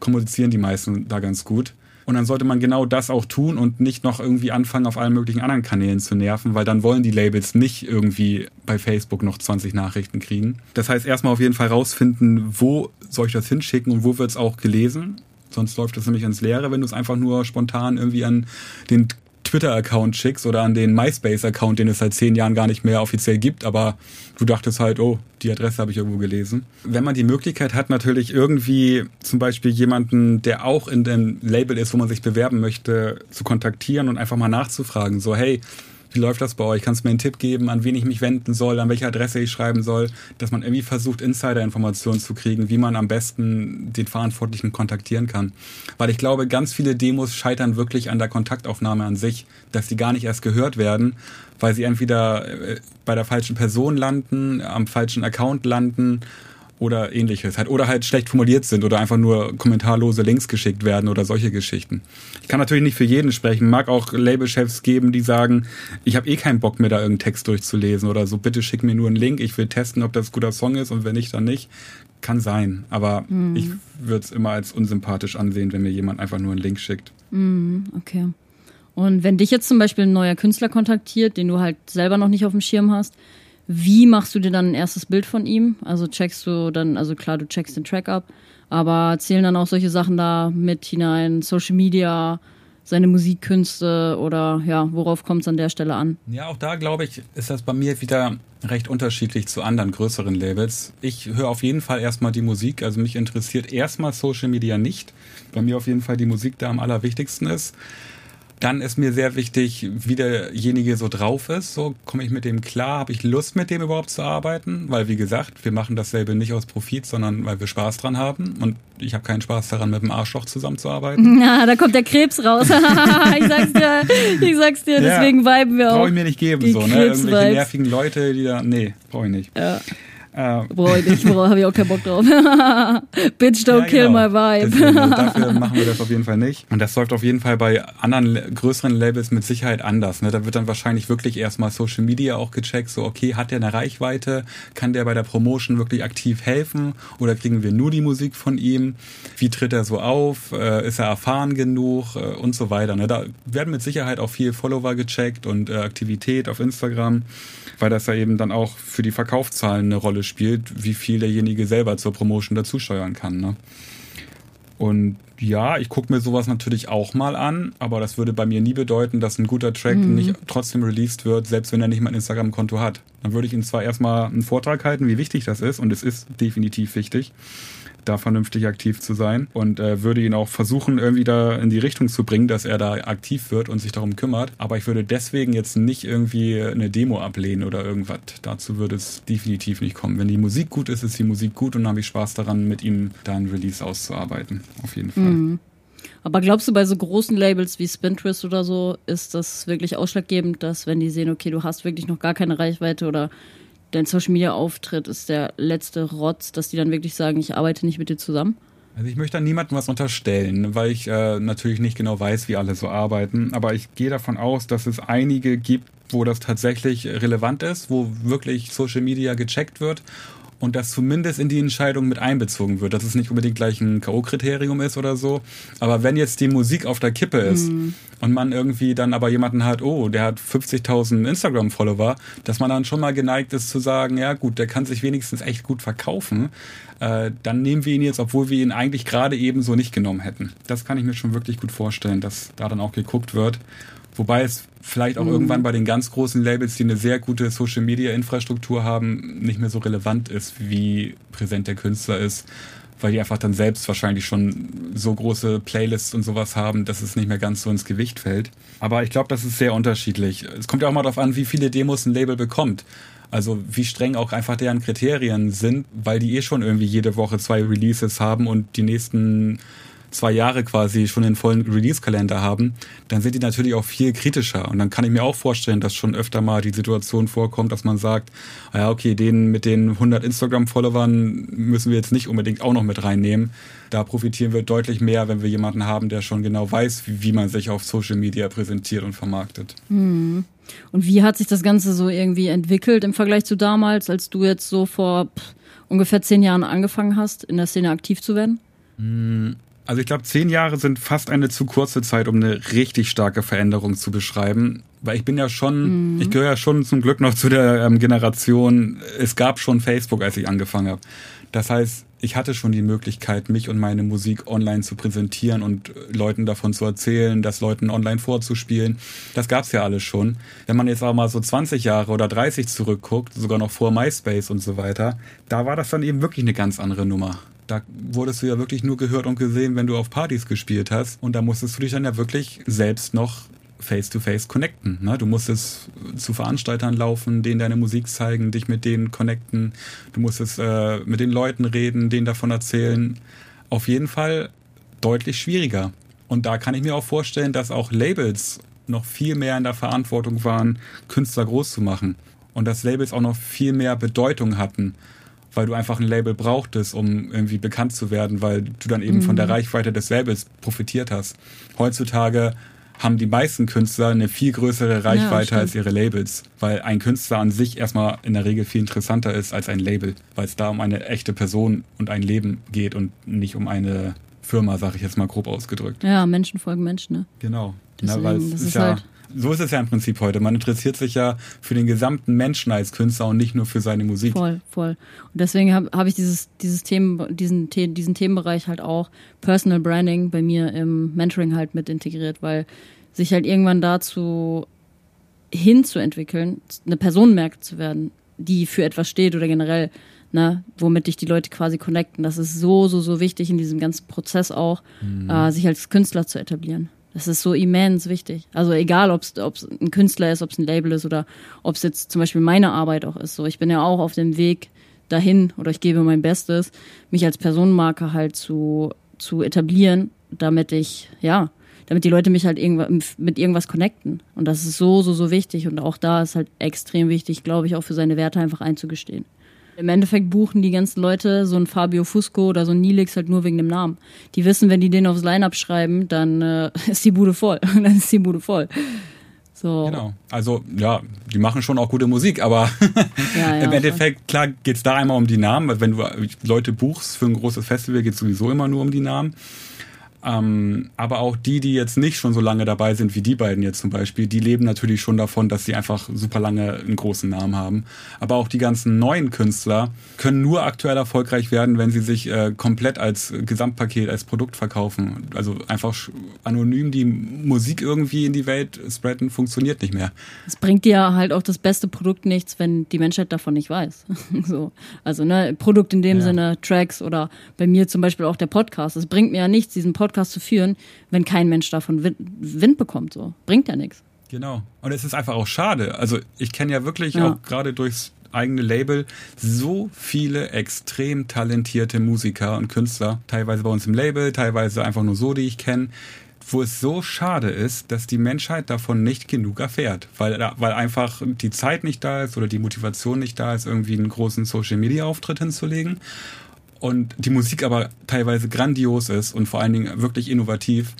kommunizieren die meisten da ganz gut. Und dann sollte man genau das auch tun und nicht noch irgendwie anfangen, auf allen möglichen anderen Kanälen zu nerven, weil dann wollen die Labels nicht irgendwie bei Facebook noch zwanzig Nachrichten kriegen. Das heißt, erstmal auf jeden Fall rausfinden, wo soll ich das hinschicken und wo wird es auch gelesen. Sonst läuft das nämlich ins Leere, wenn du es einfach nur spontan irgendwie an den Twitter-Account schickst oder an den MySpace-Account, den es seit zehn Jahren gar nicht mehr offiziell gibt, aber du dachtest halt, oh, die Adresse habe ich irgendwo gelesen. Wenn man die Möglichkeit hat, natürlich irgendwie zum Beispiel jemanden, der auch in dem Label ist, wo man sich bewerben möchte, zu kontaktieren und einfach mal nachzufragen, so hey, wie läuft das bei euch? Kannst du mir einen Tipp geben, an wen ich mich wenden soll, an welche Adresse ich schreiben soll, dass man irgendwie versucht, Insider-Informationen zu kriegen, wie man am besten den Verantwortlichen kontaktieren kann. Weil ich glaube, ganz viele Demos scheitern wirklich an der Kontaktaufnahme an sich, dass sie gar nicht erst gehört werden, weil sie entweder bei der falschen Person landen, am falschen Account landen oder ähnliches. Oder halt schlecht formuliert sind oder einfach nur kommentarlose Links geschickt werden oder solche Geschichten. Ich kann natürlich nicht für jeden sprechen. Mag auch Labelchefs geben, die sagen, ich habe eh keinen Bock mehr, da irgendeinen Text durchzulesen oder so, bitte schick mir nur einen Link, ich will testen, ob das ein guter Song ist und wenn nicht, dann nicht. Kann sein, aber mhm. ich würde es immer als unsympathisch ansehen, wenn mir jemand einfach nur einen Link schickt. Mhm, okay. Und wenn dich jetzt zum Beispiel ein neuer Künstler kontaktiert, den du halt selber noch nicht auf dem Schirm hast, wie machst du dir dann ein erstes Bild von ihm? Also checkst du dann, also klar, du checkst den Track ab, aber zählen dann auch solche Sachen da mit hinein, Social Media, seine Musikkünste oder ja, worauf kommt es an der Stelle an? Ja, auch da glaube ich, ist das bei mir wieder recht unterschiedlich zu anderen größeren Labels. Ich höre auf jeden Fall erstmal die Musik, also mich interessiert erstmal Social Media nicht, bei mir auf jeden Fall die Musik da am allerwichtigsten ist. Dann ist mir sehr wichtig, wie derjenige so drauf ist. So komme ich mit dem klar, habe ich Lust mit dem überhaupt zu arbeiten? Weil wie gesagt, wir machen dasselbe nicht aus Profit, sondern weil wir Spaß dran haben. Und ich habe keinen Spaß daran, mit dem Arschloch zusammenzuarbeiten. Na, da kommt der Krebs raus. ich sag's dir, ich sag's dir. Ja, deswegen viben wir auch. Brauche ich mir nicht geben, die so, ne? Irgendwelche nervigen Leute, die da, nee, brauche ich nicht. Ja. Ähm. Boah, ich habe ich auch keinen Bock drauf. Bitch, don't ja, kill genau. my vibe. Deswegen, also dafür machen wir das auf jeden Fall nicht. Und das läuft auf jeden Fall bei anderen größeren Labels mit Sicherheit anders. Ne? Da wird dann wahrscheinlich wirklich erstmal Social Media auch gecheckt. So, okay, hat der eine Reichweite? Kann der bei der Promotion wirklich aktiv helfen? Oder kriegen wir nur die Musik von ihm? Wie tritt er so auf? Ist er erfahren genug? Und so weiter. Ne? Da werden mit Sicherheit auch viel Follower gecheckt und Aktivität auf Instagram, weil das ja eben dann auch für die Verkaufszahlen eine Rolle spielt, wie viel derjenige selber zur Promotion dazu steuern kann. Ne? Und ja, ich gucke mir sowas natürlich auch mal an, aber das würde bei mir nie bedeuten, dass ein guter Track mhm. nicht trotzdem released wird, selbst wenn er nicht mal ein Instagram-Konto hat. Dann würde ich ihm zwar erstmal einen Vortrag halten, wie wichtig das ist, und es ist definitiv wichtig, da vernünftig aktiv zu sein, und äh, würde ihn auch versuchen, irgendwie da in die Richtung zu bringen, dass er da aktiv wird und sich darum kümmert. Aber ich würde deswegen jetzt nicht irgendwie eine Demo ablehnen oder irgendwas. Dazu würde es definitiv nicht kommen. Wenn die Musik gut ist, ist die Musik gut und dann habe ich Spaß daran, mit ihm da ein Release auszuarbeiten. Auf jeden Fall. Mhm. Aber glaubst du, bei so großen Labels wie Spintress oder so, ist das wirklich ausschlaggebend, dass wenn die sehen, okay, du hast wirklich noch gar keine Reichweite oder dein Social-Media-Auftritt ist der letzte Rotz, dass die dann wirklich sagen, ich arbeite nicht mit dir zusammen? Also ich möchte da niemandem was unterstellen, weil ich äh, natürlich nicht genau weiß, wie alle so arbeiten. Aber ich gehe davon aus, dass es einige gibt, wo das tatsächlich relevant ist, wo wirklich Social Media gecheckt wird und das zumindest in die Entscheidung mit einbezogen wird. Dass es nicht unbedingt gleich ein K O-Kriterium ist oder so. Aber wenn jetzt die Musik auf der Kippe ist mhm. und man irgendwie dann aber jemanden hat, oh, der hat fünfzigtausend Instagram-Follower, dass man dann schon mal geneigt ist zu sagen, ja gut, der kann sich wenigstens echt gut verkaufen, äh, dann nehmen wir ihn jetzt, obwohl wir ihn eigentlich gerade eben so nicht genommen hätten. Das kann ich mir schon wirklich gut vorstellen, dass da dann auch geguckt wird. Wobei es vielleicht auch mhm. irgendwann bei den ganz großen Labels, die eine sehr gute Social-Media-Infrastruktur haben, nicht mehr so relevant ist, wie präsent der Künstler ist, weil die einfach dann selbst wahrscheinlich schon so große Playlists und sowas haben, dass es nicht mehr ganz so ins Gewicht fällt. Aber ich glaube, das ist sehr unterschiedlich. Es kommt ja auch mal darauf an, wie viele Demos ein Label bekommt. Also wie streng auch einfach deren Kriterien sind, weil die eh schon irgendwie jede Woche zwei Releases haben und die nächsten zwei Jahre quasi schon den vollen Release-Kalender haben, dann sind die natürlich auch viel kritischer. Und dann kann ich mir auch vorstellen, dass schon öfter mal die Situation vorkommt, dass man sagt, ja okay, den mit den hundert Instagram-Followern müssen wir jetzt nicht unbedingt auch noch mit reinnehmen. Da profitieren wir deutlich mehr, wenn wir jemanden haben, der schon genau weiß, wie man sich auf Social Media präsentiert und vermarktet. Mhm. Und wie hat sich das Ganze so irgendwie entwickelt im Vergleich zu damals, als du jetzt so vor pff, ungefähr zehn Jahren angefangen hast, in der Szene aktiv zu werden? Mhm. Also ich glaube, zehn Jahre sind fast eine zu kurze Zeit, um eine richtig starke Veränderung zu beschreiben. Weil ich bin ja schon, mhm. ich gehöre ja schon zum Glück noch zu der ähm, Generation, es gab schon Facebook, als ich angefangen habe. Das heißt, ich hatte schon die Möglichkeit, mich und meine Musik online zu präsentieren und Leuten davon zu erzählen, das Leuten online vorzuspielen. Das gab's ja alles schon. Wenn man jetzt auch mal so zwanzig Jahre oder dreißig zurückguckt, sogar noch vor MySpace und so weiter, da war das dann eben wirklich eine ganz andere Nummer. Da wurdest du ja wirklich nur gehört und gesehen, wenn du auf Partys gespielt hast. Und da musstest du dich dann ja wirklich selbst noch face-to-face connecten. Ne? Du musstest zu Veranstaltern laufen, denen deine Musik zeigen, dich mit denen connecten. Du musstest äh, mit den Leuten reden, denen davon erzählen. Auf jeden Fall deutlich schwieriger. Und da kann ich mir auch vorstellen, dass auch Labels noch viel mehr in der Verantwortung waren, Künstler groß zu machen. Und dass Labels auch noch viel mehr Bedeutung hatten, weil du einfach ein Label brauchtest, um irgendwie bekannt zu werden, weil du dann eben mhm. von der Reichweite des Labels profitiert hast. Heutzutage haben die meisten Künstler eine viel größere Reichweite ja, als ihre Labels, weil ein Künstler an sich erstmal in der Regel viel interessanter ist als ein Label, weil es da um eine echte Person und ein Leben geht und nicht um eine Firma, sag ich jetzt mal grob ausgedrückt. Ja, Menschen folgen Menschen, ne? Genau. Deswegen, Na, weil es das ist, ist ja halt so ist es ja im Prinzip heute. Man interessiert sich ja für den gesamten Menschen als Künstler und nicht nur für seine Musik. Voll, voll. Und deswegen habe hab ich dieses, dieses Themen, diesen, diesen Themenbereich halt auch Personal Branding bei mir im Mentoring halt mit integriert, weil sich halt irgendwann dazu hinzuentwickeln, eine Personenmarke zu werden, die für etwas steht oder generell, ne, womit dich die Leute quasi connecten. Das ist so, so, so wichtig in diesem ganzen Prozess auch, mhm. äh, sich als Künstler zu etablieren. Das ist so immens wichtig. Also egal, ob es ein Künstler ist, ob es ein Label ist oder ob es jetzt zum Beispiel meine Arbeit auch ist. So, ich bin ja auch auf dem Weg dahin oder ich gebe mein Bestes, mich als Personenmarke halt zu, zu etablieren, damit ich, ja, damit die Leute mich halt irgendwas, mit irgendwas connecten. Und das ist so, so, so wichtig. Und auch da ist halt extrem wichtig, glaube ich, auch für seine Werte einfach einzugestehen. Im Endeffekt buchen die ganzen Leute so ein Fabio Fusco oder so ein Neelix halt nur wegen dem Namen. Die wissen, wenn die den aufs Line-Up schreiben, dann äh, ist die Bude voll. dann ist die Bude voll. So. Genau. Also, ja, die machen schon auch gute Musik, aber ja, ja, im Endeffekt, klar, geht es da einmal um die Namen. Wenn du Leute buchst für ein großes Festival, geht es sowieso immer nur um die Namen. Ähm, aber auch die, die jetzt nicht schon so lange dabei sind, wie die beiden jetzt zum Beispiel, die leben natürlich schon davon, dass sie einfach super lange einen großen Namen haben. Aber auch die ganzen neuen Künstler können nur aktuell erfolgreich werden, wenn sie sich äh, komplett als Gesamtpaket, als Produkt verkaufen. Also einfach anonym die Musik irgendwie in die Welt spreaden, funktioniert nicht mehr. Es bringt dir halt auch das beste Produkt nichts, wenn die Menschheit davon nicht weiß. so. Also ne, Produkt in dem ja. Sinne, Tracks oder bei mir zum Beispiel auch der Podcast. Es bringt mir ja nichts, diesen Podcast zu führen, wenn kein Mensch davon Wind bekommt. So. Bringt ja nichts. Genau. Und es ist einfach auch schade. Also ich kenne ja wirklich ja. auch gerade durchs eigene Label so viele extrem talentierte Musiker und Künstler, teilweise bei uns im Label, teilweise einfach nur so, die ich kenne, wo es so schade ist, dass die Menschheit davon nicht genug erfährt, weil, weil einfach die Zeit nicht da ist oder die Motivation nicht da ist, irgendwie einen großen Social-Media-Auftritt hinzulegen. Und die Musik aber teilweise grandios ist und vor allen Dingen wirklich innovativ,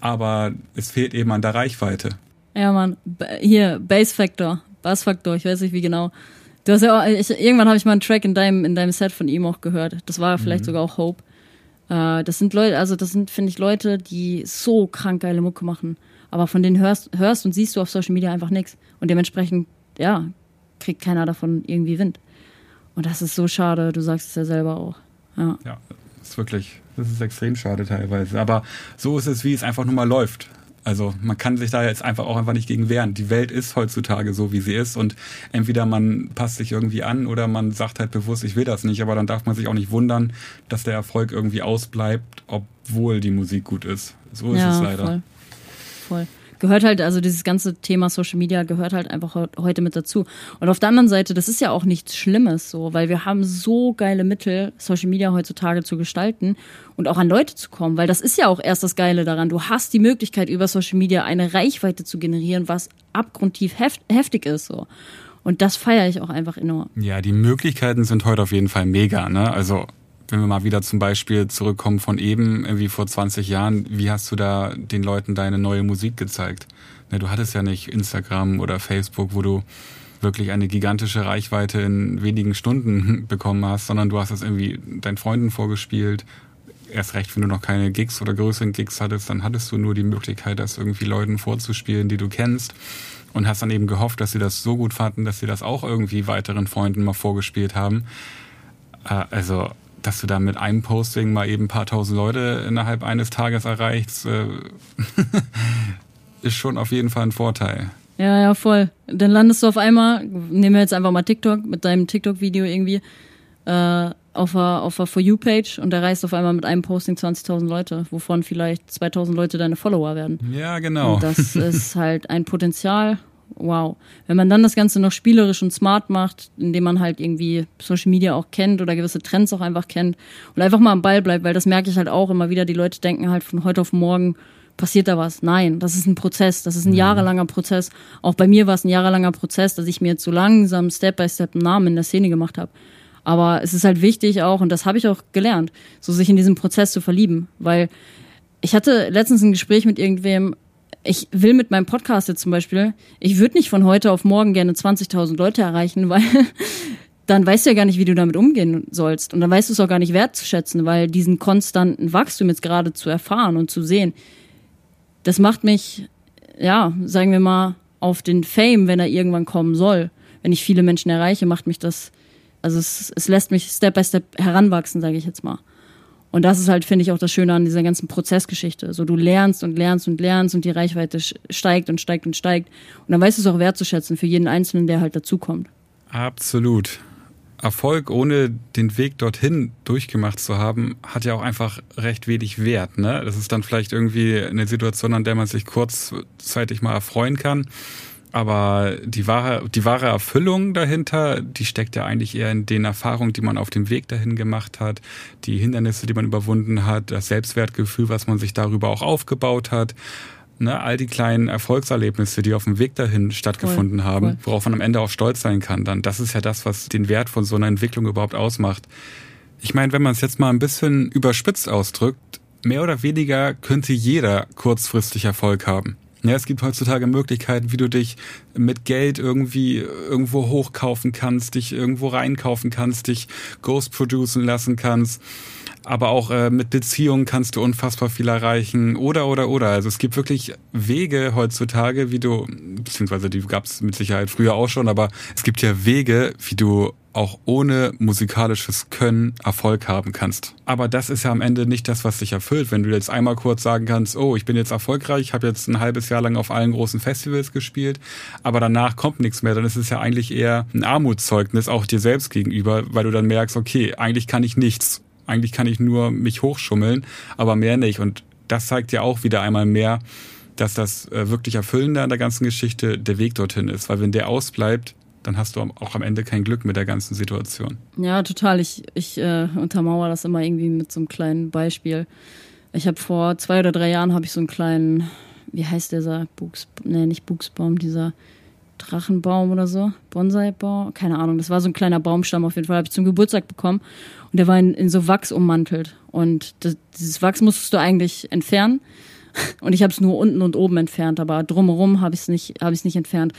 aber es fehlt eben an der Reichweite. Ja, Mann, B- hier, Bass Factor, Bass Factor, ich weiß nicht wie genau. Du hast ja auch, ich, irgendwann habe ich mal einen Track in deinem, in deinem Set von ihm auch gehört. Das war vielleicht mhm. sogar auch Hope. Äh, das sind Leute, also das sind, finde ich, Leute, die so krank geile Mucke machen, aber von denen hörst, hörst und siehst du auf Social Media einfach nichts. Und dementsprechend, ja, kriegt keiner davon irgendwie Wind. Und das ist so schade, du sagst es ja selber auch. Ja. ja, ist wirklich, das ist extrem schade teilweise. Aber so ist es, wie es einfach nur mal läuft. Also man kann sich da jetzt einfach auch einfach nicht gegen wehren. Die Welt ist heutzutage so, wie sie ist. Und entweder man passt sich irgendwie an oder man sagt halt bewusst, ich will das nicht. Aber dann darf man sich auch nicht wundern, dass der Erfolg irgendwie ausbleibt, obwohl die Musik gut ist. So ist ja, es leider. Voll. voll. gehört halt, also dieses ganze Thema Social Media gehört halt einfach heute mit dazu. Und auf der anderen Seite, das ist ja auch nichts Schlimmes so, weil wir haben so geile Mittel, Social Media heutzutage zu gestalten und auch an Leute zu kommen, weil das ist ja auch erst das Geile daran. Du hast die Möglichkeit, über Social Media eine Reichweite zu generieren, was abgrundtief heft- heftig ist so. Und das feiere ich auch einfach enorm. Ja, die Möglichkeiten sind heute auf jeden Fall mega, ne? Also, wenn wir mal wieder zum Beispiel zurückkommen von eben, irgendwie vor zwanzig Jahren, wie hast du da den Leuten deine neue Musik gezeigt? Ne, du hattest ja nicht Instagram oder Facebook, wo du wirklich eine gigantische Reichweite in wenigen Stunden bekommen hast, sondern du hast es irgendwie deinen Freunden vorgespielt. Erst recht, wenn du noch keine Gigs oder größeren Gigs hattest, dann hattest du nur die Möglichkeit, das irgendwie Leuten vorzuspielen, die du kennst. Und hast dann eben gehofft, dass sie das so gut fanden, dass sie das auch irgendwie weiteren Freunden mal vorgespielt haben. Also, dass du da mit einem Posting mal eben ein paar tausend Leute innerhalb eines Tages erreichst, ist schon auf jeden Fall ein Vorteil. Ja, ja, voll. Dann landest du auf einmal, nehmen wir jetzt einfach mal TikTok, mit deinem TikTok-Video irgendwie, äh, auf der auf der For You-Page und erreichst auf einmal mit einem Posting zwanzigtausend Leute, wovon vielleicht zweitausend Leute deine Follower werden. Ja, genau. Und das ist halt ein Potenzial. Wow. Wenn man dann das Ganze noch spielerisch und smart macht, indem man halt irgendwie Social Media auch kennt oder gewisse Trends auch einfach kennt und einfach mal am Ball bleibt, weil das merke ich halt auch immer wieder, die Leute denken halt von heute auf morgen, passiert da was? Nein, das ist ein Prozess, das ist ein jahrelanger Prozess. Auch bei mir war es ein jahrelanger Prozess, dass ich mir jetzt so langsam Step by Step einen Namen in der Szene gemacht habe. Aber es ist halt wichtig auch, und das habe ich auch gelernt, so sich in diesen Prozess zu verlieben, weil ich hatte letztens ein Gespräch mit irgendwem, ich will mit meinem Podcast jetzt zum Beispiel, ich würde nicht von heute auf morgen gerne zwanzigtausend Leute erreichen, weil dann weißt du ja gar nicht, wie du damit umgehen sollst und dann weißt du es auch gar nicht wertzuschätzen, weil diesen konstanten Wachstum jetzt gerade zu erfahren und zu sehen, das macht mich, ja, sagen wir mal, auf den Fame, wenn er irgendwann kommen soll, wenn ich viele Menschen erreiche, macht mich das... Also es, es lässt mich Step by Step heranwachsen, sage ich jetzt mal. Und das ist halt, finde ich, auch das Schöne an dieser ganzen Prozessgeschichte. So, du lernst und lernst und lernst und die Reichweite steigt und steigt und steigt. Und dann weißt du es auch wertzuschätzen für jeden Einzelnen, der halt dazukommt. Absolut. Erfolg, ohne den Weg dorthin durchgemacht zu haben, hat ja auch einfach recht wenig Wert, ne? Das ist dann vielleicht irgendwie eine Situation, an der man sich kurzzeitig mal erfreuen kann. Aber die wahre, die wahre Erfüllung dahinter, die steckt ja eigentlich eher in den Erfahrungen, die man auf dem Weg dahin gemacht hat, die Hindernisse, die man überwunden hat, das Selbstwertgefühl, was man sich darüber auch aufgebaut hat, ne, all die kleinen Erfolgserlebnisse, die auf dem Weg dahin stattgefunden voll, haben, voll. Worauf man am Ende auch stolz sein kann. Dann, das ist ja das, was den Wert von so einer Entwicklung überhaupt ausmacht. Ich meine, wenn man es jetzt mal ein bisschen überspitzt ausdrückt, mehr oder weniger könnte jeder kurzfristig Erfolg haben. Ja, es gibt heutzutage Möglichkeiten, wie du dich mit Geld irgendwie irgendwo hochkaufen kannst, dich irgendwo reinkaufen kannst, dich ghost producen lassen kannst. Aber auch äh, mit Beziehungen kannst du unfassbar viel erreichen. Oder, oder, oder. Also es gibt wirklich Wege heutzutage, wie du, beziehungsweise die gab es mit Sicherheit früher auch schon, aber es gibt ja Wege, wie du auch ohne musikalisches Können Erfolg haben kannst. Aber das ist ja am Ende nicht das, was dich erfüllt. Wenn du jetzt einmal kurz sagen kannst, oh, ich bin jetzt erfolgreich, habe jetzt ein halbes Jahr lang auf allen großen Festivals gespielt, aber danach kommt nichts mehr, dann ist es ja eigentlich eher ein Armutszeugnis, auch dir selbst gegenüber, weil du dann merkst, okay, eigentlich kann ich nichts. Eigentlich kann ich nur mich hochschummeln, aber mehr nicht. Und das zeigt ja auch wieder einmal mehr, dass das wirklich Erfüllende an der ganzen Geschichte der Weg dorthin ist. Weil wenn der ausbleibt, dann hast du auch am Ende kein Glück mit der ganzen Situation. Ja, total. Ich, ich äh, untermauere das immer irgendwie mit so einem kleinen Beispiel. Ich habe vor zwei oder drei Jahren habe ich so einen kleinen, wie heißt dieser? Buchs, nee, nicht Buchsbaum, dieser Drachenbaum oder so, Bonsai-Baum, keine Ahnung. Das war so ein kleiner Baumstamm auf jeden Fall, habe ich zum Geburtstag bekommen. Und der war in, in so Wachs ummantelt. Und das, dieses Wachs musstest du eigentlich entfernen. Und ich habe es nur unten und oben entfernt, aber drumherum habe ich es nicht, habe ich es nicht entfernt.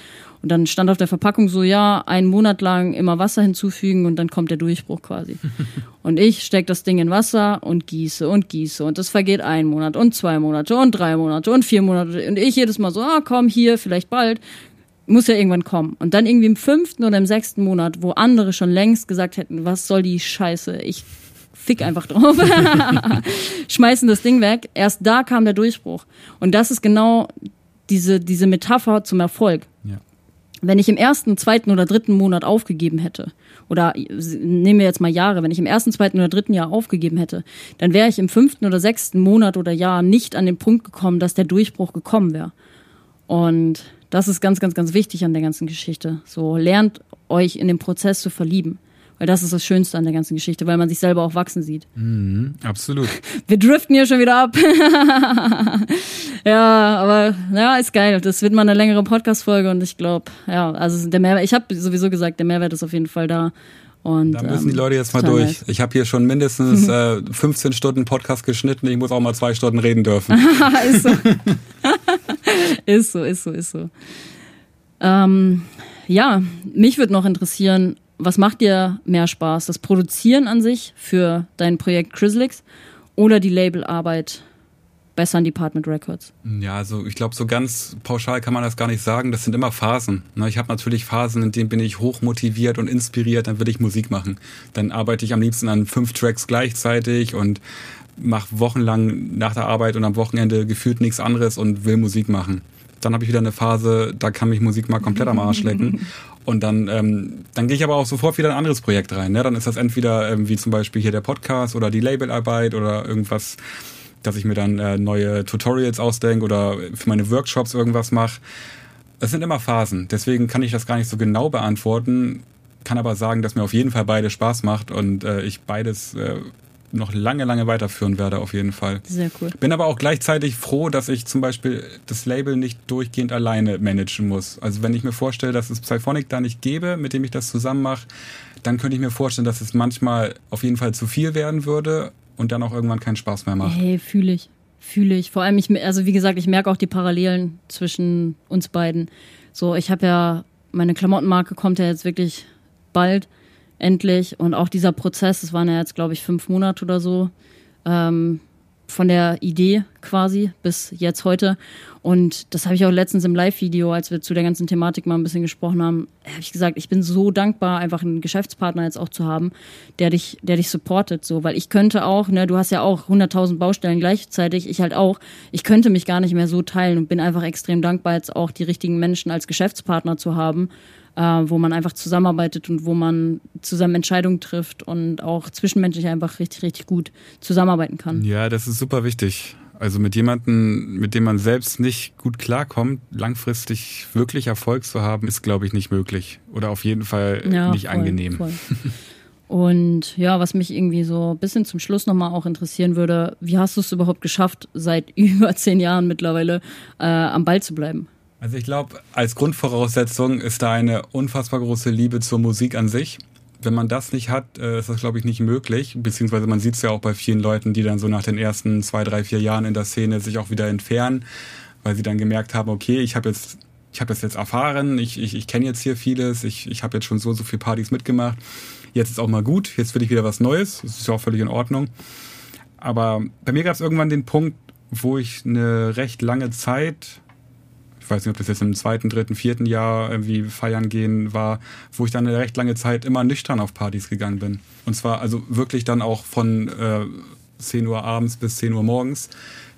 Und dann stand auf der Verpackung so, ja, einen Monat lang immer Wasser hinzufügen und dann kommt der Durchbruch quasi. Und ich stecke das Ding in Wasser und gieße und gieße und es vergeht ein Monat und zwei Monate und drei Monate und vier Monate. Und ich jedes Mal so, ah, komm, hier, vielleicht bald. Muss ja irgendwann kommen. Und dann irgendwie im fünften oder im sechsten Monat, wo andere schon längst gesagt hätten, was soll die Scheiße, ich fick einfach drauf, schmeißen das Ding weg. Erst da kam der Durchbruch. Und das ist genau diese, diese Metapher zum Erfolg. Ja. Wenn ich im ersten, zweiten oder dritten Monat aufgegeben hätte, oder nehmen wir jetzt mal Jahre, wenn ich im ersten, zweiten oder dritten Jahr aufgegeben hätte, dann wäre ich im fünften oder sechsten Monat oder Jahr nicht an den Punkt gekommen, dass der Durchbruch gekommen wäre. Und das ist ganz, ganz, ganz wichtig an der ganzen Geschichte. So, lernt euch in den Prozess zu verlieben. Weil das ist das Schönste an der ganzen Geschichte, weil man sich selber auch wachsen sieht. Mhm, absolut. Wir driften hier schon wieder ab. Ja, aber ja, ist geil. Das wird mal eine längere Podcast-Folge und ich glaube, ja, also der Mehrwert, ich habe sowieso gesagt, der Mehrwert ist auf jeden Fall da. Und, da müssen ähm, die Leute jetzt mal durch. Nice. Ich habe hier schon mindestens äh, fünfzehn Stunden Podcast geschnitten. Ich muss auch mal zwei Stunden reden dürfen. Ist so. Ist so, ist so, ist so. Ähm, ja, mich würde noch interessieren, was macht dir mehr Spaß? Das Produzieren an sich für dein Projekt Chrizzlix oder die Labelarbeit bei Sun Department Records? Ja, also ich glaube, so ganz pauschal kann man das gar nicht sagen. Das sind immer Phasen. Ich habe natürlich Phasen, in denen bin ich hochmotiviert und inspiriert, dann will ich Musik machen. Dann arbeite ich am liebsten an fünf Tracks gleichzeitig und mache wochenlang nach der Arbeit und am Wochenende gefühlt nichts anderes und will Musik machen. Dann habe ich wieder eine Phase, da kann mich Musik mal komplett am Arsch lecken. Und dann, ähm, dann gehe ich aber auch sofort wieder in ein anderes Projekt rein. Ne? Dann ist das entweder ähm, wie zum Beispiel hier der Podcast oder die Labelarbeit oder irgendwas, dass ich mir dann äh, neue Tutorials ausdenke oder für meine Workshops irgendwas mache. Es sind immer Phasen, deswegen kann ich das gar nicht so genau beantworten, kann aber sagen, dass mir auf jeden Fall beides Spaß macht und äh, ich beides äh, noch lange, lange weiterführen werde auf jeden Fall. Sehr cool. Bin aber auch gleichzeitig froh, dass ich zum Beispiel das Label nicht durchgehend alleine managen muss. Also wenn ich mir vorstelle, dass es Psyphonic da nicht gäbe, mit dem ich das zusammen mache, dann könnte ich mir vorstellen, dass es manchmal auf jeden Fall zu viel werden würde und dann auch irgendwann keinen Spaß mehr macht. Hey, fühle ich. Fühle ich. Vor allem, ich, also wie gesagt, ich merke auch die Parallelen zwischen uns beiden. So, ich habe ja, meine Klamottenmarke kommt ja jetzt wirklich bald. Endlich. Und auch dieser Prozess, das waren ja jetzt, glaube ich, fünf Monate oder so, ähm, von der Idee quasi bis jetzt heute. Und das habe ich auch letztens im Live-Video, als wir zu der ganzen Thematik mal ein bisschen gesprochen haben, habe ich gesagt, ich bin so dankbar, einfach einen Geschäftspartner jetzt auch zu haben, der dich, der dich supportet. So. Weil ich könnte auch, ne, du hast ja auch hunderttausend Baustellen gleichzeitig, ich halt auch, ich könnte mich gar nicht mehr so teilen und bin einfach extrem dankbar, jetzt auch die richtigen Menschen als Geschäftspartner zu haben, Äh, wo man einfach zusammenarbeitet und wo man zusammen Entscheidungen trifft und auch zwischenmenschlich einfach richtig, richtig gut zusammenarbeiten kann. Ja, das ist super wichtig. Also mit jemandem, mit dem man selbst nicht gut klarkommt, langfristig wirklich Erfolg zu haben, ist, glaube ich, nicht möglich. Oder auf jeden Fall ja, nicht voll, angenehm. Voll. Und ja, was mich irgendwie so ein bisschen zum Schluss nochmal auch interessieren würde, wie hast du es überhaupt geschafft, seit über zehn Jahren mittlerweile äh, am Ball zu bleiben? Also ich glaube, als Grundvoraussetzung ist da eine unfassbar große Liebe zur Musik an sich. Wenn man das nicht hat, ist das, glaube ich, nicht möglich. Beziehungsweise man sieht es ja auch bei vielen Leuten, die dann so nach den ersten zwei, drei, vier Jahren in der Szene sich auch wieder entfernen, weil sie dann gemerkt haben, okay, ich habe jetzt, ich habe das jetzt erfahren, ich, ich, ich kenne jetzt hier vieles, ich, ich habe jetzt schon so, so viele Partys mitgemacht. Jetzt ist auch mal gut, jetzt will ich wieder was Neues. Das ist ja auch völlig in Ordnung. Aber bei mir gab es irgendwann den Punkt, wo ich eine recht lange Zeit... ich weiß nicht, ob das jetzt im zweiten, dritten, vierten Jahr irgendwie feiern gehen war, wo ich dann eine recht lange Zeit immer nüchtern auf Partys gegangen bin. Und zwar also wirklich dann auch von äh, zehn Uhr abends bis zehn Uhr morgens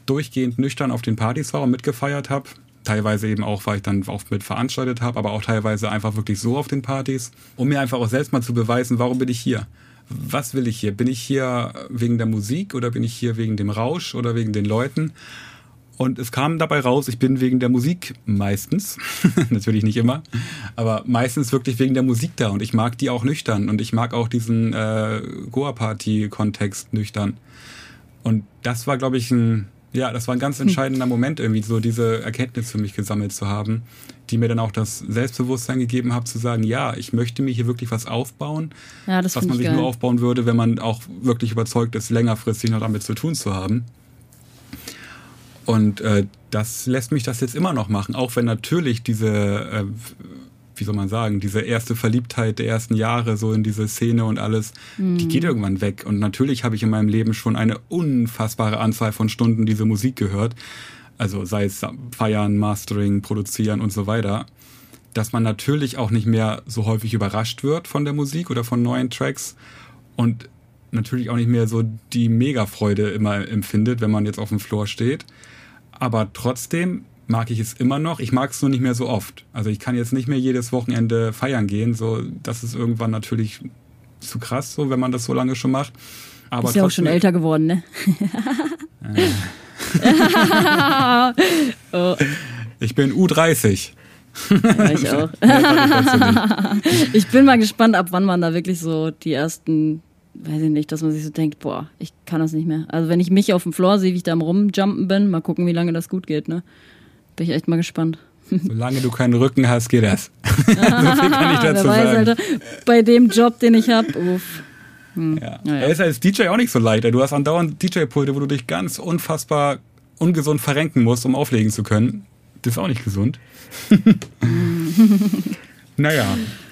durchgehend nüchtern auf den Partys war und mitgefeiert habe. Teilweise eben auch, weil ich dann auch mit veranstaltet habe, aber auch teilweise einfach wirklich so auf den Partys, um mir einfach auch selbst mal zu beweisen, warum bin ich hier? Was will ich hier? Bin ich hier wegen der Musik oder bin ich hier wegen dem Rausch oder wegen den Leuten? Und es kam dabei raus, ich bin wegen der Musik meistens, natürlich nicht immer, aber meistens wirklich wegen der Musik da. Und ich mag die auch nüchtern und ich mag auch diesen äh, Goa-Party-Kontext nüchtern. Und das war, glaube ich, ein, ja, das war ein ganz entscheidender Moment, irgendwie so diese Erkenntnis für mich gesammelt zu haben, die mir dann auch das Selbstbewusstsein gegeben hat, zu sagen, ja, ich möchte mir hier wirklich was aufbauen, ja, das was man sich geil. nur aufbauen würde, wenn man auch wirklich überzeugt ist, längerfristig noch damit zu tun zu haben. Und äh, das lässt mich das jetzt immer noch machen, auch wenn natürlich diese, äh, wie soll man sagen, diese erste Verliebtheit der ersten Jahre so in diese Szene und alles, mm. die geht irgendwann weg. Und natürlich habe ich in meinem Leben schon eine unfassbare Anzahl von Stunden diese Musik gehört, also sei es Feiern, Mastering, Produzieren und so weiter, dass man natürlich auch nicht mehr so häufig überrascht wird von der Musik oder von neuen Tracks und natürlich auch nicht mehr so die Mega-Freude immer empfindet, wenn man jetzt auf dem Floor steht. Aber trotzdem mag ich es immer noch. Ich mag es nur nicht mehr so oft. Also ich kann jetzt nicht mehr jedes Wochenende feiern gehen. So, das ist irgendwann natürlich zu krass, so, wenn man das so lange schon macht. Aber ist ja auch schon älter geworden, ne? äh. oh. Ich bin U dreißig. Ja, ich auch. Ich bin mal gespannt, ab wann man da wirklich so die ersten, weiß ich nicht, dass man sich so denkt, boah, ich kann das nicht mehr. Also wenn ich mich auf dem Floor sehe, wie ich da am Rumjumpen bin, mal gucken, wie lange das gut geht, ne? Bin ich echt mal gespannt. Solange du keinen Rücken hast, geht das. So viel kann ich dazu weiß, sagen. Alter, bei dem Job, den ich habe, uff. Hm. Ja. Ja, ja. Er ist als D J auch nicht so leicht. Du hast andauernd D J-Pulte, wo du dich ganz unfassbar ungesund verrenken musst, um auflegen zu können. Das ist auch nicht gesund. Naja,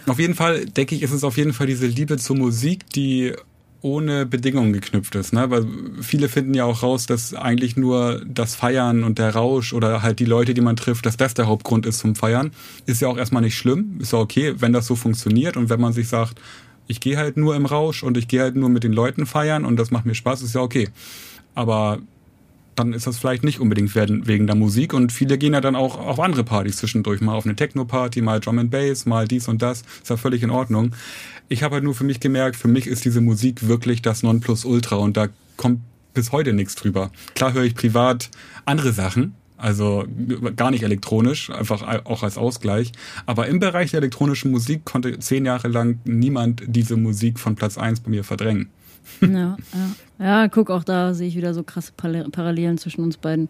auf jeden Fall, denke ich, ist es auf jeden Fall diese Liebe zur Musik, die ohne Bedingungen geknüpft ist, ne? Weil viele finden ja auch raus, dass eigentlich nur das Feiern und der Rausch oder halt die Leute, die man trifft, dass das der Hauptgrund ist zum Feiern. Ist ja auch erstmal nicht schlimm, ist ja okay, wenn das so funktioniert und wenn man sich sagt, ich gehe halt nur im Rausch und ich gehe halt nur mit den Leuten feiern und das macht mir Spaß, ist ja okay. Aber dann ist das vielleicht nicht unbedingt wegen der Musik und viele gehen ja dann auch auf andere Partys zwischendurch, mal auf eine Techno-Party, mal Drum and Bass, mal dies und das, ist ja völlig in Ordnung. Ich habe halt nur für mich gemerkt, für mich ist diese Musik wirklich das Nonplusultra und da kommt bis heute nichts drüber. Klar höre ich privat andere Sachen, also gar nicht elektronisch, einfach auch als Ausgleich, aber im Bereich der elektronischen Musik konnte zehn Jahre lang niemand diese Musik von Platz eins bei mir verdrängen. Ja, ja. Ja, guck, auch da sehe ich wieder so krasse Parallelen zwischen uns beiden.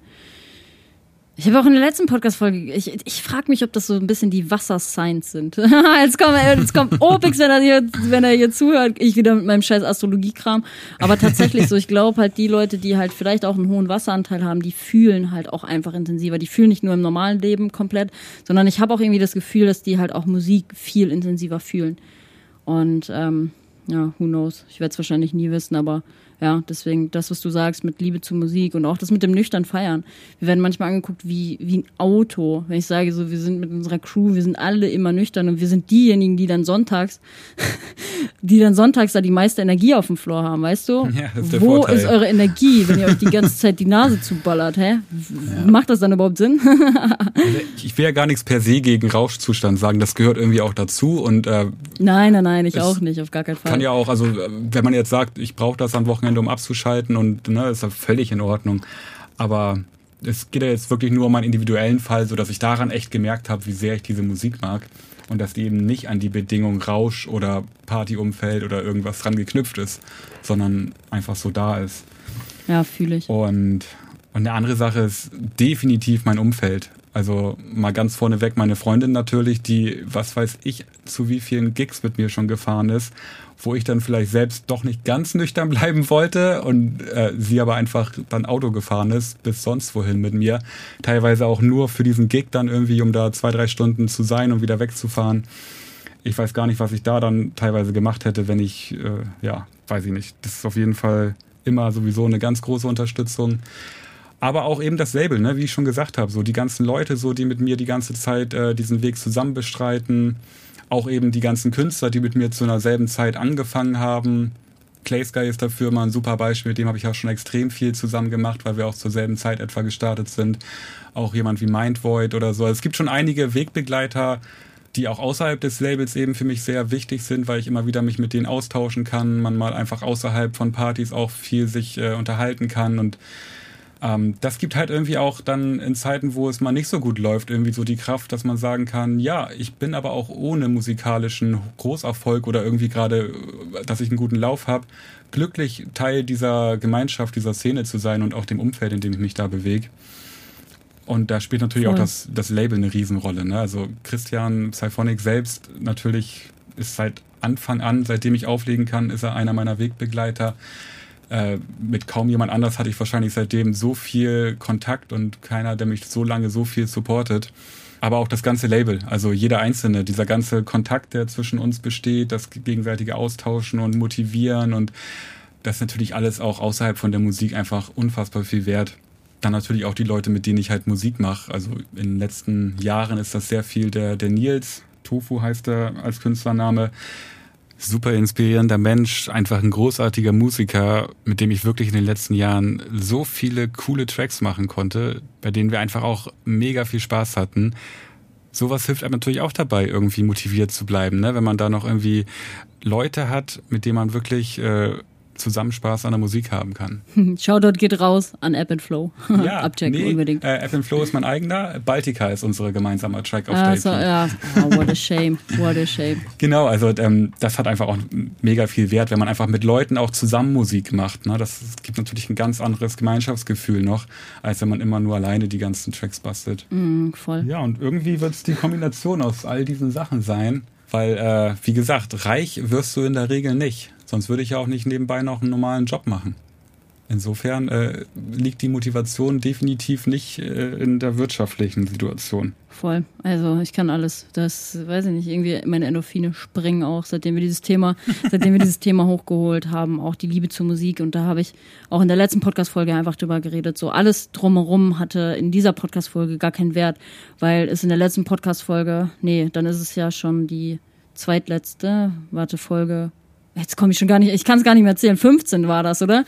Ich habe auch in der letzten Podcast-Folge, ich, ich frage mich, ob das so ein bisschen die Wasser-Signs sind. Jetzt kommt, jetzt kommt Opix, wenn er, hier, wenn er hier zuhört, ich wieder mit meinem scheiß Astrologie-Kram. Aber tatsächlich so, ich glaube halt, die Leute, die halt vielleicht auch einen hohen Wasseranteil haben, die fühlen halt auch einfach intensiver. Die fühlen nicht nur im normalen Leben komplett, sondern ich habe auch irgendwie das Gefühl, dass die halt auch Musik viel intensiver fühlen. Und, ähm, ja, who knows? Ich werde es wahrscheinlich nie wissen, aber ja, deswegen das, was du sagst mit Liebe zur Musik und auch das mit dem nüchtern Feiern. Wir werden manchmal angeguckt wie, wie ein Auto, wenn ich sage so, wir sind mit unserer Crew, wir sind alle immer nüchtern und wir sind diejenigen, die dann sonntags, die dann sonntags da die meiste Energie auf dem Floor haben, weißt du? Ja, das ist der Wo Vorteil. Ist eure Energie, wenn ihr euch die ganze Zeit die Nase zuballert, hä? Ja. Macht das dann überhaupt Sinn? Also ich will ja gar nichts per se gegen Rauschzustand sagen, das gehört irgendwie auch dazu und äh, nein, nein, nein, ich auch nicht, auf gar keinen Fall. Kann ja auch, also wenn man jetzt sagt, ich brauche das am Wochenende, um abzuschalten und ne, ist ja völlig in Ordnung. Aber es geht ja jetzt wirklich nur um meinen individuellen Fall, sodass ich daran echt gemerkt habe, wie sehr ich diese Musik mag und dass die eben nicht an die Bedingung Rausch oder Partyumfeld oder irgendwas dran geknüpft ist, sondern einfach so da ist. Ja, fühle ich. Und, und eine andere Sache ist definitiv mein Umfeld. Also mal ganz vorneweg meine Freundin natürlich, die, was weiß ich, zu wie vielen Gigs mit mir schon gefahren ist, wo ich dann vielleicht selbst doch nicht ganz nüchtern bleiben wollte und äh, sie aber einfach dann Auto gefahren ist, bis sonst wohin mit mir. Teilweise auch nur für diesen Gig dann irgendwie, um da zwei, drei Stunden zu sein und wieder wegzufahren. Ich weiß gar nicht, was ich da dann teilweise gemacht hätte, wenn ich, äh, ja, weiß ich nicht. Das ist auf jeden Fall immer sowieso eine ganz große Unterstützung. Aber auch eben das Label, ne, wie ich schon gesagt habe, so die ganzen Leute, so die mit mir die ganze Zeit äh, diesen Weg zusammen bestreiten, auch eben die ganzen Künstler, die mit mir zu einer selben Zeit angefangen haben. Clay Sky ist dafür mal ein super Beispiel, mit dem habe ich auch schon extrem viel zusammen gemacht, weil wir auch zur selben Zeit etwa gestartet sind. Auch jemand wie Mindvoid oder so. Also es gibt schon einige Wegbegleiter, die auch außerhalb des Labels eben für mich sehr wichtig sind, weil ich immer wieder mich mit denen austauschen kann, man mal einfach außerhalb von Partys auch viel sich äh, unterhalten kann und das gibt halt irgendwie auch dann in Zeiten, wo es mal nicht so gut läuft, irgendwie so die Kraft, dass man sagen kann, ja, ich bin aber auch ohne musikalischen Großerfolg oder irgendwie gerade, dass ich einen guten Lauf habe, glücklich Teil dieser Gemeinschaft, dieser Szene zu sein und auch dem Umfeld, in dem ich mich da bewege. Und da spielt natürlich cool. auch das, das Label eine Riesenrolle. Ne? Also Christian Psyphonic selbst natürlich ist seit Anfang an, seitdem ich auflegen kann, ist er einer meiner Wegbegleiter. Äh, mit kaum jemand anders hatte ich wahrscheinlich seitdem so viel Kontakt und keiner, der mich so lange so viel supportet. Aber auch das ganze Label, also jeder Einzelne, dieser ganze Kontakt, der zwischen uns besteht, das gegenseitige Austauschen und Motivieren und das ist natürlich alles auch außerhalb von der Musik einfach unfassbar viel wert. Dann natürlich auch die Leute, mit denen ich halt Musik mache. Also in den letzten Jahren ist das sehr viel der, der Neelix, Tofu heißt er als Künstlername, super inspirierender Mensch, einfach ein großartiger Musiker, mit dem ich wirklich in den letzten Jahren so viele coole Tracks machen konnte, bei denen wir einfach auch mega viel Spaß hatten. Sowas hilft einem natürlich auch dabei, irgendwie motiviert zu bleiben, ne? Wenn man da noch irgendwie Leute hat, mit denen man wirklich äh, zusammen Spaß an der Musik haben kann. Shoutout geht raus an App and Flow. Ja, Abcheck nee, unbedingt. Äh, App and Flow ist mein eigener. Baltica ist unsere gemeinsame Track of ah, the so, ja. Oh, what a shame. What a shame. Genau, also ähm, das hat einfach auch mega viel Wert, wenn man einfach mit Leuten auch zusammen Musik macht. Ne? Das gibt natürlich ein ganz anderes Gemeinschaftsgefühl noch, als wenn man immer nur alleine die ganzen Tracks bastelt. Mm, voll. Ja, und irgendwie wird es die Kombination aus all diesen Sachen sein, weil, äh, wie gesagt, reich wirst du in der Regel nicht. Sonst würde ich ja auch nicht nebenbei noch einen normalen Job machen. Insofern äh, liegt die Motivation definitiv nicht äh, in der wirtschaftlichen Situation. Voll. Also ich kann alles. Das weiß ich nicht. Irgendwie meine Endorphine springen auch, seitdem wir dieses Thema, seitdem wir dieses Thema hochgeholt haben. Auch die Liebe zur Musik. Und da habe ich auch in der letzten Podcast-Folge einfach drüber geredet. So alles drumherum hatte in dieser Podcast-Folge gar keinen Wert, weil es in der letzten Podcast-Folge, nee, dann ist es ja schon die zweitletzte, warte, Folge. Jetzt komme ich schon gar nicht, ich kann es gar nicht mehr erzählen. fünfzehn war das, oder?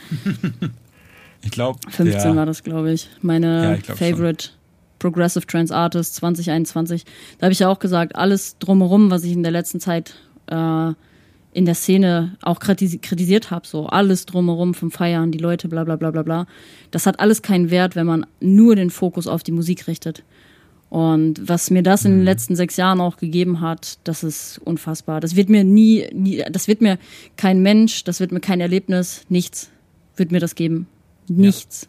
Ich glaube, fünfzehn ja. war das, glaube ich. Meine ja, ich glaub Favorite schon. Progressive Trance Artist zwanzig einundzwanzig. Da habe ich ja auch gesagt, alles drumherum, was ich in der letzten Zeit äh, in der Szene auch kritis- kritisiert habe, so alles drumherum vom Feiern, die Leute, bla bla bla bla bla. Das hat alles keinen Wert, wenn man nur den Fokus auf die Musik richtet. Und was mir das in den letzten sechs Jahren auch gegeben hat, das ist unfassbar. Das wird mir nie, nie, das wird mir kein Mensch, das wird mir kein Erlebnis, nichts wird mir das geben. Nichts.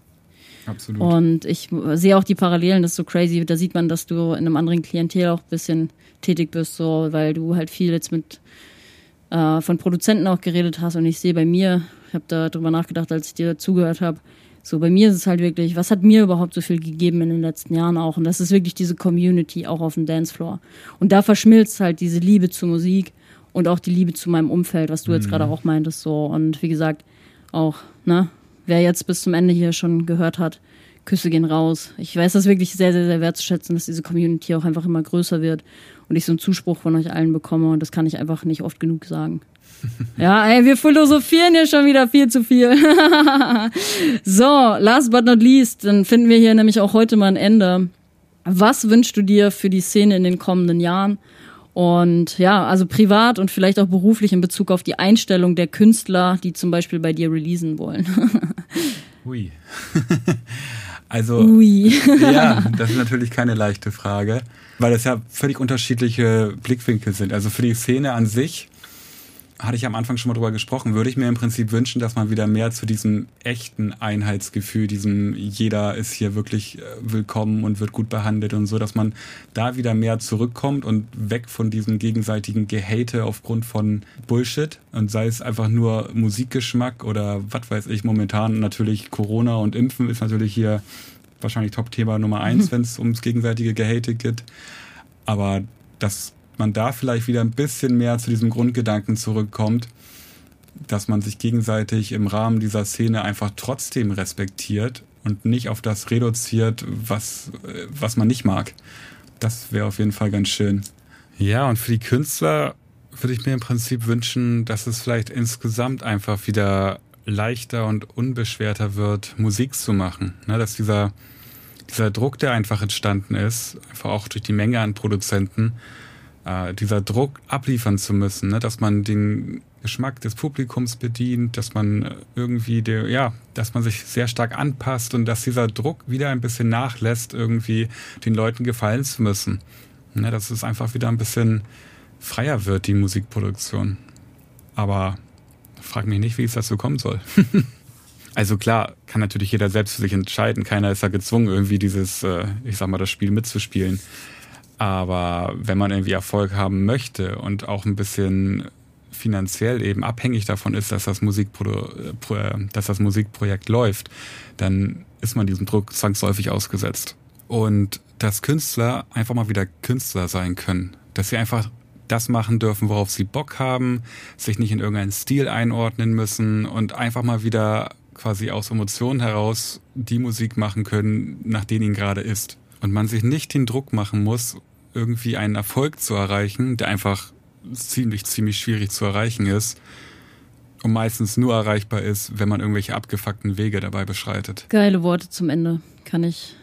Ja, absolut. Und ich sehe auch die Parallelen, das ist so crazy. Da sieht man, dass du in einem anderen Klientel auch ein bisschen tätig bist, so, weil du halt viel jetzt mit äh, von Produzenten auch geredet hast. Und ich sehe bei mir, ich habe da drüber nachgedacht, als ich dir zugehört habe, so, bei mir ist es halt wirklich, was hat mir überhaupt so viel gegeben in den letzten Jahren auch? Und das ist wirklich diese Community auch auf dem Dancefloor. Und da verschmilzt halt diese Liebe zur Musik und auch die Liebe zu meinem Umfeld, was du jetzt mhm. gerade auch meintest, so. Und wie gesagt, auch, ne, wer jetzt bis zum Ende hier schon gehört hat, Küsse gehen raus. Ich weiß das wirklich sehr, sehr, sehr wertzuschätzen, dass diese Community auch einfach immer größer wird und ich so einen Zuspruch von euch allen bekomme und das kann ich einfach nicht oft genug sagen. Ja, ey, wir philosophieren hier schon wieder viel zu viel. So, last but not least, dann finden wir hier nämlich auch heute mal ein Ende. Was wünschst du dir für die Szene in den kommenden Jahren? Und ja, also privat und vielleicht auch beruflich in Bezug auf die Einstellung der Künstler, die zum Beispiel bei dir releasen wollen. Ui. Also, Ui. Ja, das ist natürlich keine leichte Frage, weil das ja völlig unterschiedliche Blickwinkel sind. Also für die Szene an sich, hatte ich am Anfang schon mal drüber gesprochen, würde ich mir im Prinzip wünschen, dass man wieder mehr zu diesem echten Einheitsgefühl, diesem jeder ist hier wirklich willkommen und wird gut behandelt und so, dass man da wieder mehr zurückkommt und weg von diesem gegenseitigen Gehate aufgrund von Bullshit und sei es einfach nur Musikgeschmack oder was weiß ich, momentan natürlich Corona und Impfen ist natürlich hier wahrscheinlich Top-Thema Nummer eins, mhm. wenn es ums gegenseitige Gehate geht, aber das man da vielleicht wieder ein bisschen mehr zu diesem Grundgedanken zurückkommt, dass man sich gegenseitig im Rahmen dieser Szene einfach trotzdem respektiert und nicht auf das reduziert, was, was man nicht mag. Das wäre auf jeden Fall ganz schön. Ja, und für die Künstler würde ich mir im Prinzip wünschen, dass es vielleicht insgesamt einfach wieder leichter und unbeschwerter wird, Musik zu machen. Ne, dass dieser, dieser Druck, der einfach entstanden ist, einfach auch durch die Menge an Produzenten, Äh, dieser Druck abliefern zu müssen, ne? Dass man den Geschmack des Publikums bedient, dass man irgendwie, der, ja, dass man sich sehr stark anpasst und dass dieser Druck wieder ein bisschen nachlässt, irgendwie den Leuten gefallen zu müssen. Ne? Dass es einfach wieder ein bisschen freier wird, die Musikproduktion. Aber frag mich nicht, wie es dazu kommen soll. Also klar, kann natürlich jeder selbst für sich entscheiden. Keiner ist ja gezwungen, irgendwie dieses, äh, ich sag mal, das Spiel mitzuspielen. Aber wenn man irgendwie Erfolg haben möchte und auch ein bisschen finanziell eben abhängig davon ist, dass das, Musikpro- dass das Musikprojekt läuft, dann ist man diesem Druck zwangsläufig ausgesetzt. Und dass Künstler einfach mal wieder Künstler sein können. Dass sie einfach das machen dürfen, worauf sie Bock haben, sich nicht in irgendeinen Stil einordnen müssen und einfach mal wieder quasi aus Emotionen heraus die Musik machen können, nach denen ihnen gerade ist. Und man sich nicht den Druck machen muss, irgendwie einen Erfolg zu erreichen, der einfach ziemlich, ziemlich schwierig zu erreichen ist und meistens nur erreichbar ist, wenn man irgendwelche abgefuckten Wege dabei beschreitet. Geile Worte zum Ende, kann ich,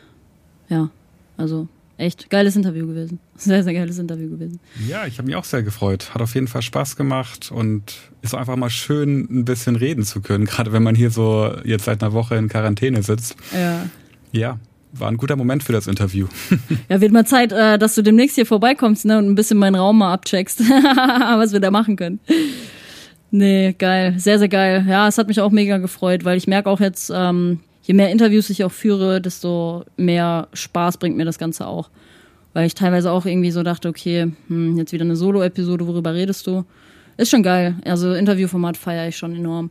ja, also Echt geiles Interview gewesen. Sehr, sehr geiles Interview gewesen. Ja, ich habe mich auch sehr gefreut. Hat auf jeden Fall Spaß gemacht und ist einfach mal schön, ein bisschen reden zu können. Gerade wenn man hier so jetzt seit einer Woche in Quarantäne sitzt. Ja. Ja, war ein guter Moment für das Interview. Ja, wird mal Zeit, dass du demnächst hier vorbeikommst, ne, und ein bisschen meinen Raum mal abcheckst, was wir da machen können. Nee, geil. Sehr, sehr geil. Ja, es hat mich auch mega gefreut, weil ich merke auch jetzt, ähm, je mehr Interviews ich auch führe, desto mehr Spaß bringt mir das Ganze auch. Weil ich teilweise auch irgendwie so dachte, okay, hm, jetzt wieder eine Solo-Episode, worüber redest du? Ist schon geil. Also Interviewformat feiere ich schon enorm.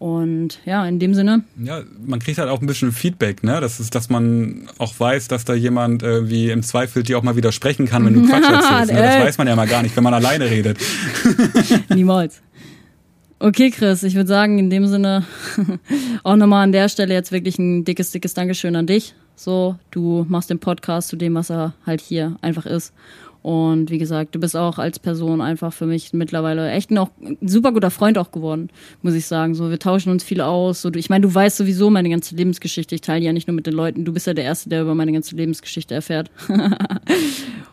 Und ja, in dem Sinne. Ja, man kriegt halt auch ein bisschen Feedback, ne? Das ist, dass man auch weiß, dass da jemand irgendwie im Zweifel dir auch mal widersprechen kann, wenn du Quatsch erzählst. Ne? Das weiß man ja mal gar nicht, wenn man alleine redet. Niemals. Okay, Chris, ich würde sagen, in dem Sinne auch nochmal an der Stelle jetzt wirklich ein dickes, dickes Dankeschön an dich. So, du machst den Podcast zu dem, was er halt hier einfach ist. Und wie gesagt, du bist auch als Person einfach für mich mittlerweile echt noch ein super guter Freund auch geworden, muss ich sagen. So, wir tauschen uns viel aus. So, ich meine, du weißt sowieso meine ganze Lebensgeschichte. Ich teile die ja nicht nur mit den Leuten. Du bist ja der Erste, der über meine ganze Lebensgeschichte erfährt.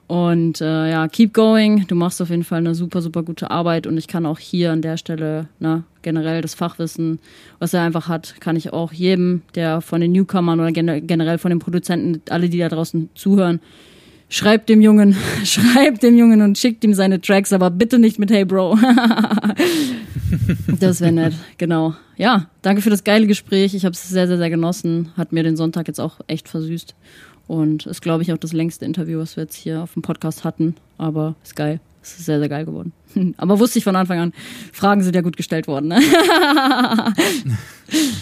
Und äh, ja, keep going. Du machst auf jeden Fall eine super, super gute Arbeit. Und ich kann auch hier an der Stelle, na, generell das Fachwissen, was er einfach hat, kann ich auch jedem, der von den Newcomern oder generell von den Produzenten, alle, die da draußen zuhören, schreibt dem Jungen, schreibt dem Jungen und schickt ihm seine Tracks, aber bitte nicht mit Hey Bro. Das wäre nett, genau. Ja, danke für das geile Gespräch. Ich habe es sehr, sehr, sehr genossen. Hat mir den Sonntag jetzt auch echt versüßt. Und ist, glaube ich, auch das längste Interview, was wir jetzt hier auf dem Podcast hatten. Aber ist geil. Es ist sehr, sehr geil geworden. Aber wusste ich von Anfang an, Fragen sind ja gut gestellt worden. Ne?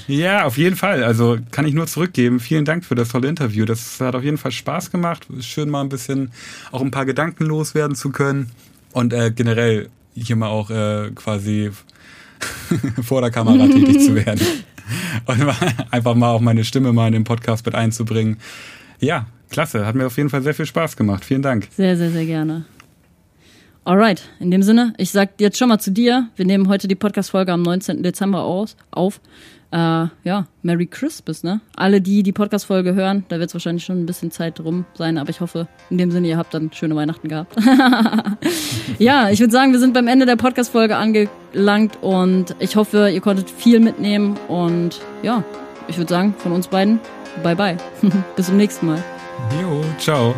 Ja, auf jeden Fall. Also kann ich nur zurückgeben. Vielen Dank für das tolle Interview. Das hat auf jeden Fall Spaß gemacht. Schön mal ein bisschen auch ein paar Gedanken loswerden zu können. Und äh, generell hier mal auch äh, quasi vor der Kamera tätig zu werden. Und einfach mal auch meine Stimme mal in den Podcast mit einzubringen. Ja, klasse. Hat mir auf jeden Fall sehr viel Spaß gemacht. Vielen Dank. Sehr, sehr, sehr gerne. Alright, in dem Sinne, ich sag jetzt schon mal zu dir, wir nehmen heute die Podcast-Folge am neunzehnten Dezember aus, auf. Äh, ja, Merry Christmas, ne? Alle, die die Podcast-Folge hören, da wird es wahrscheinlich schon ein bisschen Zeit drum sein, aber ich hoffe, in dem Sinne, ihr habt dann schöne Weihnachten gehabt. Ja, ich würde sagen, wir sind beim Ende der Podcast-Folge angelangt und ich hoffe, ihr konntet viel mitnehmen und ja, ich würde sagen, von uns beiden, bye bye. Bis zum nächsten Mal. Jo, ciao.